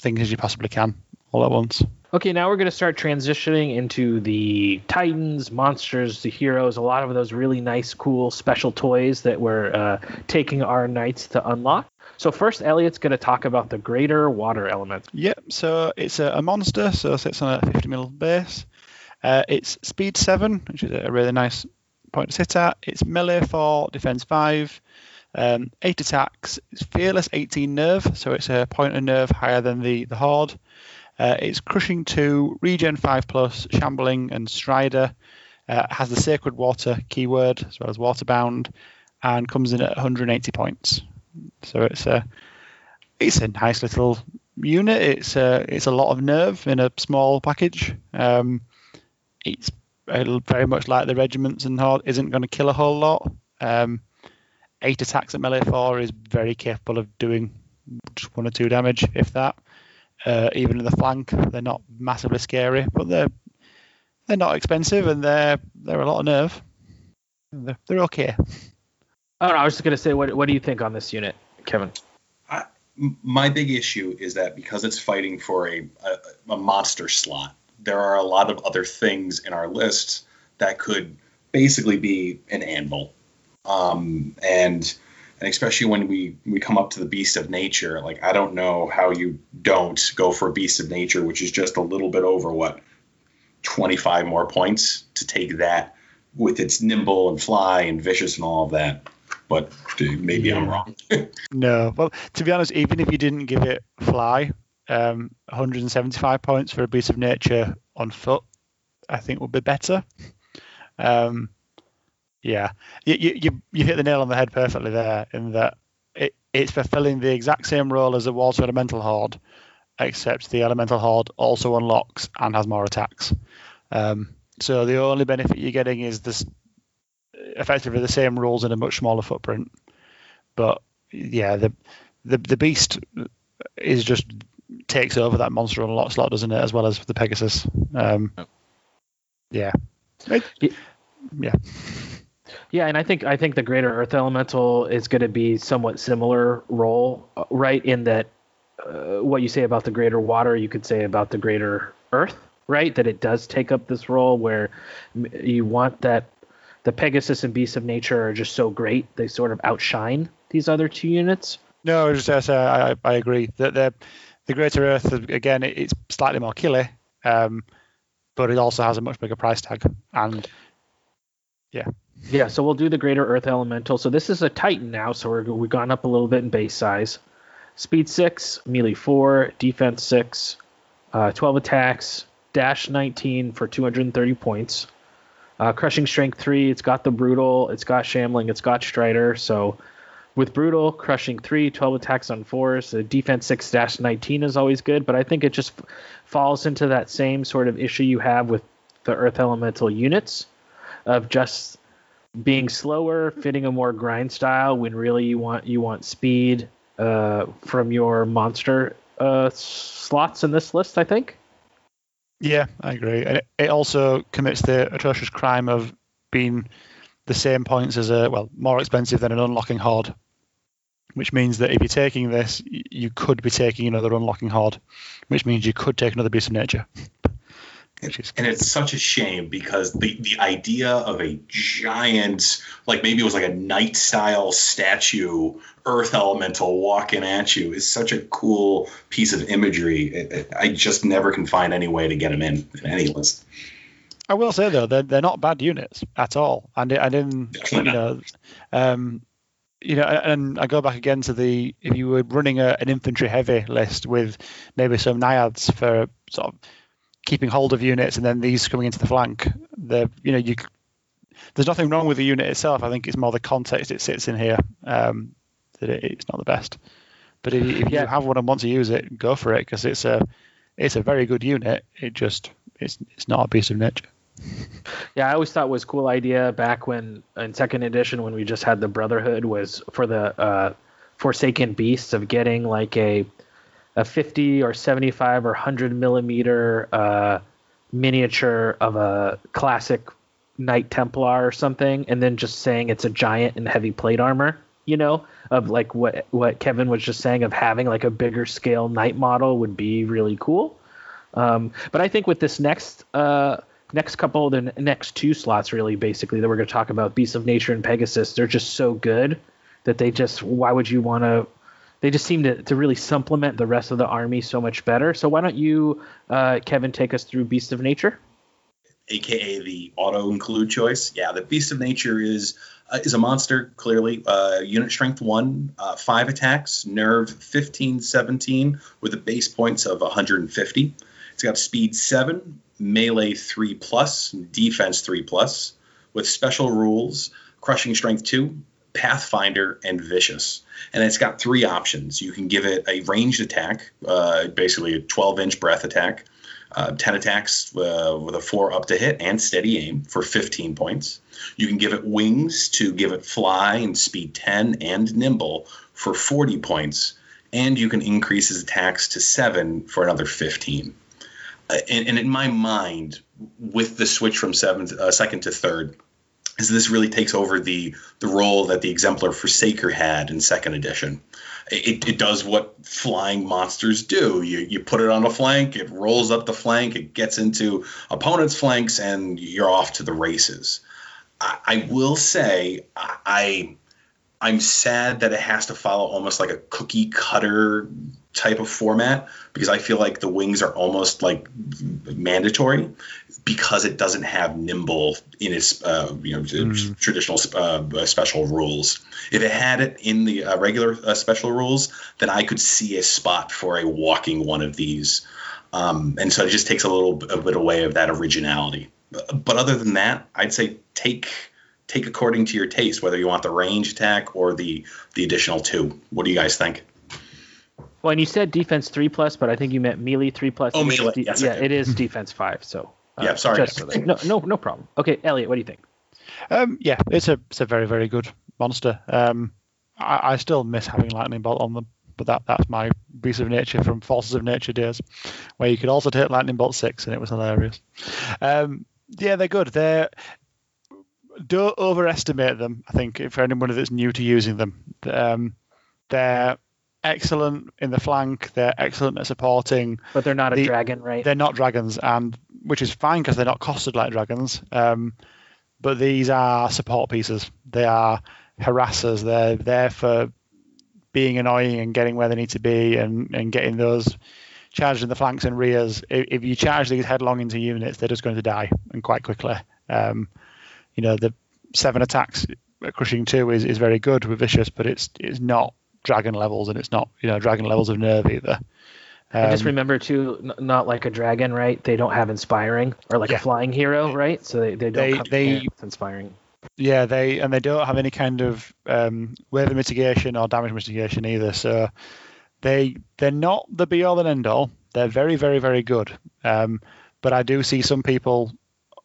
things as you possibly can all at once. Okay, now we're going to start transitioning into the Titans, monsters, the heroes, a lot of those really nice, cool, special toys that we're uh, taking our knights to unlock. So first, Elliot's going to talk about the Greater Water Element. Yep, so it's a, a monster, so it sits on a fifty millimeter base. Uh, it's speed seven, which is a really nice point to sit at. It's melee four, defense five, um, eight attacks. It's fearless eighteen nerve, so it's a point of nerve higher than the, the Horde. Uh, it's Crushing two, Regen five plus, Shambling and Strider. Uh, has the Sacred Water keyword as well as Waterbound, and comes in at one hundred eighty points. So it's a it's a nice little unit. It's a, it's a lot of nerve in a small package. Um, it's very much like the regiments and Horde, isn't going to kill a whole lot. Um, eight attacks at melee four is very capable of doing just one or two damage, if that. Uh, even in the flank, they're not massively scary, but they're they're not expensive, and they're they're a lot of nerve. They're, they're okay. I don't know, I was just gonna say, what what do you think on this unit, Kevin? I, my big issue is that because it's fighting for a, a a monster slot, there are a lot of other things in our list that could basically be an anvil, um, and. And especially when we, we come up to the Beast of Nature, like, I don't know how you don't go for a Beast of Nature, which is just a little bit over, what, twenty-five more points to take that with its nimble and fly and vicious and all of that. But dude, maybe yeah. I'm wrong. No. Well, to be honest, even if you didn't give it fly, um, one hundred seventy-five points for a Beast of Nature on foot, I think would be better. Um Yeah, you, you you hit the nail on the head perfectly there, in that it, it's fulfilling the exact same role as a Water Elemental Horde, except the Elemental Horde also unlocks and has more attacks. Um, so the only benefit you're getting is this, effectively the same rules in a much smaller footprint. But yeah, the the, the Beast is just takes over that monster unlock slot, doesn't it? As well as the Pegasus. Um, yeah. It, yeah. Yeah, and I think I think the Greater Earth Elemental is going to be somewhat similar role, right? In that, uh, what you say about the Greater Water, you could say about the Greater Earth, right? That it does take up this role where you want that the Pegasus and Beasts of Nature are just so great they sort of outshine these other two units. No, just uh, I I agree that the the Greater Earth, again, it's slightly more killy, um, but it also has a much bigger price tag, and yeah. Yeah, so we'll do the Greater Earth Elemental. So this is a Titan now, so we're, we've gone up a little bit in base size. Speed six, melee four, defense six, uh, twelve attacks, dash nineteen for two hundred thirty points. Uh, crushing strength three, it's got the Brutal, it's got Shambling, it's got Strider. So with Brutal, crushing three, twelve attacks on fours, so defense six, dash nineteen is always good. But I think it just f- falls into that same sort of issue you have with the Earth Elemental units of just being slower, fitting a more grind style when really you want you want speed uh, from your monster uh, slots in this list, I think. Yeah, I agree. And it, it also commits the atrocious crime of being the same points as a, well, more expensive than an unlocking Horde, which means that if you're taking this, you could be taking another unlocking Horde, which means you could take another Beast of Nature. And it's such a shame because the, the idea of a giant, like maybe it was like a knight-style statue, earth elemental walking at you is such a cool piece of imagery. It, it, I just never can find any way to get them in, in any list. I will say, though, they're, they're not bad units at all. And, and in, you know, um, you know, and I go back again to the, if you were running a, an infantry-heavy list with maybe some naiads for sort of keeping hold of units, and then these coming into the flank. The you know you, there's nothing wrong with the unit itself. I think it's more the context it sits in here um, that it, it's not the best. But if, if you yeah. have one and want to use it, go for it because it's a it's a very good unit. It just it's it's not a Beast of Nature. Yeah, I always thought it was a cool idea back when in second edition when we just had the Brotherhood was for the. Uh, Forsaken Beasts of getting like a a fifty or seventy-five or one hundred millimeter uh, miniature of a classic Knight Templar or something, and then just saying it's a giant in heavy plate armor, you know, of like what what Kevin was just saying of having like a bigger scale Knight model would be really cool. Um, but I think with this next uh, next couple, the next two slots really basically that we're going to talk about, Beasts of Nature and Pegasus, they're just so good that they just, why would you want to, they just seem to, to really supplement the rest of the army so much better. So why don't you, uh, Kevin, take us through Beasts of Nature? A K A the auto-include choice. Yeah, the Beast of Nature is uh, is a monster, clearly. Uh, unit strength one, uh, five attacks, nerve fifteen, seventeen, with a base points of one hundred fifty. It's got speed seven, melee three plus, defense three plus, with special rules, crushing strength two, Pathfinder, and Vicious. And it's got three options. You can give it a ranged attack, uh, basically a twelve-inch breath attack, Uh, ten attacks uh, with a four up to hit and steady aim for fifteen points. You can give it wings to give it fly and speed ten and nimble for forty points. And you can increase his attacks to seven for another fifteen. Uh, and, and in my mind, with the switch from seven to, uh, second to third, is this really takes over the the role that the Exemplar Forsaker had in second edition. It, it does what flying monsters do. You you put it on a flank, it rolls up the flank, it gets into opponents' flanks, and you're off to the races. I, I will say I I'm sad that it has to follow almost like a cookie cutter type of format, because I feel like the wings are almost like mandatory because it doesn't have nimble in its uh, you know mm. traditional uh, special rules. If it had it in the uh, regular uh, special rules, then I could see a spot for a walking one of these, um, and so it just takes a little a bit away of that originality. But other than that, I'd say take take according to your taste, whether you want the range attack or the the additional two. What do you guys think? Well, and you said defense three plus, but I think you meant melee three plus. Oh, melee. De- yes, yeah, it is defense five. So uh, yeah, sorry. Just for that. No, no, no problem. Okay, Elliot, what do you think? Um, yeah, it's a it's a very very good monster. Um, I, I still miss having lightning bolt on them, but that that's my Beast of Nature from Forces of Nature days, where you could also take lightning bolt six, and it was hilarious. Um, yeah, they're good. They're don't overestimate them. I think for anyone that's new to using them, um, they're excellent in the flank, they're excellent at supporting, but they're not a the, dragon, right? They're not dragons, and which is fine because they're not costed like dragons. Um, but these are support pieces. They are harassers. They're there for being annoying and getting where they need to be, and, and getting those charged in the flanks and rears. If, if you charge these headlong into units, they're just going to die, and quite quickly. Um, you know, the seven attacks at crushing two is, is very good with Vicious, but it's it's not dragon levels, and it's not, you know, dragon levels of nerve either. Um, I just remember too, n- not like a dragon, right? They don't have inspiring, or like yeah. a flying hero, right? So they, they don't they, come they, with inspiring. Yeah, they and they don't have any kind of um, wave mitigation or damage mitigation either. So they they're not the be all and end all. They're very very very good. Um, but I do see some people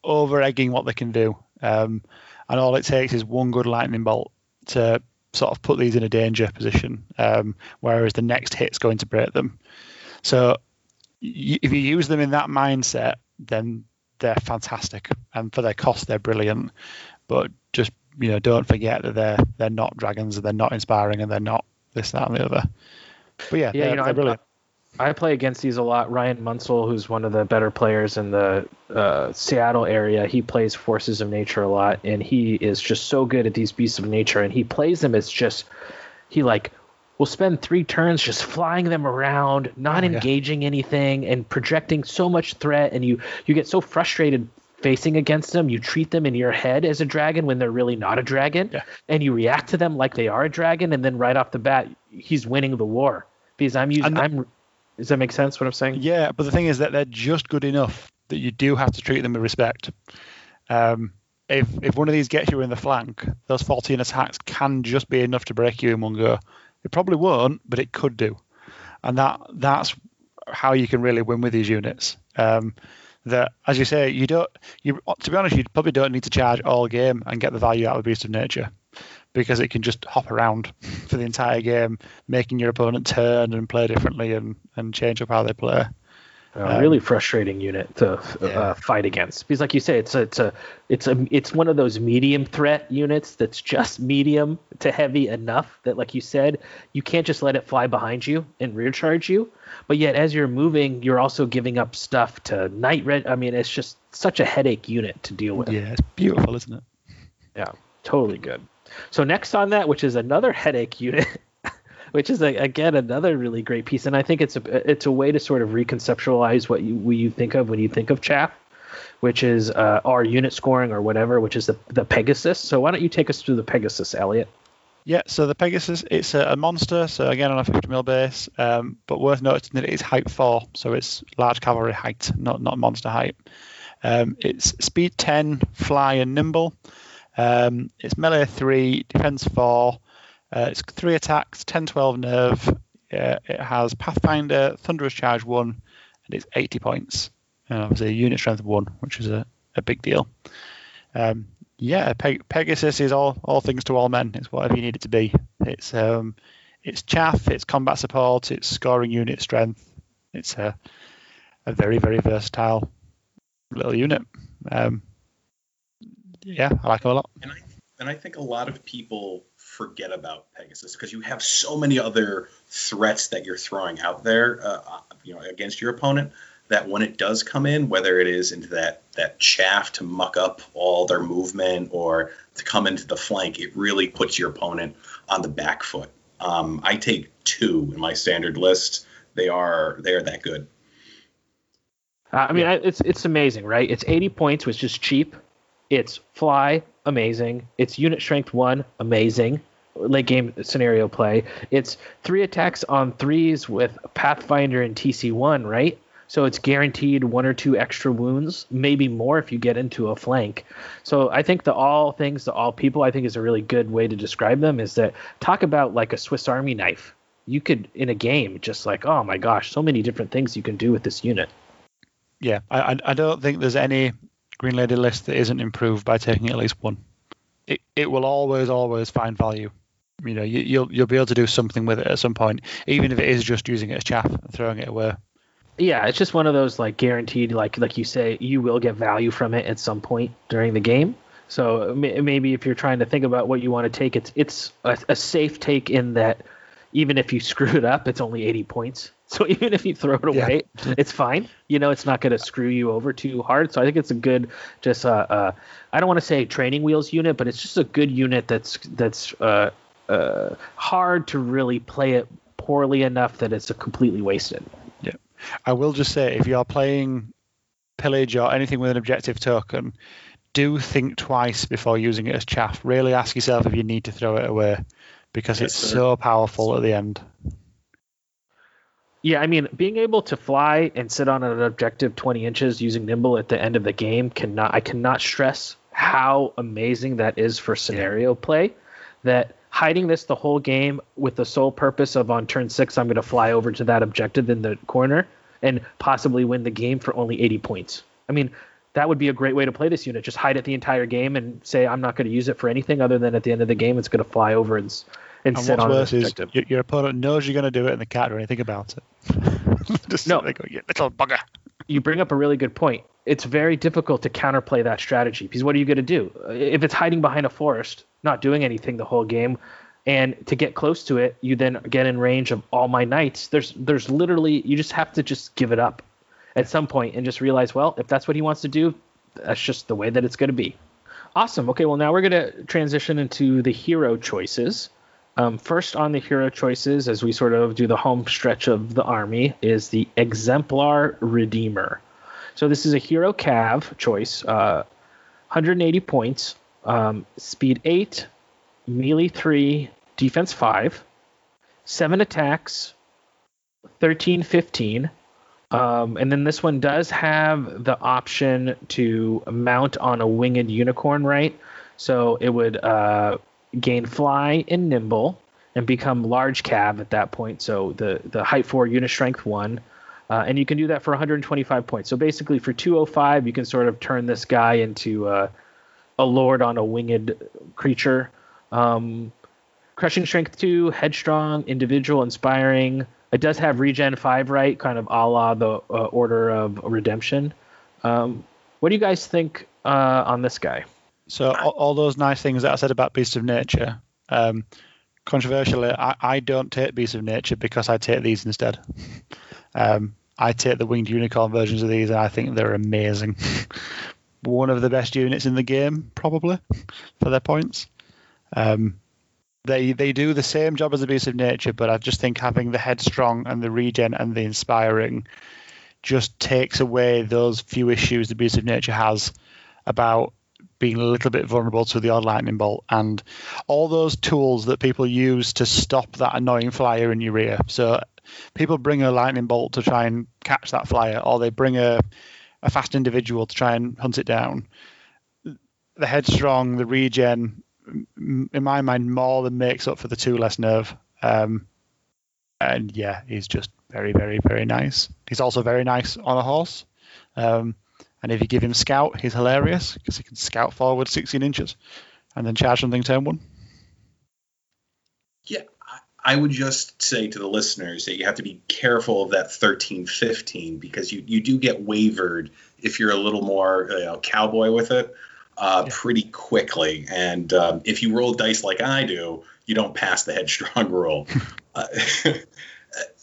over egging what they can do, um, and all it takes is one good lightning bolt to sort of put these in a danger position, um, whereas the next hit's going to break them. So y- if you use them in that mindset, then they're fantastic, and for their cost they're brilliant. But just, you know, don't forget that they're they're not dragons, and they're not inspiring, and they're not this, that, and the other. But yeah, yeah, they're, you know, they're brilliant. I, I play against these a lot. Ryan Munsell, who's one of the better players in the uh, Seattle area, he plays Forces of Nature a lot, and he is just so good at these Beasts of Nature, and he plays them as just, he like will spend three turns just flying them around, not oh, engaging yeah. anything, and projecting so much threat, and you, you get so frustrated facing against them. You treat them in your head as a dragon when they're really not a dragon, yeah. and you react to them like they are a dragon, and then right off the bat, he's winning the war. Because I'm using... The- I'm. Does that make sense, what I'm saying? Yeah, but the thing is that they're just good enough that you do have to treat them with respect. Um, if if one of these gets you in the flank, those fourteen attacks can just be enough to break you in one go. It probably won't, but it could do. And that that's how you can really win with these units. Um, that, as you say, you don't. You to be honest, you probably don't need to charge all game and get the value out of the Beast of Nature, because it can just hop around for the entire game, making your opponent turn and play differently and, and change up how they play. A um, really frustrating unit to uh, yeah. fight against, because, like you say, it's a, it's a it's a it's one of those medium threat units that's just medium to heavy enough that, like you said, you can't just let it fly behind you and rear charge you. But yet, as you're moving, you're also giving up stuff to night red. I mean, it's just such a headache unit to deal with. Yeah, it's beautiful, isn't it? Yeah, totally good. So next on that, which is another headache unit. Which is, again, another really great piece. And I think it's a it's a way to sort of reconceptualize what you, what you think of when you think of chaff, which is uh, our unit scoring or whatever, which is the, the Pegasus. So why don't you take us through the Pegasus, Elliot? Yeah, so the Pegasus, it's a, a monster. So again, on a fifty mil base, um, but worth noting that it is height four. So it's large cavalry height, not, not monster height. Um, it's speed ten, fly and nimble. Um, it's melee three, defense four. Uh, it's three attacks, ten twelve nerve. Uh, it has Pathfinder, Thunderous Charge one, and it's eighty points. And obviously, unit strength one, which is a, a big deal. Um, yeah, Peg- Pegasus is all, all things to all men. It's whatever you need it to be. It's um, it's chaff, it's combat support, it's scoring unit strength. It's a, a very, very versatile little unit. Um, yeah, I like it a lot. And I, and I think a lot of people forget about Pegasus because you have so many other threats that you're throwing out there, uh, you know, against your opponent, that when it does come in, whether it is into that that chaff to muck up all their movement or to come into the flank, it really puts your opponent on the back foot. Um, I take two in my standard list. They are they are that good. Uh, I mean, yeah. I, it's it's amazing, right? It's eighty points, which is cheap. It's fly, amazing. It's unit strength one, amazing. Late game scenario play. It's three attacks on threes with Pathfinder and T C one, right? So it's guaranteed one or two extra wounds, maybe more if you get into a flank. So I think the all things to all people, I think, is a really good way to describe them, is that talk about like a Swiss Army knife. You could, in a game, just like, oh my gosh, so many different things you can do with this unit. Yeah, I, I don't think there's any Green Lady list that isn't improved by taking at least one. It it will always, always find value. You know, you, you'll you'll be able to do something with it at some point, even if it is just using it as chaff and throwing it away. Yeah, it's just one of those like guaranteed, like like you say, you will get value from it at some point during the game. So maybe if you're trying to think about what you want to take, it's it's a, a safe take in that even if you screw it up, it's only eighty points. So even if you throw it away, yeah. It's fine. You know, it's not going to screw you over too hard. So I think it's a good, just uh, uh, I don't want to say training wheels unit, but it's just a good unit that's that's uh, uh, hard to really play it poorly enough that it's a completely wasted. Yeah, I will just say, if you are playing pillage or anything with an objective token, do think twice before using it as chaff. Really ask yourself if you need to throw it away, because yes, it's sir. so powerful at the end. Yeah, I mean, being able to fly and sit on an objective twenty inches using nimble at the end of the game, cannot I cannot stress how amazing that is for scenario yeah. play. That hiding this the whole game with the sole purpose of, on turn six, I'm going to fly over to that objective in the corner and possibly win the game for only eighty points. I mean, that would be a great way to play this unit. Just hide it the entire game and say, I'm not going to use it for anything other than at the end of the game, it's going to fly over and... And, and what's worse is your, your opponent knows you're going to do it and they can't do anything about it. Just no. They go, you little bugger. You bring up a really good point. It's very difficult to counterplay that strategy, because what are you going to do? If it's hiding behind a forest, not doing anything the whole game, and to get close to it, you then get in range of all my knights. There's, there's literally, you just have to just give it up at some point and just realize, well, if that's what he wants to do, that's just the way that it's going to be. Awesome. Okay, well, now we're going to transition into the hero choices. Um, first on the hero choices, as we sort of do the home stretch of the army, is the Exemplar Redeemer. So this is a hero cav choice, uh, one hundred eighty points, um, speed eight, melee three, defense five, seven attacks, thirteen fifteen. Um, and then this one does have the option to mount on a winged unicorn, right? So it would... Uh, gain fly and nimble and become large cav at that point, so the the height four, unit strength one, uh, and you can do that for one hundred twenty-five points. So basically for two oh five you can sort of turn this guy into uh, a lord on a winged creature, Um, Crushing Strength two, Headstrong, Individual, Inspiring. It does have Regen five, right? Kind of a la the uh, Order of Redemption. Um, what do you guys think uh, on this guy? So all, all those nice things that I said about Beast of Nature, um, controversially, I, I don't take Beast of Nature because I take these instead. um, I take the Winged Unicorn versions of these, and I think they're amazing. One of the best units in the game, probably, for their points. Um, they they do the same job as the Beast of Nature, but I just think having the Headstrong and the Regen and the Inspiring just takes away those few issues the Beast of Nature has about being a little bit vulnerable to the odd lightning bolt and all those tools that people use to stop that annoying flyer in your ear. So people bring a lightning bolt to try and catch that flyer, or they bring a, a fast individual to try and hunt it down. The Headstrong, the Regen, in my mind, more than makes up for the two less nerve. Um, and yeah, he's just very, very, very nice. He's also very nice on a horse. Um, and if you give him scout, he's hilarious because he can scout forward sixteen inches and then charge something turn one. Yeah, I would just say to the listeners that you have to be careful of that thirteen fifteen because you, you do get wavered if you're a little more you know, cowboy with it. Uh, yeah. Pretty quickly, and um, if you roll dice like I do, you don't pass the Headstrong roll. uh,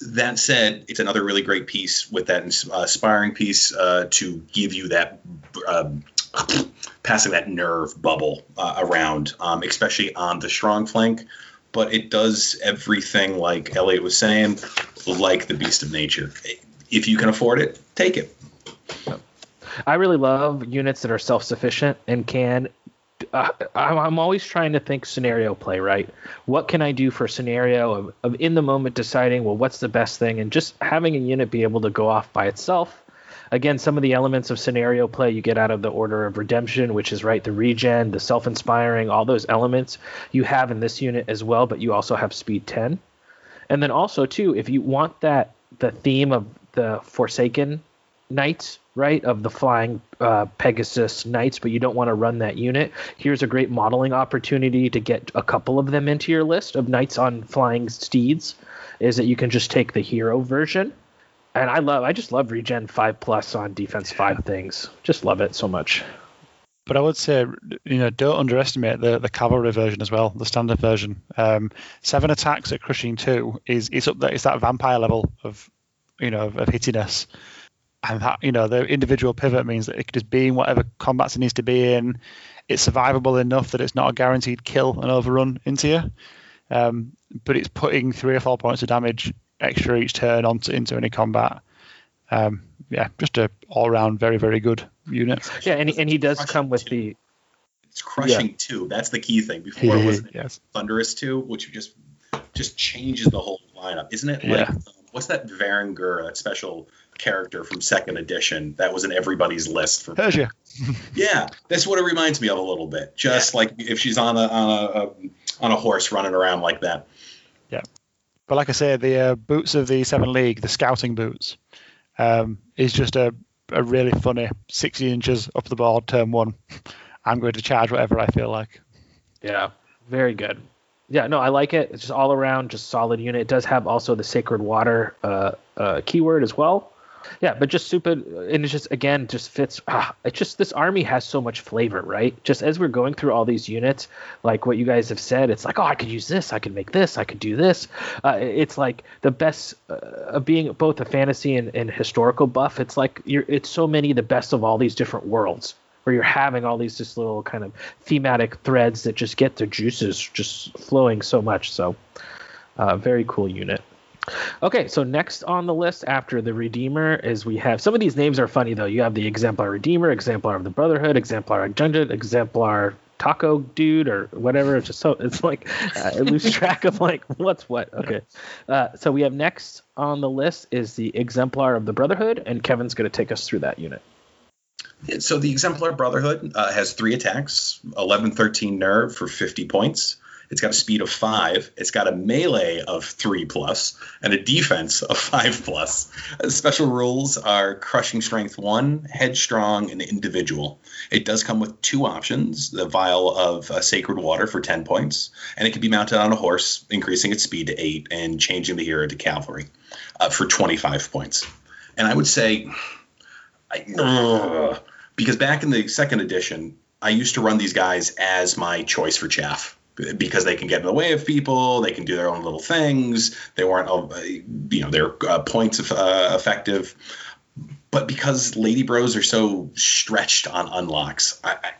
that said, it's another really great piece with that inspiring piece uh, to give you that uh, passing that nerve bubble uh, around, um, especially on the strong flank. But it does everything like Elliot was saying, like the Beast of Nature. If you can afford it, take it. I really love units that are self-sufficient and can uh, – I'm always trying to think scenario play, right? What can I do for a scenario of, of in the moment deciding, well, what's the best thing? And just having a unit be able to go off by itself. Again, some of the elements of scenario play you get out of the Order of Redemption, which is, right, the Regen, the self-inspiring, all those elements you have in this unit as well, but you also have Speed ten. And then also, too, if you want that the theme of the Forsaken Knights, right, of the flying uh, Pegasus Knights, but you don't want to run that unit. Here's a great modeling opportunity to get a couple of them into your list of Knights on Flying Steeds, is that you can just take the hero version. And I love, I just love Regen five plus on defense five things. Just love it so much. But I would say, you know, don't underestimate the, the cavalry version as well, the standard version. Um, seven attacks at crushing two is is up there. It's that vampire level of, you know, of, of hittiness. And that, you know, the individual pivot means that it could just be in whatever combats it needs to be in. It's survivable enough that it's not a guaranteed kill and overrun into you. Um, but it's putting three or four points of damage extra each turn onto into any combat. Um, yeah, just a all-round very, very good unit. Yeah, and, and he does come with the... It's crushing yeah. two. That's the key thing. Before it was yes. Thunderous two, which just just changes the whole lineup. Isn't it like... Yeah. What's that Varengur, that special character from second edition that was in everybody's list for Persia? Yeah, that's what it reminds me of a little bit. Just yeah. like if she's on a on a on a horse running around like that. Yeah, but like I say, the uh, boots of the Seven League, the scouting boots, um, is just a a really funny sixty inches up the board, turn one. I'm going to charge whatever I feel like. Yeah, very good. Yeah, no, I like it. It's just all around, just solid unit. It does have also the Sacred Water uh, uh, keyword as well. Yeah, but just super, and it just, again, just fits. Ah, it's just, this army has so much flavor, right? Just as we're going through all these units, like what you guys have said, it's like, oh, I could use this, I could make this, I could do this. Uh, it's like the best uh, of being both a fantasy and, and historical buff. It's like, you're, it's so many, the best of all these different worlds, where you're having all these just little kind of thematic threads that just get the juices just flowing so much. So uh, very cool unit. Okay, so next on the list after the Redeemer is we have – some of these names are funny, though. You have the Exemplar Redeemer, Exemplar of the Brotherhood, Exemplar Adjunct, Exemplar Taco Dude or whatever. It's just so – it's like uh, I lose track of like what's what. Okay, uh, so we have next on the list is the Exemplar of the Brotherhood, and Kevin's going to take us through that unit. So the Exemplar Brotherhood uh, has three attacks, eleven thirteen nerve for fifty points. It's got a speed of five. It's got a melee of three plus and a defense of five plus. Special rules are crushing strength one, headstrong, and individual. It does come with two options, the vial of uh, sacred water for ten points, and it can be mounted on a horse, increasing its speed to eight and changing the hero to cavalry uh, for twenty-five points. And I would say, I, uh, because back in the second edition, I used to run these guys as my choice for chaff because they can get in the way of people. They can do their own little things. They weren't, you know, their uh, points of, uh, effective. But because Lady Bros are so stretched on unlocks, I, I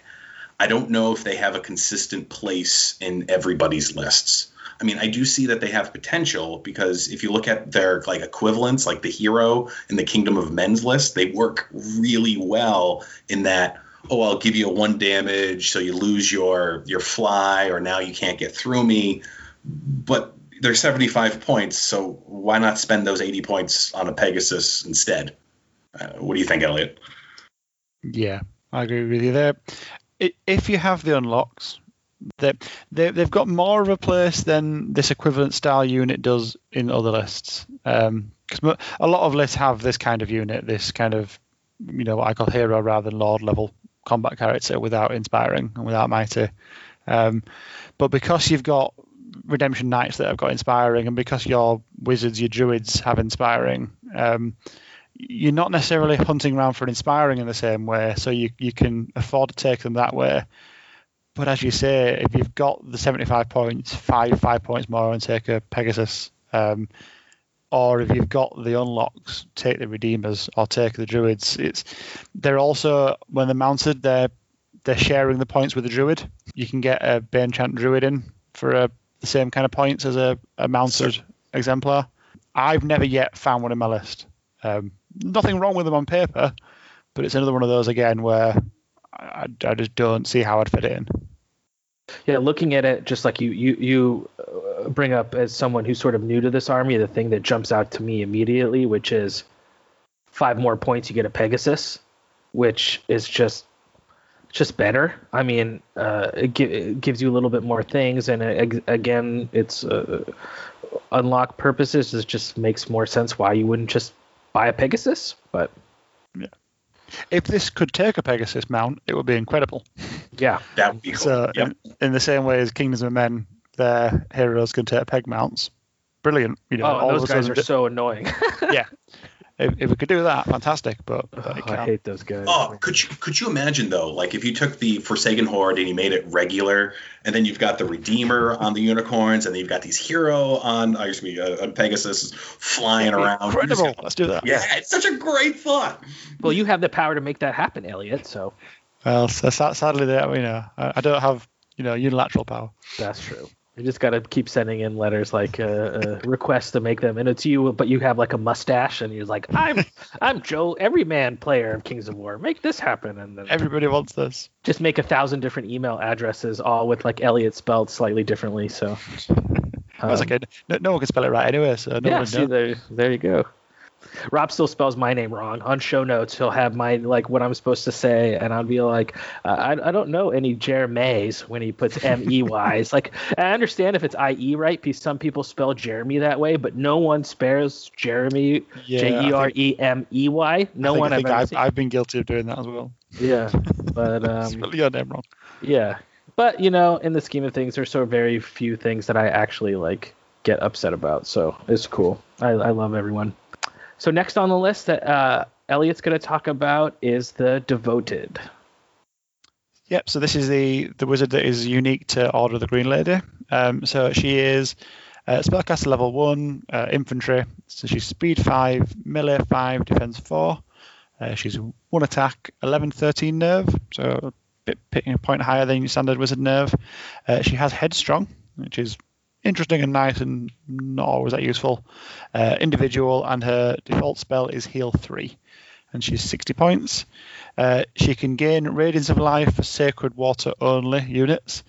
I don't know if they have a consistent place in everybody's lists. I mean, I do see that they have potential because if you look at their like equivalents, like the hero in the Kingdom of Men's list, they work really well in that, oh, I'll give you a one damage, so you lose your your fly, or now you can't get through me. But they're seventy-five points, so why not spend those eighty points on a Pegasus instead? Uh, what do you think, Elliot? Yeah, I agree with you there. If you have the unlocks, They, they, they've got more of a place than this equivalent style unit does in other lists. Um, because a lot of lists have this kind of unit, this kind of, you know, what I call hero rather than lord level combat character without inspiring and without mighty. Um, but because you've got Redemption Knights that have got inspiring, and because your wizards, your druids have inspiring, um, you're not necessarily hunting around for inspiring in the same way. So you, you can afford to take them that way. But as you say, if you've got the seventy-five points, five five points more and take a Pegasus, um, or if you've got the unlocks, take the Redeemers or take the Druids. It's they're also, when they're mounted, they're they're sharing the points with the Druid. You can get a Banechant Druid in for a, the same kind of points as a, a mounted sure. exemplar. I've never yet found one in my list. Um, nothing wrong with them on paper, but it's another one of those again where I, I just don't see how I'd fit it in. Yeah, looking at it, just like you, you, you bring up as someone who's sort of new to this army, the thing that jumps out to me immediately, which is five more points, you get a Pegasus, which is just just better. I mean, uh, it, gi- it gives you a little bit more things, and it, again, it's uh, unlock purposes. It just makes more sense why you wouldn't just buy a Pegasus, but yeah. If this could take a Pegasus mount, it would be incredible. Yeah, that would be cool. So yeah. in, in the same way as Kingdoms of Men, their heroes can take peg mounts. Brilliant. You know, oh, all those guys are di- so annoying. Yeah. If, if we could do that, fantastic. But oh, I hate those guys. Oh, could you could you imagine though? Like if you took the Forsaken Horde and you made it regular, and then you've got the Redeemer on the unicorns, and then you've got these hero on, oh, excuse me, on Pegasus flying around. Incredible. Gonna, Let's do that. Yeah, it's such a great thought. Well, you have the power to make that happen, Elliot. So. Well, so sadly, that we know I don't have you know unilateral power. That's true. You just got to keep sending in letters like uh, uh, requests to make them. And it's you, but you have like a mustache and you're like, I'm I'm Joe, everyman player of Kings of War. Make this happen. And then everybody wants this. Just make a thousand different email addresses, all with like Elliot spelled slightly differently. So um, I was like, no, no one can spell it right anyway. So no yeah, one see, there, there you go. Rob still spells my name wrong. On show notes, he'll have my like what I'm supposed to say, and I'll be like, uh, I I don't know any Jeremy's when he puts M E Y's. Like I understand if it's I E right, because some people spell Jeremy that way, but no one spares Jeremy J E R E M E Y. No I think, one I think I've, I've, I've been guilty of doing that as well. Yeah, but um, spell your name wrong. Yeah, but you know, in the scheme of things, there's so very few things that I actually like get upset about. So it's cool. I I love everyone. So next on the list that uh, Elliot's going to talk about is the Devoted. Yep, so this is the, the wizard that is unique to Order of the Green Lady. Um, so she is uh, Spellcaster level one, uh, infantry. So she's speed five, melee five, defense four. Uh, she's one attack, eleven, thirteen nerve, so a bit picking a point higher than your standard wizard nerve. Uh, she has headstrong, which is interesting and nice and not always that useful. Uh, individual, and her default spell is heal three, and she's sixty points. Uh, she can gain Radiance of Life for Sacred Water only units,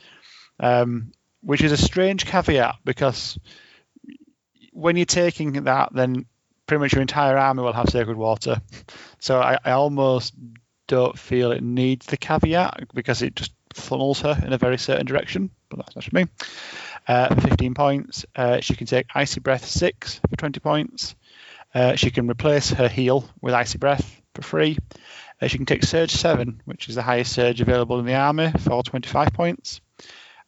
um, which is a strange caveat because when you're taking that, then pretty much your entire army will have Sacred Water. So I, I almost don't feel it needs the caveat because it just funnels her in a very certain direction, but that's not me. uh, for fifteen points. Uh, she can take Icy Breath six for twenty points. Uh, she can replace her heal with Icy Breath for free. Uh, she can take Surge seven, which is the highest Surge available in the army, for twenty-five points.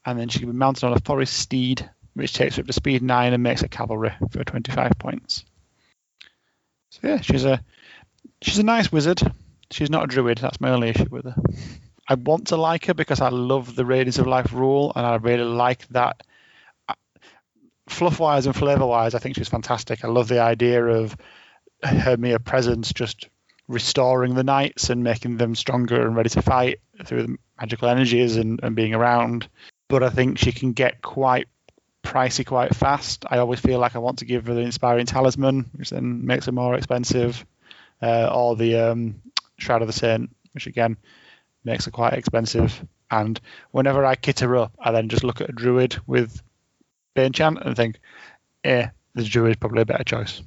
And then she can be mounted on a Forest Steed, which takes her up to speed nine and makes her cavalry for twenty-five points. So yeah, she's a she's a nice wizard. She's not a druid. That's my only issue with her. I want to like her because I love the Radiance of Life rule, and I really like that. Fluff-wise and flavour-wise, I think she's fantastic. I love the idea of her mere presence just restoring the knights and making them stronger and ready to fight through the magical energies and, and being around. But I think she can get quite pricey quite fast. I always feel like I want to give her the Inspiring Talisman, which then makes her more expensive, uh, or the um, Shroud of the Saint, which again makes her quite expensive. And whenever I kit her up, I then just look at a druid with Bane Chant and think, eh, the druid is probably a better choice.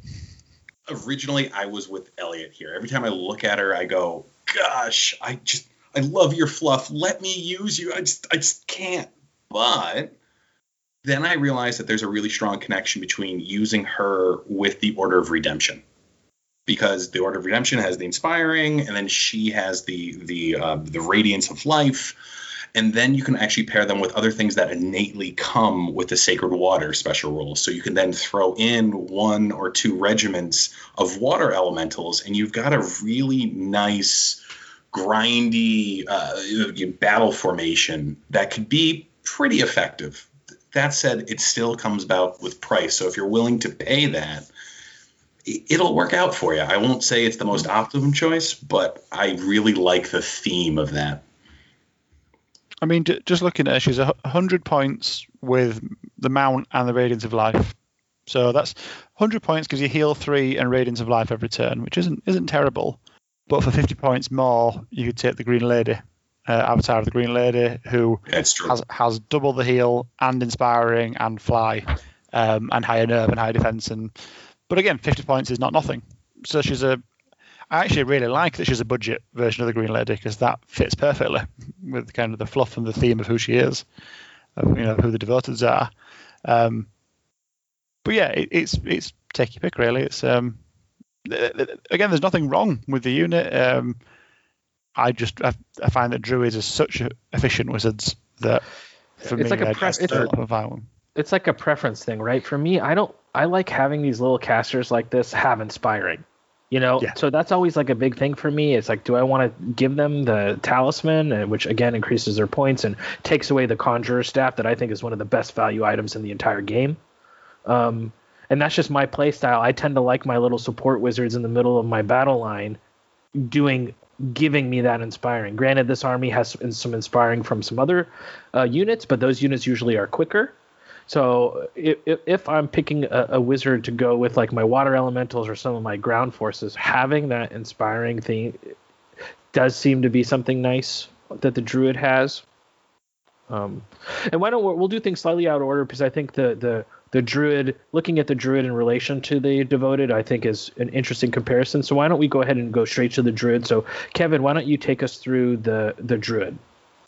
Originally, I was with Elliot here. Every time I look at her, I go, gosh, I just, I love your fluff. Let me use you. I just, I just can't. But then I realized that there's a really strong connection between using her with the Order of Redemption, because the Order of Redemption has the Inspiring, and then she has the the uh, the Radiance of Life, and then you can actually pair them with other things that innately come with the Sacred Water special rules. So you can then throw in one or two regiments of water elementals, and you've got a really nice, grindy uh, battle formation that could be pretty effective. That said, it still comes about with price. So if you're willing to pay that, it'll work out for you. I won't say it's the most optimum choice, but I really like the theme of that. I mean, just looking at her, she's one hundred points with the Mount and the Radiance of Life. So that's one hundred points gives you heal three and Radiance of Life every turn, which isn't isn't terrible. But for fifty points more, you could take the Green Lady, uh, Avatar of the Green Lady, who has, has double the heal and Inspiring and Fly um, and higher nerve and higher defense. And But again, fifty points is not nothing. So she's a... I actually really like that she's a budget version of the Green Lady, because that fits perfectly with kind of the fluff and the theme of who she is, of, you know, who the devoteds are. Um, but yeah, it, it's it's take your pick really. It's um, again, there's nothing wrong with the unit. Um, I just I, I find that druids are such efficient wizards that for it's me, like a pre- it's, a, it's like a preference thing, right? For me, I don't. I like having these little casters like this have Inspiring. You know, yeah. So that's always like a big thing for me. It's like, do I want to give them the talisman, which again increases their points and takes away the conjurer staff that I think is one of the best value items in the entire game? Um, and that's just my play style. I tend to like my little support wizards in the middle of my battle line doing giving me that Inspiring. Granted, this army has some Inspiring from some other uh, units, but those units usually are quicker. So if, if I'm picking a, a wizard to go with like my water elementals or some of my ground forces, having that Inspiring thing does seem to be something nice that the druid has. Um, and why don't we, we'll do things slightly out of order, because I think the, the, the druid, looking at the druid in relation to the devoted, I think is an interesting comparison. So why don't we go ahead and go straight to the druid? So Kevin, why don't you take us through the, the druid?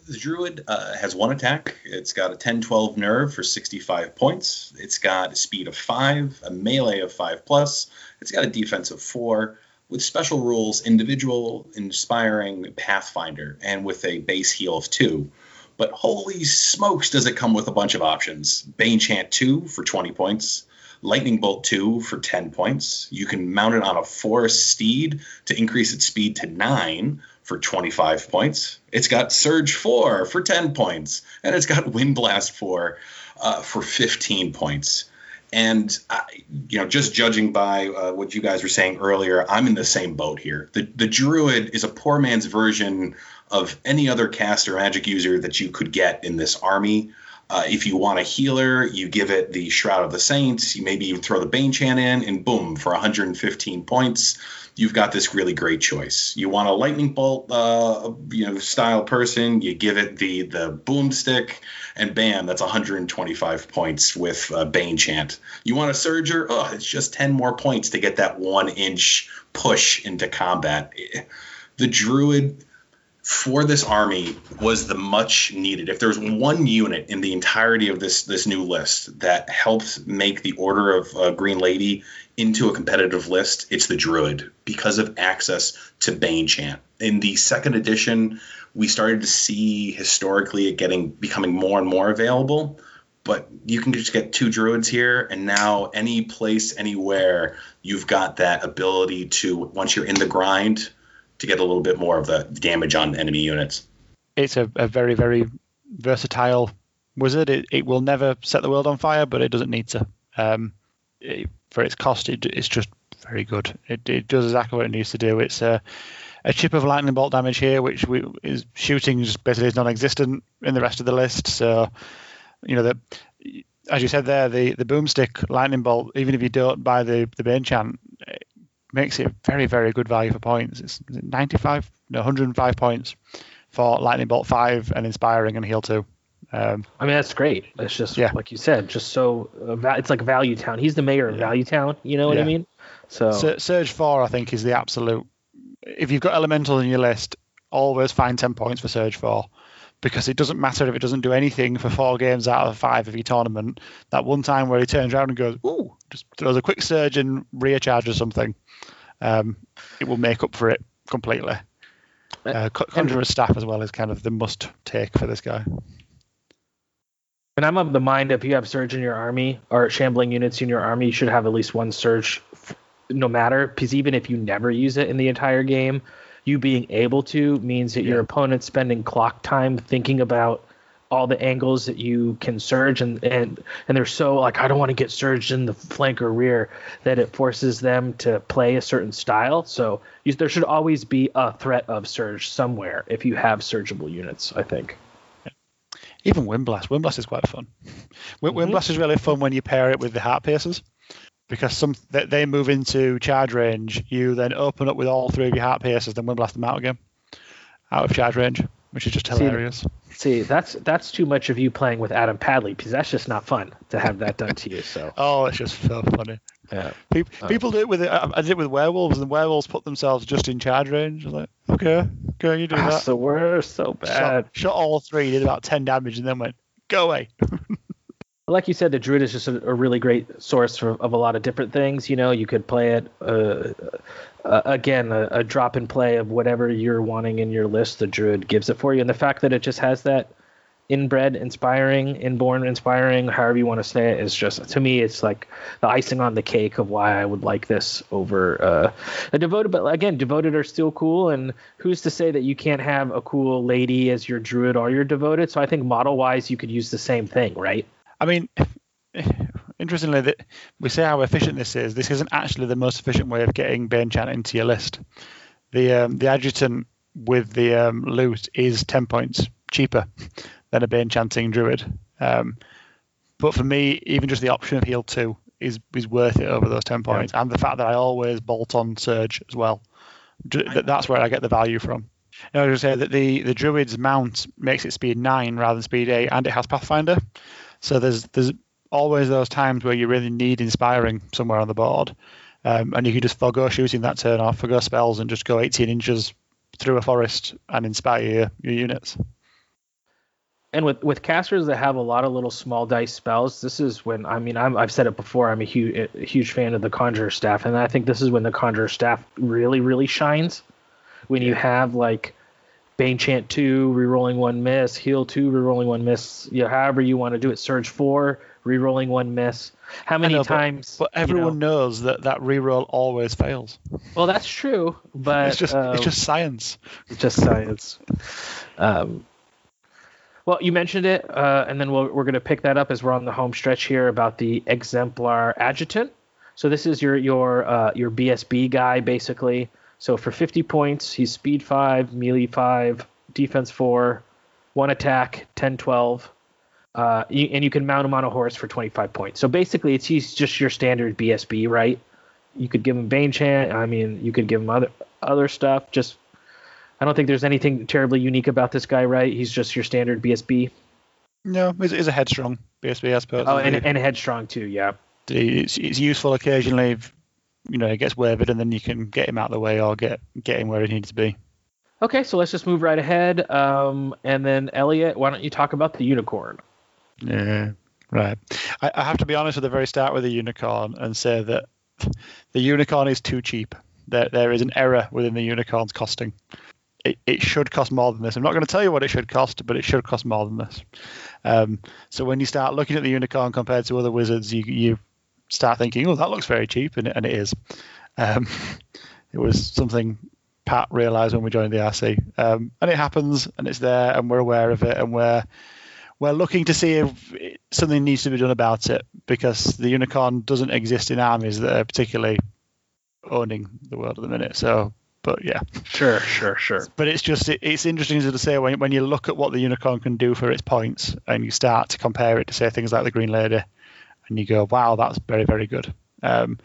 The druid uh, has one attack. It's got a ten twelve nerve for sixty-five points. It's got a speed of five, a melee of five plus. It's got a defense of four, with special rules, individual, Inspiring, Pathfinder, and with a base heal of two. But holy smokes, does it come with a bunch of options. Bane Chant two for twenty points. Lightning Bolt two for ten points. You can mount it on a Forest Steed to increase its speed to nine for twenty-five points. It's got Surge four for ten points. And it's got Wind Blast four uh, for fifteen points. And, I, you know, just judging by uh, what you guys were saying earlier, I'm in the same boat here. The, the druid is a poor man's version of any other caster magic user that you could get in this army. Uh, if you want a healer, you give it the Shroud of the Saints. You maybe even throw the Bane Chant in, and boom, for one hundred fifteen points, you've got this really great choice. You want a Lightning Bolt, uh, you know, style person, you give it the the Boomstick, and bam, that's one hundred twenty-five points with uh, Bane Chant. You want a Surger? Oh, it's just ten more points to get that one inch push into combat. The druid. for this army was the much needed. If there's one unit in the entirety of this this new list that helped make the Order of uh, Green Lady into a competitive list, it's the Druid, because of access to Bane Chant. In the second edition, we started to see historically it getting becoming more and more available, but you can just get two Druids here, and now any place, anywhere, you've got that ability to, once you're in the grind, to get a little bit more of the damage on enemy units. It's a, a very, very versatile wizard. It, it will never set the world on fire, but it doesn't need to. Um, it, for its cost, it, it's just very good. It, it does exactly what it needs to do. It's a, a chip of lightning bolt damage here, which we, is shooting just basically is non-existent in the rest of the list. So, you know, the, as you said there, the, the boomstick lightning bolt, even if you don't buy the, the Bane Chant, it makes it very, very good value for points. It's ninety-five, no, one hundred five points for lightning bolt five and inspiring and heal two. Um, I mean, that's great. It's just, yeah. like you said, just so uh, it's like Value Town. He's the mayor of yeah. Value Town. You know what yeah. I mean? So Sur- Surge four, I think, is the absolute. If you've got Elemental in your list, always find ten points for Surge four, because it doesn't matter if it doesn't do anything for four games out of five of your tournament. That one time where he turns around and goes, ooh, just throws a quick surge and rear charge or something. Um, it will make up for it completely. Uh, Conjurer's Staff as well is kind of the must take for this guy. And I'm of the mind if you have Surge in your army or Shambling units in your army, you should have at least one Surge no matter, because even if you never use it in the entire game, you being able to means that yeah. your opponent's spending clock time thinking about all the angles that you can surge, and, and, and they're so like, I don't want to get surged in the flank or rear, that it forces them to play a certain style. So you, there should always be a threat of surge somewhere if you have surgeable units, I think. Even Windblast. Windblast is quite fun. Wind, mm-hmm. Windblast is really fun when you pair it with the Heart Piercers, because some they, they move into charge range. You then open up with all three of your Heart Piercers, then Windblast them out again, out of charge range, which is just hilarious. See, see that's that's too much of you playing with Adam Padley, because that's just not fun to have that done to you. So oh, it's just so funny. Yeah, people, um, people do it with I did it with werewolves, and werewolves put themselves just in charge range. I was like, okay, okay, you do that. That's the worst, so bad. Shot, shot all three, did about ten damage, and then went go away. Like you said, the Druid is just a, a really great source for, of a lot of different things. You know, you could play it uh, uh, again, a, a drop and play of whatever you're wanting in your list. The Druid gives it for you, and the fact that it just has that inbred inspiring, inborn inspiring, however you want to say it, is just, to me, it's like the icing on the cake of why I would like this over uh, a Devoted. But again, Devoted are still cool, and who's to say that you can't have a cool lady as your Druid or your Devoted? So I think model wise, you could use the same thing, right? I mean, interestingly, that we say how efficient this is. This isn't actually the most efficient way of getting Bane Chant into your list. The um, the adjutant with the um, loot is ten points cheaper than a Bane Chanting Druid. Um, but for me, even just the option of heal two is, is worth it over those ten points. Yeah. And the fact that I always bolt on Surge as well. That's where I get the value from. And I was going to say that the, the Druid's mount makes it speed nine rather than speed eight, and it has Pathfinder. So there's there's always those times where you really need inspiring somewhere on the board, um, and you can just forgo shooting that turn off, forgo spells, and just go eighteen inches through a forest and inspire your, your units. And with, with casters that have a lot of little small dice spells, this is when, I mean, I'm, I've said it before, I'm a huge, a huge fan of the Conjurer Staff, and I think this is when the Conjurer Staff really, really shines. When yeah. you have, like, Bane Chant two, rerolling one miss, heal two, rerolling one miss, you know, however you want to do it, Surge four, rerolling one miss. How many know, times? But, but everyone you know, knows that that reroll always fails. Well, that's true, but it's just um, it's just science. It's just science. um Well, you mentioned it, uh, and then we'll, we're going to pick that up as we're on the home stretch here about the Exemplar Adjutant. So this is your your uh, your B S B guy, basically. So for fifty points, he's speed five, melee five, defense four, one attack, ten twelve, uh, you, and you can mount him on a horse for twenty-five points. So basically, it's he's just your standard B S B, right? You could give him Bane Chant. I mean, you could give him other other stuff, just... I don't think there's anything terribly unique about this guy, right? He's just your standard B S B. No, he's, he's a headstrong B S B, I suppose. Oh, and, and headstrong too, yeah. It's, it's useful occasionally if, you know, it gets wavered, and then you can get him out of the way or get, get him where he needs to be. Okay, so let's just move right ahead. Um, and then, Elliot, why don't you talk about the unicorn? Yeah, right. I, I have to be honest at the very start with the unicorn and say that the unicorn is too cheap. There, there is an error within the unicorn's costing. It, it should cost more than this. I'm not going to tell you what it should cost, but it should cost more than this. Um, so when you start looking at the unicorn compared to other wizards, you, you start thinking, oh, that looks very cheap, and, and it is. Um, it was something Pat realised when we joined the R C, um, and it happens, and it's there, and we're aware of it, and we're we're looking to see if it, something needs to be done about it, because the unicorn doesn't exist in armies that are particularly owning the world at the minute. So, but yeah, sure, sure, sure. But it's just it, it's interesting to say when when you look at what the unicorn can do for its points, and you start to compare it to say things like the Green Lady, and you go, wow, that's very, very good. Um,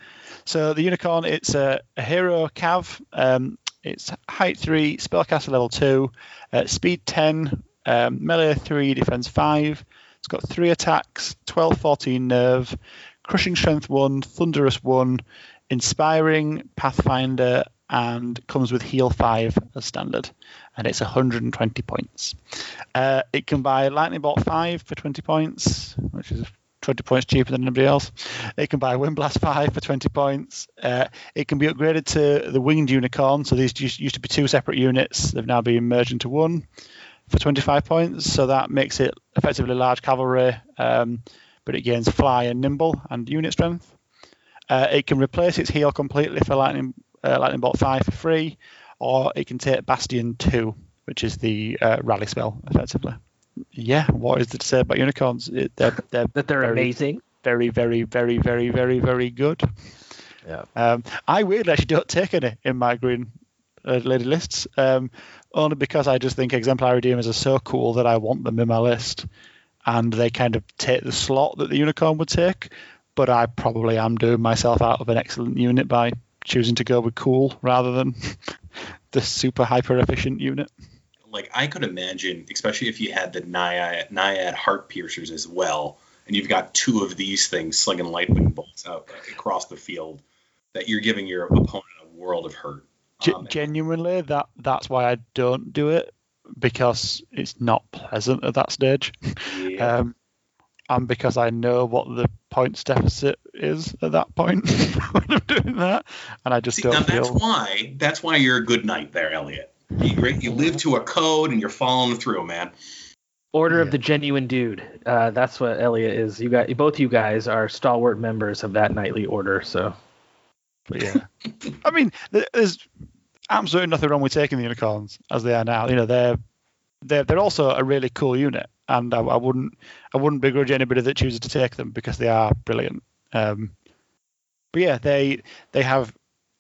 so the unicorn, it's a, a hero cav. Um, It's height three, spellcaster level two, uh, speed ten, um, melee three, defense five. It's got three attacks, twelve, fourteen nerve, crushing strength one, thunderous one, inspiring, pathfinder, and comes with heal five as standard. And it's one hundred twenty points. Uh, it can buy lightning bolt five for twenty points, which is twenty points cheaper than anybody else. It can buy Windblast five for twenty points. Uh, it can be upgraded to the Winged Unicorn. So these used to be two separate units. They've now been merged into one for twenty-five points. So that makes it effectively large cavalry, um, but it gains fly and nimble and unit strength. Uh, it can replace its heal completely for Lightning, uh, Lightning Bolt five for free, or it can take Bastion two, which is the uh, rally spell, effectively. Yeah, what is it to say about unicorns? It, they're, they're that they're very, amazing. Very, very, very, very, very, very good. Yeah. Um, I weirdly actually don't take any in my Green uh, Lady lists, um, only because I just think exemplary demons are so cool that I want them in my list, and they kind of take the slot that the unicorn would take, but I probably am doing myself out of an excellent unit by choosing to go with cool rather than the super hyper-efficient unit. Like, I could imagine, especially if you had the Naiad, Naiad heart piercers as well, and you've got two of these things slinging lightning bolts out across the field, that you're giving your opponent a world of hurt. Um, Genuinely, that that's why I don't do it, because it's not pleasant at that stage. Yeah. Um, and because I know what the points deficit is at that point when I'm doing that, and I just See, don't now feel... That's why, that's why you're a good knight there, Elliot. You, you live to a code and you're following through, man. Order yeah. of the Genuine Dude. Uh, that's what Elliot is. You got both. You guys are stalwart members of that knightly order. So, but yeah. I mean, there's absolutely nothing wrong with taking the unicorns as they are now. You know, they're they're they're also a really cool unit, and I, I wouldn't I wouldn't begrudge anybody that chooses to take them because they are brilliant. Um, but yeah, they they have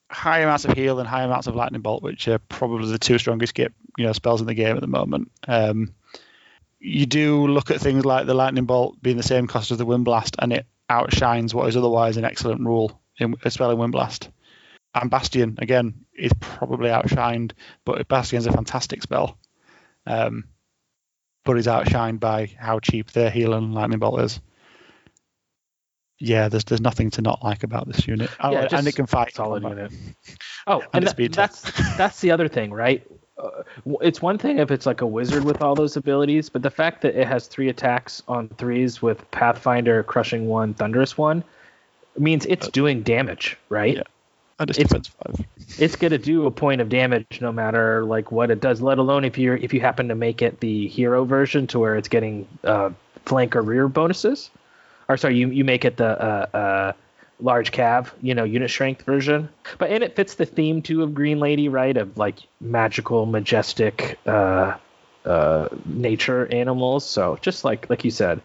high amounts of heal and high amounts of lightning bolt, which are probably the two strongest get, you know, spells in the game at the moment. Um, you do look at things like the lightning bolt being the same cost as the wind blast, and it outshines what is otherwise an excellent rule in a spell in wind blast. And Bastion again is probably outshined, but Bastion's a fantastic spell, um, but is outshined by how cheap their heal and lightning bolt is. Yeah, there's there's nothing to not like about this unit. Oh, yeah, and it can fight. Solid unit. Oh, and, and that, that's that's the other thing, right? Uh, it's one thing if it's like a wizard with all those abilities, but the fact that it has three attacks on threes with Pathfinder, Crushing One, Thunderous One, means it's doing damage, right? Yeah, and it's defense five. It's gonna do a point of damage no matter like what it does. Let alone if you if you happen to make it the hero version to where it's getting uh, flank or rear bonuses. Or sorry, you, you make it the uh, uh, large cav, you know, unit strength version. But and it fits the theme too of Green Lady, right? Of like magical, majestic uh, uh, nature animals. So just like like you said,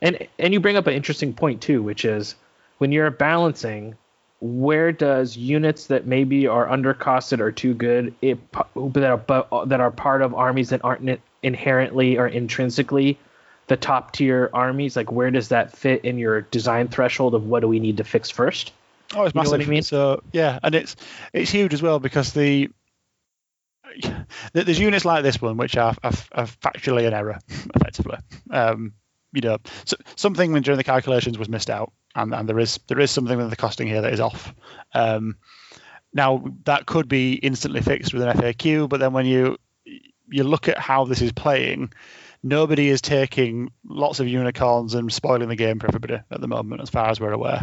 and and you bring up an interesting point too, which is when you're balancing, where does units that maybe are undercosted or too good, it that are, that are part of armies that aren't inherently or intrinsically the top tier armies, like where does that fit in your design threshold of what do we need to fix first? Oh, it's you massive. Know what I mean? So yeah, and it's it's huge as well because the, the there's units like this one which are, are, are factually an error, effectively. Um, you know, so, something during the calculations was missed out, and, and there is there is something with the costing here that is off. Um, now that could be instantly fixed with an F A Q, but then when you you look at how this is playing, nobody is taking lots of unicorns and spoiling the game for everybody at the moment, as far as we're aware.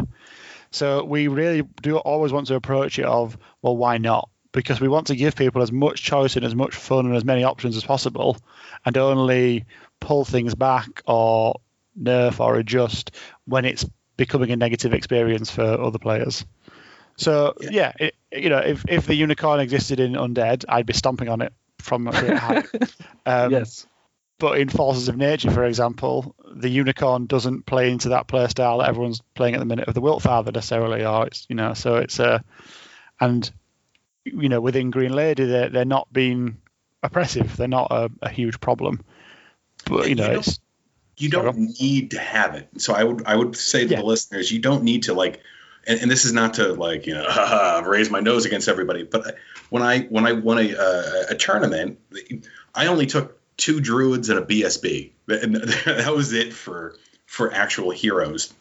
So we really do always want to approach it of, well, why not? Because we want to give people as much choice and as much fun and as many options as possible, and only pull things back or nerf or adjust when it's becoming a negative experience for other players. So yeah, yeah it, you know, if, if the unicorn existed in Undead, I'd be stomping on it from a great height. Um, yes. But in Forces of Nature, for example, the unicorn doesn't play into that play style that everyone's playing at the minute of the Wiltfather necessarily, or it's, you know, so it's a uh, and. You know, within Green Lady, they're, they're not being oppressive. They're not a, a huge problem. But, you know, you don't, it's, you don't need to have it. So I would I would say to yeah. the listeners, you don't need to, like, and, and this is not to, like, you know, ha, ha, raise my nose against everybody. But when I when I won a, uh, a tournament, I only took two druids and a B S B. And that was it for for actual heroes.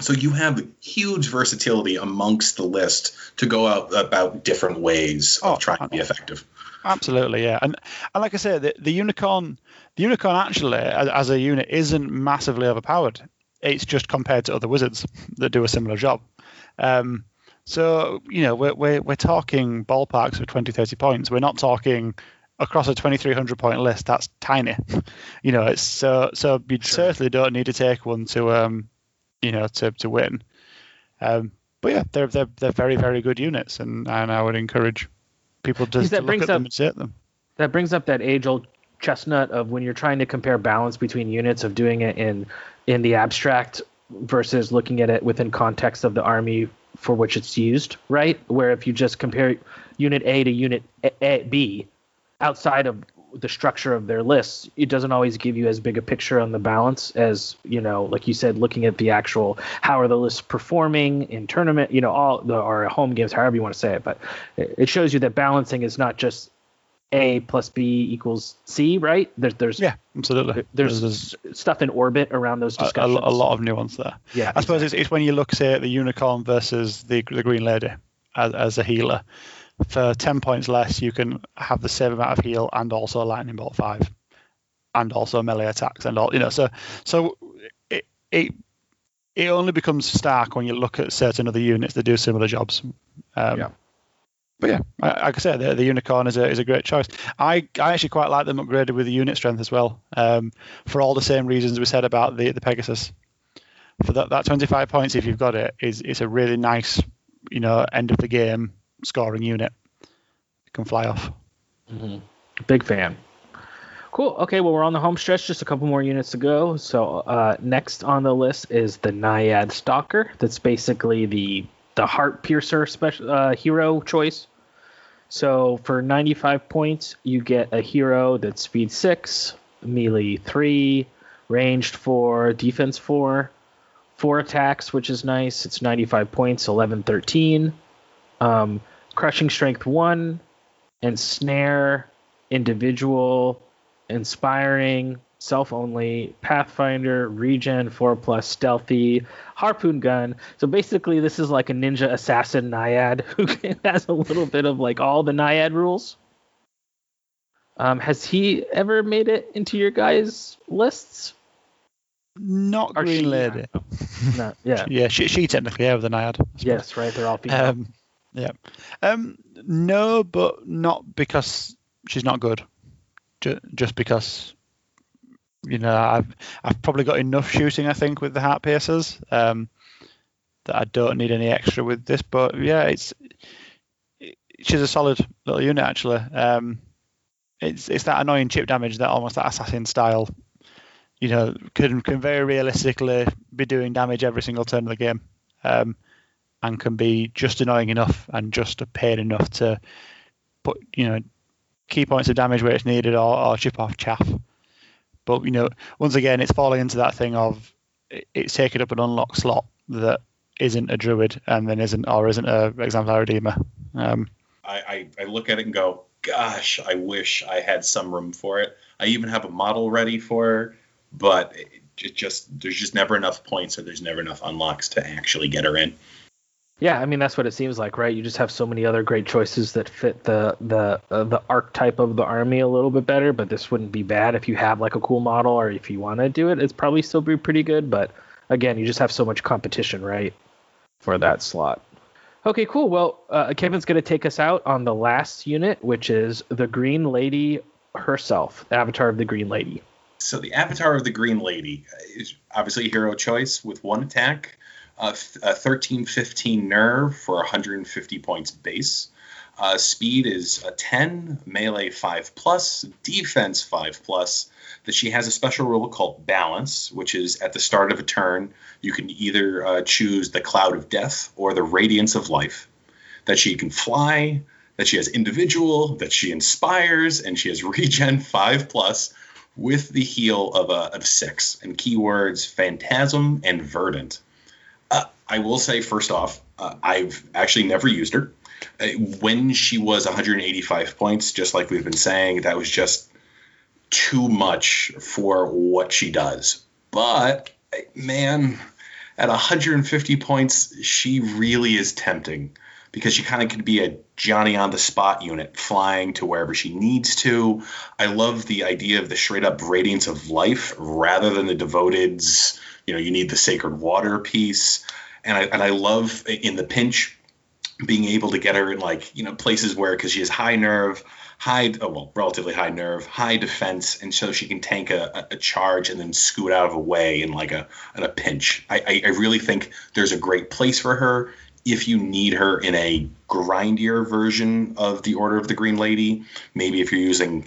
So you have huge versatility amongst the list to go out about different ways of oh, trying to be effective. Absolutely, yeah. And and like I said, the, the unicorn the unicorn actually, as, as a unit, isn't massively overpowered. It's just compared to other wizards that do a similar job. Um, so, you know, we're, we're, we're talking ballparks of twenty, thirty points. We're not talking across a twenty-three hundred point list. That's tiny. You know, it's so, so you sure. certainly don't need to take one to... Um, you know, to to win. Um, but yeah, they're they're they're very, very good units, and, and I would encourage people to, to look at up, them and sit them. That brings up that age-old chestnut of when you're trying to compare balance between units, of doing it in in the abstract versus looking at it within context of the army for which it's used, right? Where if you just compare unit A to unit a, B outside of the structure of their lists, it doesn't always give you as big a picture on the balance as, you know, like you said, looking at the actual, how are the lists performing in tournament, you know, all the, or home games, however you want to say it. But it shows you that balancing is not just A plus B equals C, right? There's, there's yeah, absolutely. There's, there's stuff in orbit around those discussions. A, a lot of nuance there. Yeah, I suppose exactly. it's, it's when you look, say, at the unicorn versus the, the Green Lady as, as a healer. For ten points less, you can have the same amount of heal and also lightning bolt five, and also melee attacks, and all, you know. So, so it it it only becomes stark when you look at certain other units that do similar jobs. Um, yeah. But yeah, like I said, the, the unicorn is a is a great choice. I, I actually quite like them upgraded with the unit strength as well, um, for all the same reasons we said about the the Pegasus. For that that twenty-five points, if you've got it, is it's a really nice, you know, end of the game scoring unit. It can fly off. Mm-hmm. Big fan. Cool. Okay, well, we're on the home stretch. Just a couple more units to go. So uh, next on the list is the Naiad Stalker. That's basically the the Heart Piercer special uh, hero choice. So for ninety-five points, you get a hero that's speed six, melee three, ranged four, defense four, four attacks, which is nice. It's ninety-five points, eleven thirteen. Um, Crushing Strength one, Ensnare, Individual, Inspiring, Self-Only, Pathfinder, Regen, four plus, Stealthy, Harpoon Gun. So basically this is like a ninja assassin Naiad who has a little bit of like all the Naiad rules. Um, has he ever made it into your guys' lists? Not Green she, Lady. No. No, yeah, yeah she, she technically over the Naiad. Yes, right, they're all female. Um, Yeah, um, no, but not because she's not good. J- just because, you know, I've I've probably got enough shooting, I think, with the Heart Piercers, um, that I don't need any extra with this. But yeah, it's it, she's a solid little unit actually. Um, it's it's that annoying chip damage, that almost that assassin style, you know, can can very realistically be doing damage every single turn of the game. Um, And can be just annoying enough and just a pain enough to put, you know, key points of damage where it's needed, or, or chip off chaff. But, you know, once again, it's falling into that thing of it's taking up an unlock slot that isn't a druid and then isn't or isn't a exemplar redeemer. Um, I, I, I look at it and go, gosh, I wish I had some room for it. I even have a model ready for her, but it, it just there's just never enough points, or there's never enough unlocks to actually get her in. Yeah, I mean, that's what it seems like, right? You just have so many other great choices that fit the the uh, the archetype of the army a little bit better, but this wouldn't be bad if you have like a cool model, or if you want to do it, it's probably still be pretty good. But again, you just have so much competition, right, for that slot. Okay, cool. Well, uh, Kevin's going to take us out on the last unit, which is the Green Lady herself, the Avatar of the Green Lady. So the Avatar of the Green Lady is obviously a hero choice with one attack, uh, f- a thirteen fifteen nerve for one hundred fifty points base. Uh, speed is a ten, melee five plus, defense five plus. That she has a special rule called Balance, which is at the start of a turn, you can either uh, choose the Cloud of Death or the Radiance of Life. That she can fly, that she has individual, that she inspires, and she has regen five plus with the heal of a of six. And keywords Phantasm and Verdant. Uh, I will say, first off, uh, I've actually never used her. Uh, when she was one hundred eighty-five points, just like we've been saying, that was just too much for what she does. But, man, at one hundred fifty points, she really is tempting, because she kind of could be a Johnny on the spot unit, flying to wherever she needs to. I love the idea of the straight up Radiance of Life rather than the devoteds, you know, you need the sacred water piece. And I, and I love in the pinch being able to get her in, like, you know, places where, because she has high nerve, high, oh, well, relatively high nerve, high defense, and so she can tank a, a charge and then scoot out of a way in like a in a pinch. I, I really think there's a great place for her if you need her in a grindier version of the Order of the Green Lady. Maybe if you're using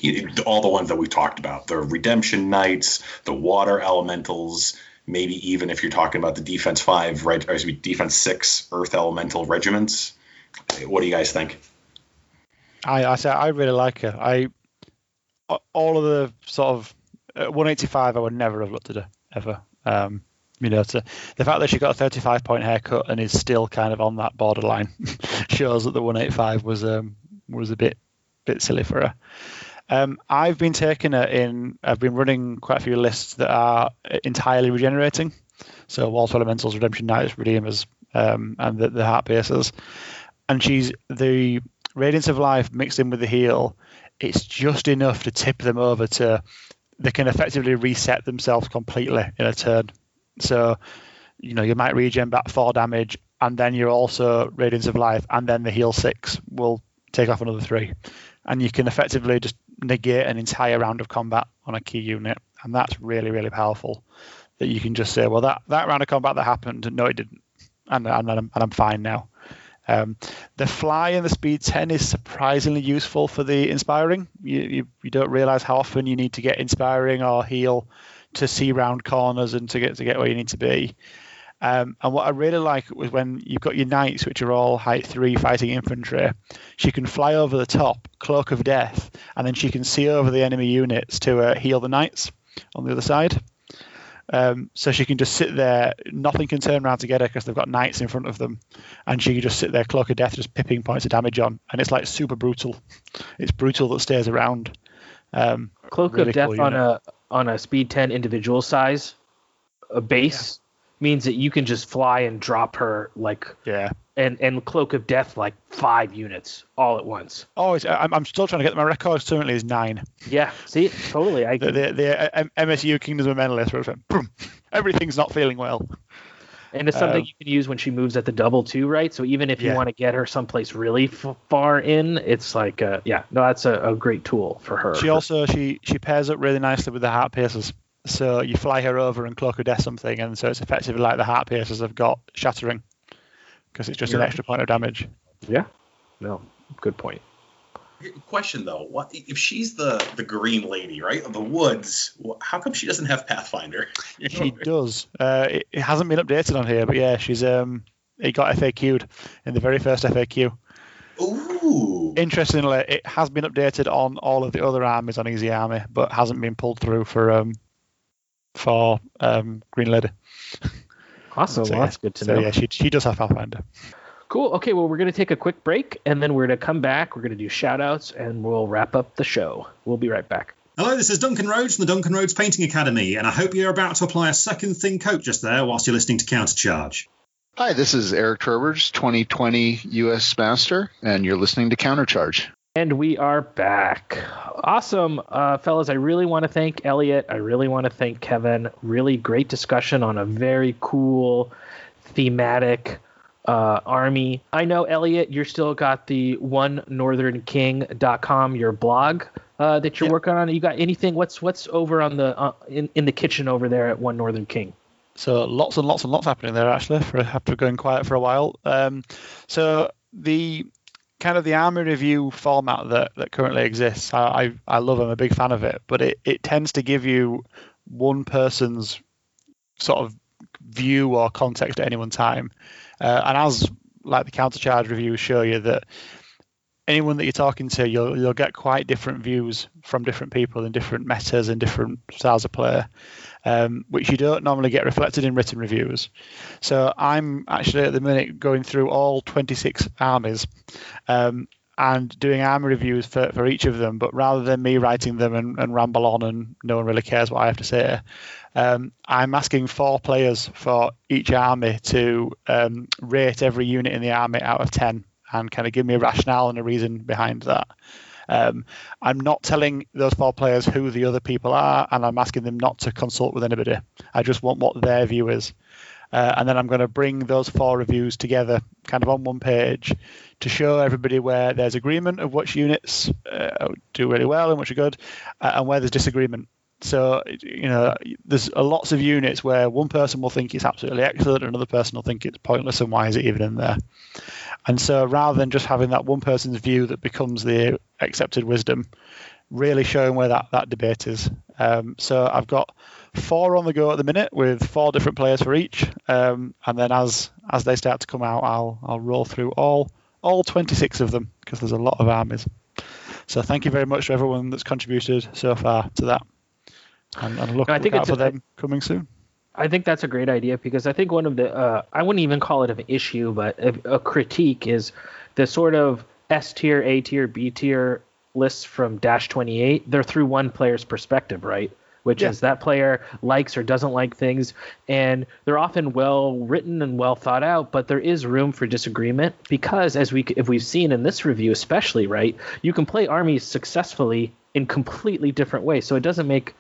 all the ones that we've talked about, the Redemption Knights, the Water Elementals, maybe even if you're talking about the Defense five, right, or Defense six Earth Elemental regiments. What do you guys think? I I, say, I really like her. I all of the sort of uh, one eighty-five I would never have looked at her ever. Um, you know, to, the fact that she got a thirty-five point haircut and is still kind of on that borderline shows that the one eighty-five was um was a bit bit silly for her. Um, I've been taking her in. I've been running quite a few lists that are entirely regenerating. So Water Elementals, Redemption Knights, Redeemers, um, and the, the Heart Pacers, and she's the Radiance of Life mixed in with the heal, it's just enough to tip them over to they can effectively reset themselves completely in a turn. So, you know, you might regen back four damage, and then you're also Radiance of Life, and then the heal six will take off another three. And you can effectively just negate an entire round of combat on a key unit. And that's really, really powerful. That you can just say, well, that, that round of combat that happened, no, it didn't. And, and, and, I'm, and I'm fine now. Um, the fly and the speed ten is surprisingly useful for the inspiring. You, you you don't realize how often you need to get inspiring or heal to see round corners and to get to get where you need to be. Um, and what I really like was when you've got your knights, which are all height three fighting infantry. She can fly over the top, Cloak of Death, and then she can see over the enemy units to uh, heal the knights on the other side. Um, so she can just sit there, nothing can turn around to get her because they've got knights in front of them, and she can just sit there, Cloak of Death, just pipping points of damage on, and it's like super brutal. It's brutal that stays around. Um, Cloak really of Death cool on a on a speed ten individual size a base yeah. means that you can just fly and drop her like yeah, and and Cloak of Death like five units all at once. Oh, it's, I'm I'm still trying to get my records. Currently is nine. Yeah, see, totally. I the, the, the M- MSU Kingdoms of Menelaus. Boom, everything's not feeling well. And it's something um, you can use when she moves at the double too, right? So even if you yeah. want to get her someplace really f- far in, it's like, uh, yeah, no, that's a, a great tool for her. She also she she pairs up really nicely with the Heart Pacers. So you fly her over and Cloak of Death something, and so it's effectively like the Heart Pacers have got Shattering, because it's just yeah. an extra point of damage. Yeah, no, good point. Question though, what if she's the, the Green Lady, right, of the woods? How come she doesn't have Pathfinder? You know? She does. Uh, it, it hasn't been updated on here, but yeah, she's um, it got F A Q'd in the very first F A Q. Ooh. Interestingly, it has been updated on all of the other armies on Easy Army, but hasn't been pulled through for um, for um, Green Lady. Awesome. So, well, that's yeah. good to so, know. Yeah, she she does have Pathfinder. Cool. Okay, well, we're going to take a quick break, and then we're going to come back. We're going to do shout-outs, and we'll wrap up the show. We'll be right back. Hello, this is Duncan Rhodes from the Duncan Rhodes Painting Academy, and I hope you're about to apply a second thin coat just there whilst you're listening to Counter Charge. Hi, this is Eric Trowbridge, twenty twenty U S Master, and you're listening to Counter Charge. And we are back. Awesome, uh, fellas. I really want to thank Elliot. I really want to thank Kevin. Really great discussion on a very cool thematic uh, army. I know, Elliot, you're still got the one northern king dot com, your blog uh, that you're yeah. working on. You got anything? What's what's over on the uh, in, in the kitchen over there at One Northern King? So lots and lots and lots happening there, actually, for after going quiet for a while. Um, so the... kind of the army review format that, that currently exists, I, I I love. I'm a big fan of it, but it, it tends to give you one person's sort of view or context at any one time. Uh, and as like the Counter Charge reviews show you, that anyone that you're talking to, you'll you'll get quite different views from different people in different metas and different styles of play, um, which you don't normally get reflected in written reviews. So I'm actually at the minute going through all twenty-six armies um, and doing army reviews for, for each of them. But rather than me writing them and, and ramble on and no one really cares what I have to say, um, I'm asking four players for each army to um, rate every unit in the army out of ten and kind of give me a rationale and a reason behind that. Um, I'm not telling those four players who the other people are, and I'm asking them not to consult with anybody. I just want what their view is. Uh, and then I'm going to bring those four reviews together kind of on one page to show everybody where there's agreement of which units uh, do really well and which are good, uh, and where there's disagreement. So, you know, there's lots of units where one person will think it's absolutely excellent and another person will think it's pointless and why is it even in there? And so rather than just having that one person's view that becomes the accepted wisdom, really showing where that, that debate is. Um, so I've got four on the go at the minute with four different players for each. Um, and then as as they start to come out, I'll I'll roll through all all twenty-six of them because there's a lot of armies. So thank you very much to everyone that's contributed so far to that. And, and look, and I think look out it's for a, them coming soon. I think that's a great idea because I think one of the uh, I wouldn't even call it an issue, but a, a critique is the sort of S tier, A tier, B tier lists from Dash twenty-eight. They're through one player's perspective, right? Which yeah. is that player likes or doesn't like things, and they're often well written and well thought out. But there is room for disagreement because, as we if we've seen in this review, especially, right, you can play armies successfully in completely different ways. So it doesn't make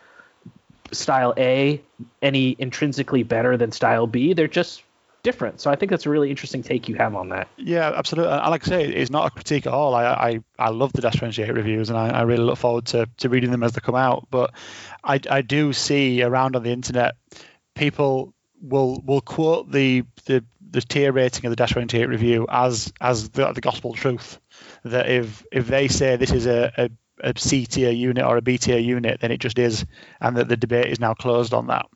style A any intrinsically better than style B. They're just different. So I think that's a really interesting take you have on that. Yeah, absolutely. And like I say, it's not a critique at all. I I, I love the Dash twenty-eight reviews and I, I really look forward to, to reading them as they come out. But I, I do see around on the internet, people will will quote the the, the tier rating of the Dash twenty-eight review as as the, the gospel truth. That if if they say this is a, a a C tier unit or a B tier unit, then it just is, and that the debate is now closed on that.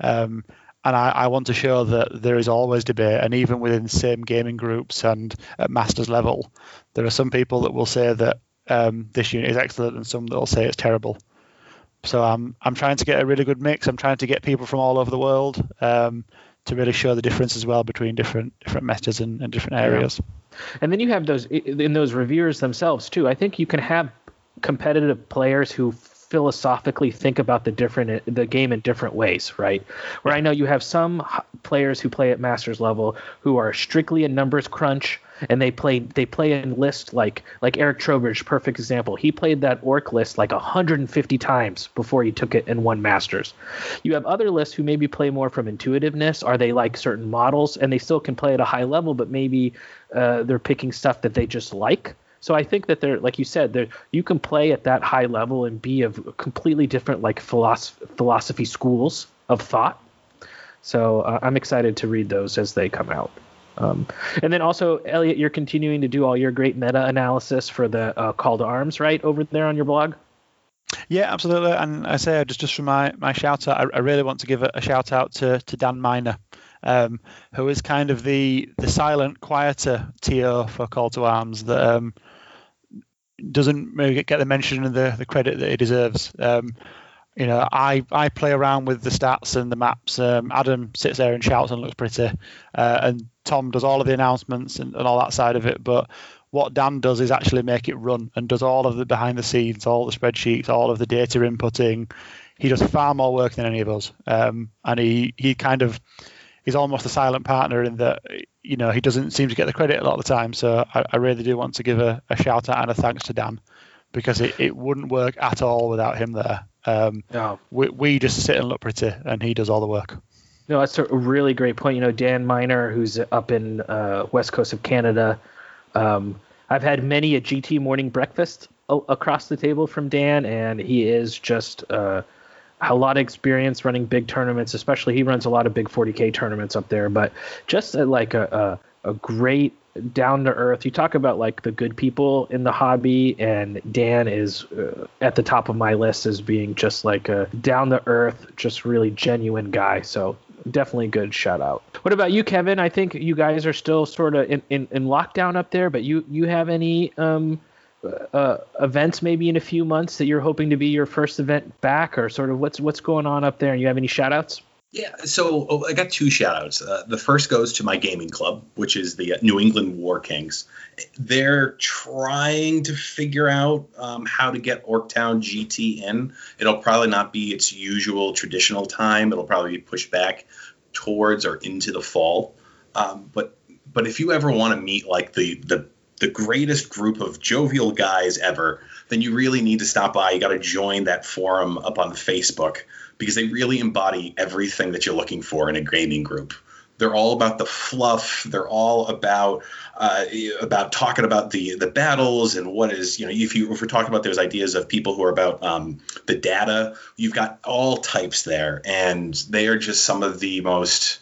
Um, and I, I want to show that there is always debate, and even within the same gaming groups and at Masters level, there are some people that will say that um, this unit is excellent and some that will say it's terrible. So I'm I'm trying to get a really good mix. I'm trying to get people from all over the world um, to really show the difference as well between different different metas and, and different areas. Yeah. And then you have those in those reviewers themselves too. I think you can have competitive players who philosophically think about the different the game in different ways, right? Where I know you have some players who play at Masters level who are strictly a numbers crunch, and they play they play in list like like Eric Trowbridge, perfect example. He played that orc list like one hundred fifty times before he took it and won Masters. You have other lists who maybe play more from intuitiveness. Are they like certain models, and they still can play at a high level, but maybe uh, they're picking stuff that they just like. So I think that they're, like you said, there you can play at that high level and be of completely different, like philosophy, philosophy schools of thought. So uh, I'm excited to read those as they come out. Um, and then also, Elliot, you're continuing to do all your great meta analysis for the uh, Call to Arms, right, over there on your blog? Yeah, absolutely. And I say just just for my my shout out, I, I really want to give a, a shout out to to Dan Miner. Um, who is kind of the the silent, quieter T O for Call to Arms that um, doesn't maybe get the mention and the, the credit that it deserves. Um, you know, I, I play around with the stats and the maps. Um, Adam sits there and shouts and looks pretty, uh, and Tom does all of the announcements and, and all that side of it. But what Dan does is actually make it run and does all of the behind the scenes, all the spreadsheets, all of the data inputting. He does far more work than any of us, um, and he he kind of he's almost a silent partner in that, you know, he doesn't seem to get the credit a lot of the time. So I, I really do want to give a, a shout out and a thanks to Dan, because it, it wouldn't work at all without him there. Um, no. we, we just sit and look pretty, and he does all the work. No, that's a really great point. You know, Dan Miner, who's up in uh, west coast of Canada. Um, I've had many a G T morning breakfast o- across the table from Dan, and he is just uh, a lot of experience running big tournaments. Especially, he runs a lot of big forty K tournaments up there. But just a, like a, a a great down to earth. You talk about like the good people in the hobby, and Dan is uh, at the top of my list as being just like a down to earth, just really genuine guy. So. Definitely good shout out. What about you, Kevin? I think you guys are still sort of in, in, in lockdown up there, but you, you have any um, uh, events maybe in a few months that you're hoping to be your first event back, or sort of what's what's going on up there? And you have any shout outs? Yeah, so oh, I got two shout outs. Uh, the first goes to my gaming club, which is the New England War Kings. They're trying to figure out um, how to get Orktown G T in. It'll probably not be its usual traditional time. It'll probably be pushed back towards or into the fall. Um, but but if you ever want to meet like the, the the greatest group of jovial guys ever, then you really need to stop by. You got to join that forum up on Facebook, because they really embody everything that you're looking for in a gaming group. They're all about the fluff. They're all about uh, about talking about the the battles and what is, you know, if you if we're talking about those ideas of people who are about um, the data, you've got all types there. And they are just some of the most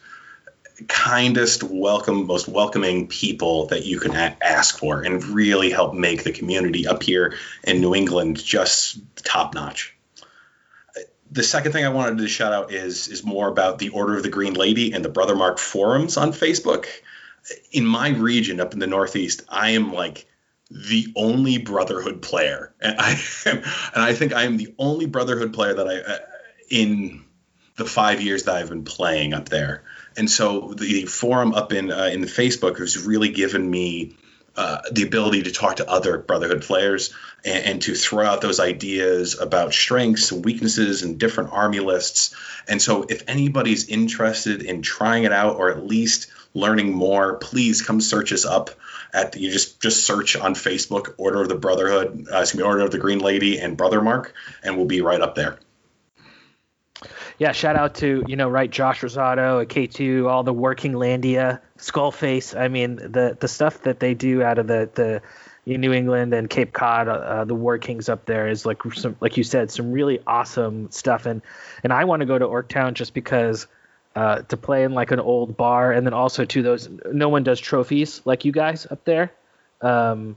kindest, welcome, most welcoming people that you can a- ask for, and really help make the community up here in New England just top notch. The second thing I wanted to shout out is is more about the Order of the Green Lady and the Brother Mark forums on Facebook. In my region up in the Northeast, I am like the only Brotherhood player. And I am, and I think I am the only Brotherhood player that I uh, in the five years that I've been playing up there. And so the forum up in uh, in the Facebook has really given me Uh, the ability to talk to other Brotherhood players and, and to throw out those ideas about strengths and weaknesses and different army lists. And so if anybody's interested in trying it out, or at least learning more, please come search us up at the, you just just search on Facebook, Order of the Brotherhood, uh, excuse me, Order of the Green Lady and Brother Mark, and we'll be right up there. Yeah, shout out to, you know, right, Josh Rosato, K two, all the Working Landia, Skullface. I mean, the the stuff that they do out of the, the New England and Cape Cod, uh, the War Kings up there is like some, like you said, some really awesome stuff. And and I want to go to Orktown just because uh, to play in like an old bar, and then also to those no one does trophies like you guys up there. Um,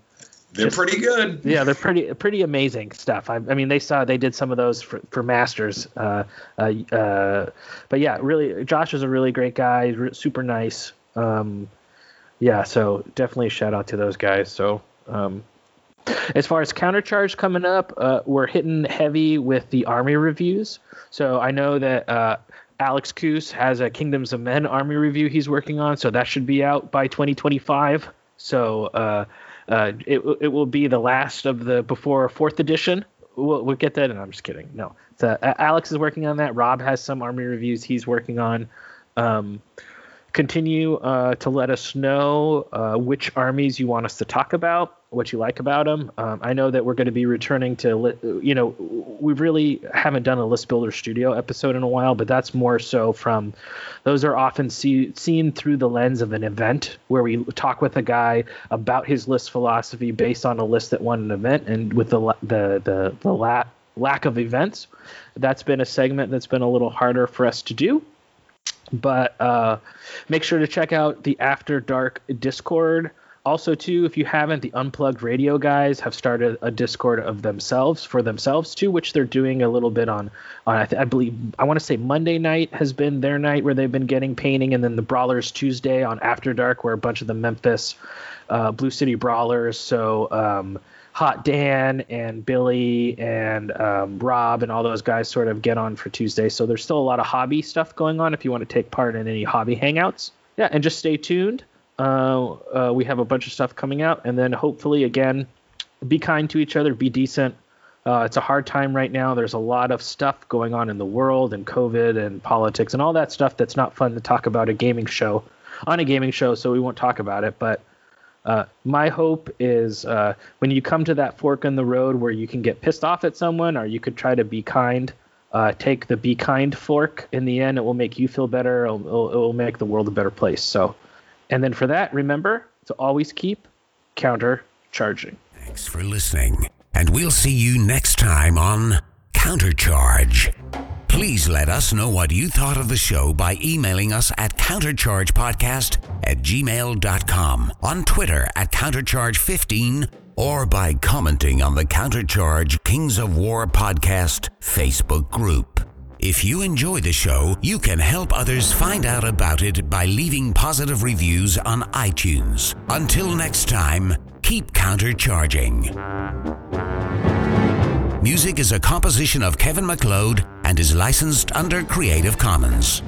They're just, pretty good. Yeah, they're pretty pretty amazing stuff. I, I mean, they saw they did some of those for, for Masters. Uh, uh, uh, but yeah, really, Josh is a really great guy, super nice. Um, yeah, so definitely a shout out to those guys. So um, as far as Counter Charge coming up, uh, we're hitting heavy with the army reviews. So I know that uh, Alex Coos has a Kingdoms of Men army review he's working on, so that should be out by twenty twenty-five. So uh Uh, it it will be the last of the before fourth edition. We'll, we'll get that in. I'm just kidding. No, so, uh, Alex is working on that. Rob has some army reviews he's working on. Um, continue uh, to let us know uh, which armies you want us to talk about, what you like about them. Um, I know that we're going to be returning to, li- you know, we really haven't done a List Builder Studio episode in a while, but that's more so from, those are often see, seen through the lens of an event where we talk with a guy about his list philosophy based on a list that won an event, and with the the the, the la- lack of events. That's been a segment that's been a little harder for us to do. But uh, make sure to check out the After Dark Discord. Also, too, if you haven't, the Unplugged Radio guys have started a Discord of themselves for themselves, too, which they're doing a little bit on, on I, th- I believe, I want to say Monday night has been their night where they've been getting painting, and then the Brawlers Tuesday on After Dark, where a bunch of the Memphis uh, Blue City Brawlers, so um, Hot Dan and Billy and um, Rob and all those guys sort of get on for Tuesday. So there's still a lot of hobby stuff going on if you want to take part in any hobby hangouts. Yeah, and just stay tuned. Uh, uh, we have a bunch of stuff coming out, and then hopefully, again, be kind to each other, be decent, Uh, it's a hard time right now. There's a lot of stuff going on in the world and COVID and politics and all that stuff that's not fun to talk about a gaming show on a gaming show, so we won't talk about it. But uh, my hope is uh, when you come to that fork in the road where you can get pissed off at someone or you could try to be kind, uh, take the be kind fork. In the end, it will make you feel better. It'll, it'll, it'll make the world a better place. So, and then for that, remember to always keep counter charging. Thanks for listening. And we'll see you next time on Countercharge. Please let us know what you thought of the show by emailing us at counterchargepodcast at gmail dot com, on Twitter at countercharge fifteen, or by commenting on the Countercharge Kings of War podcast Facebook group. If you enjoy the show, you can help others find out about it by leaving positive reviews on iTunes. Until next time, keep countercharging. Music is a composition of Kevin MacLeod and is licensed under Creative Commons.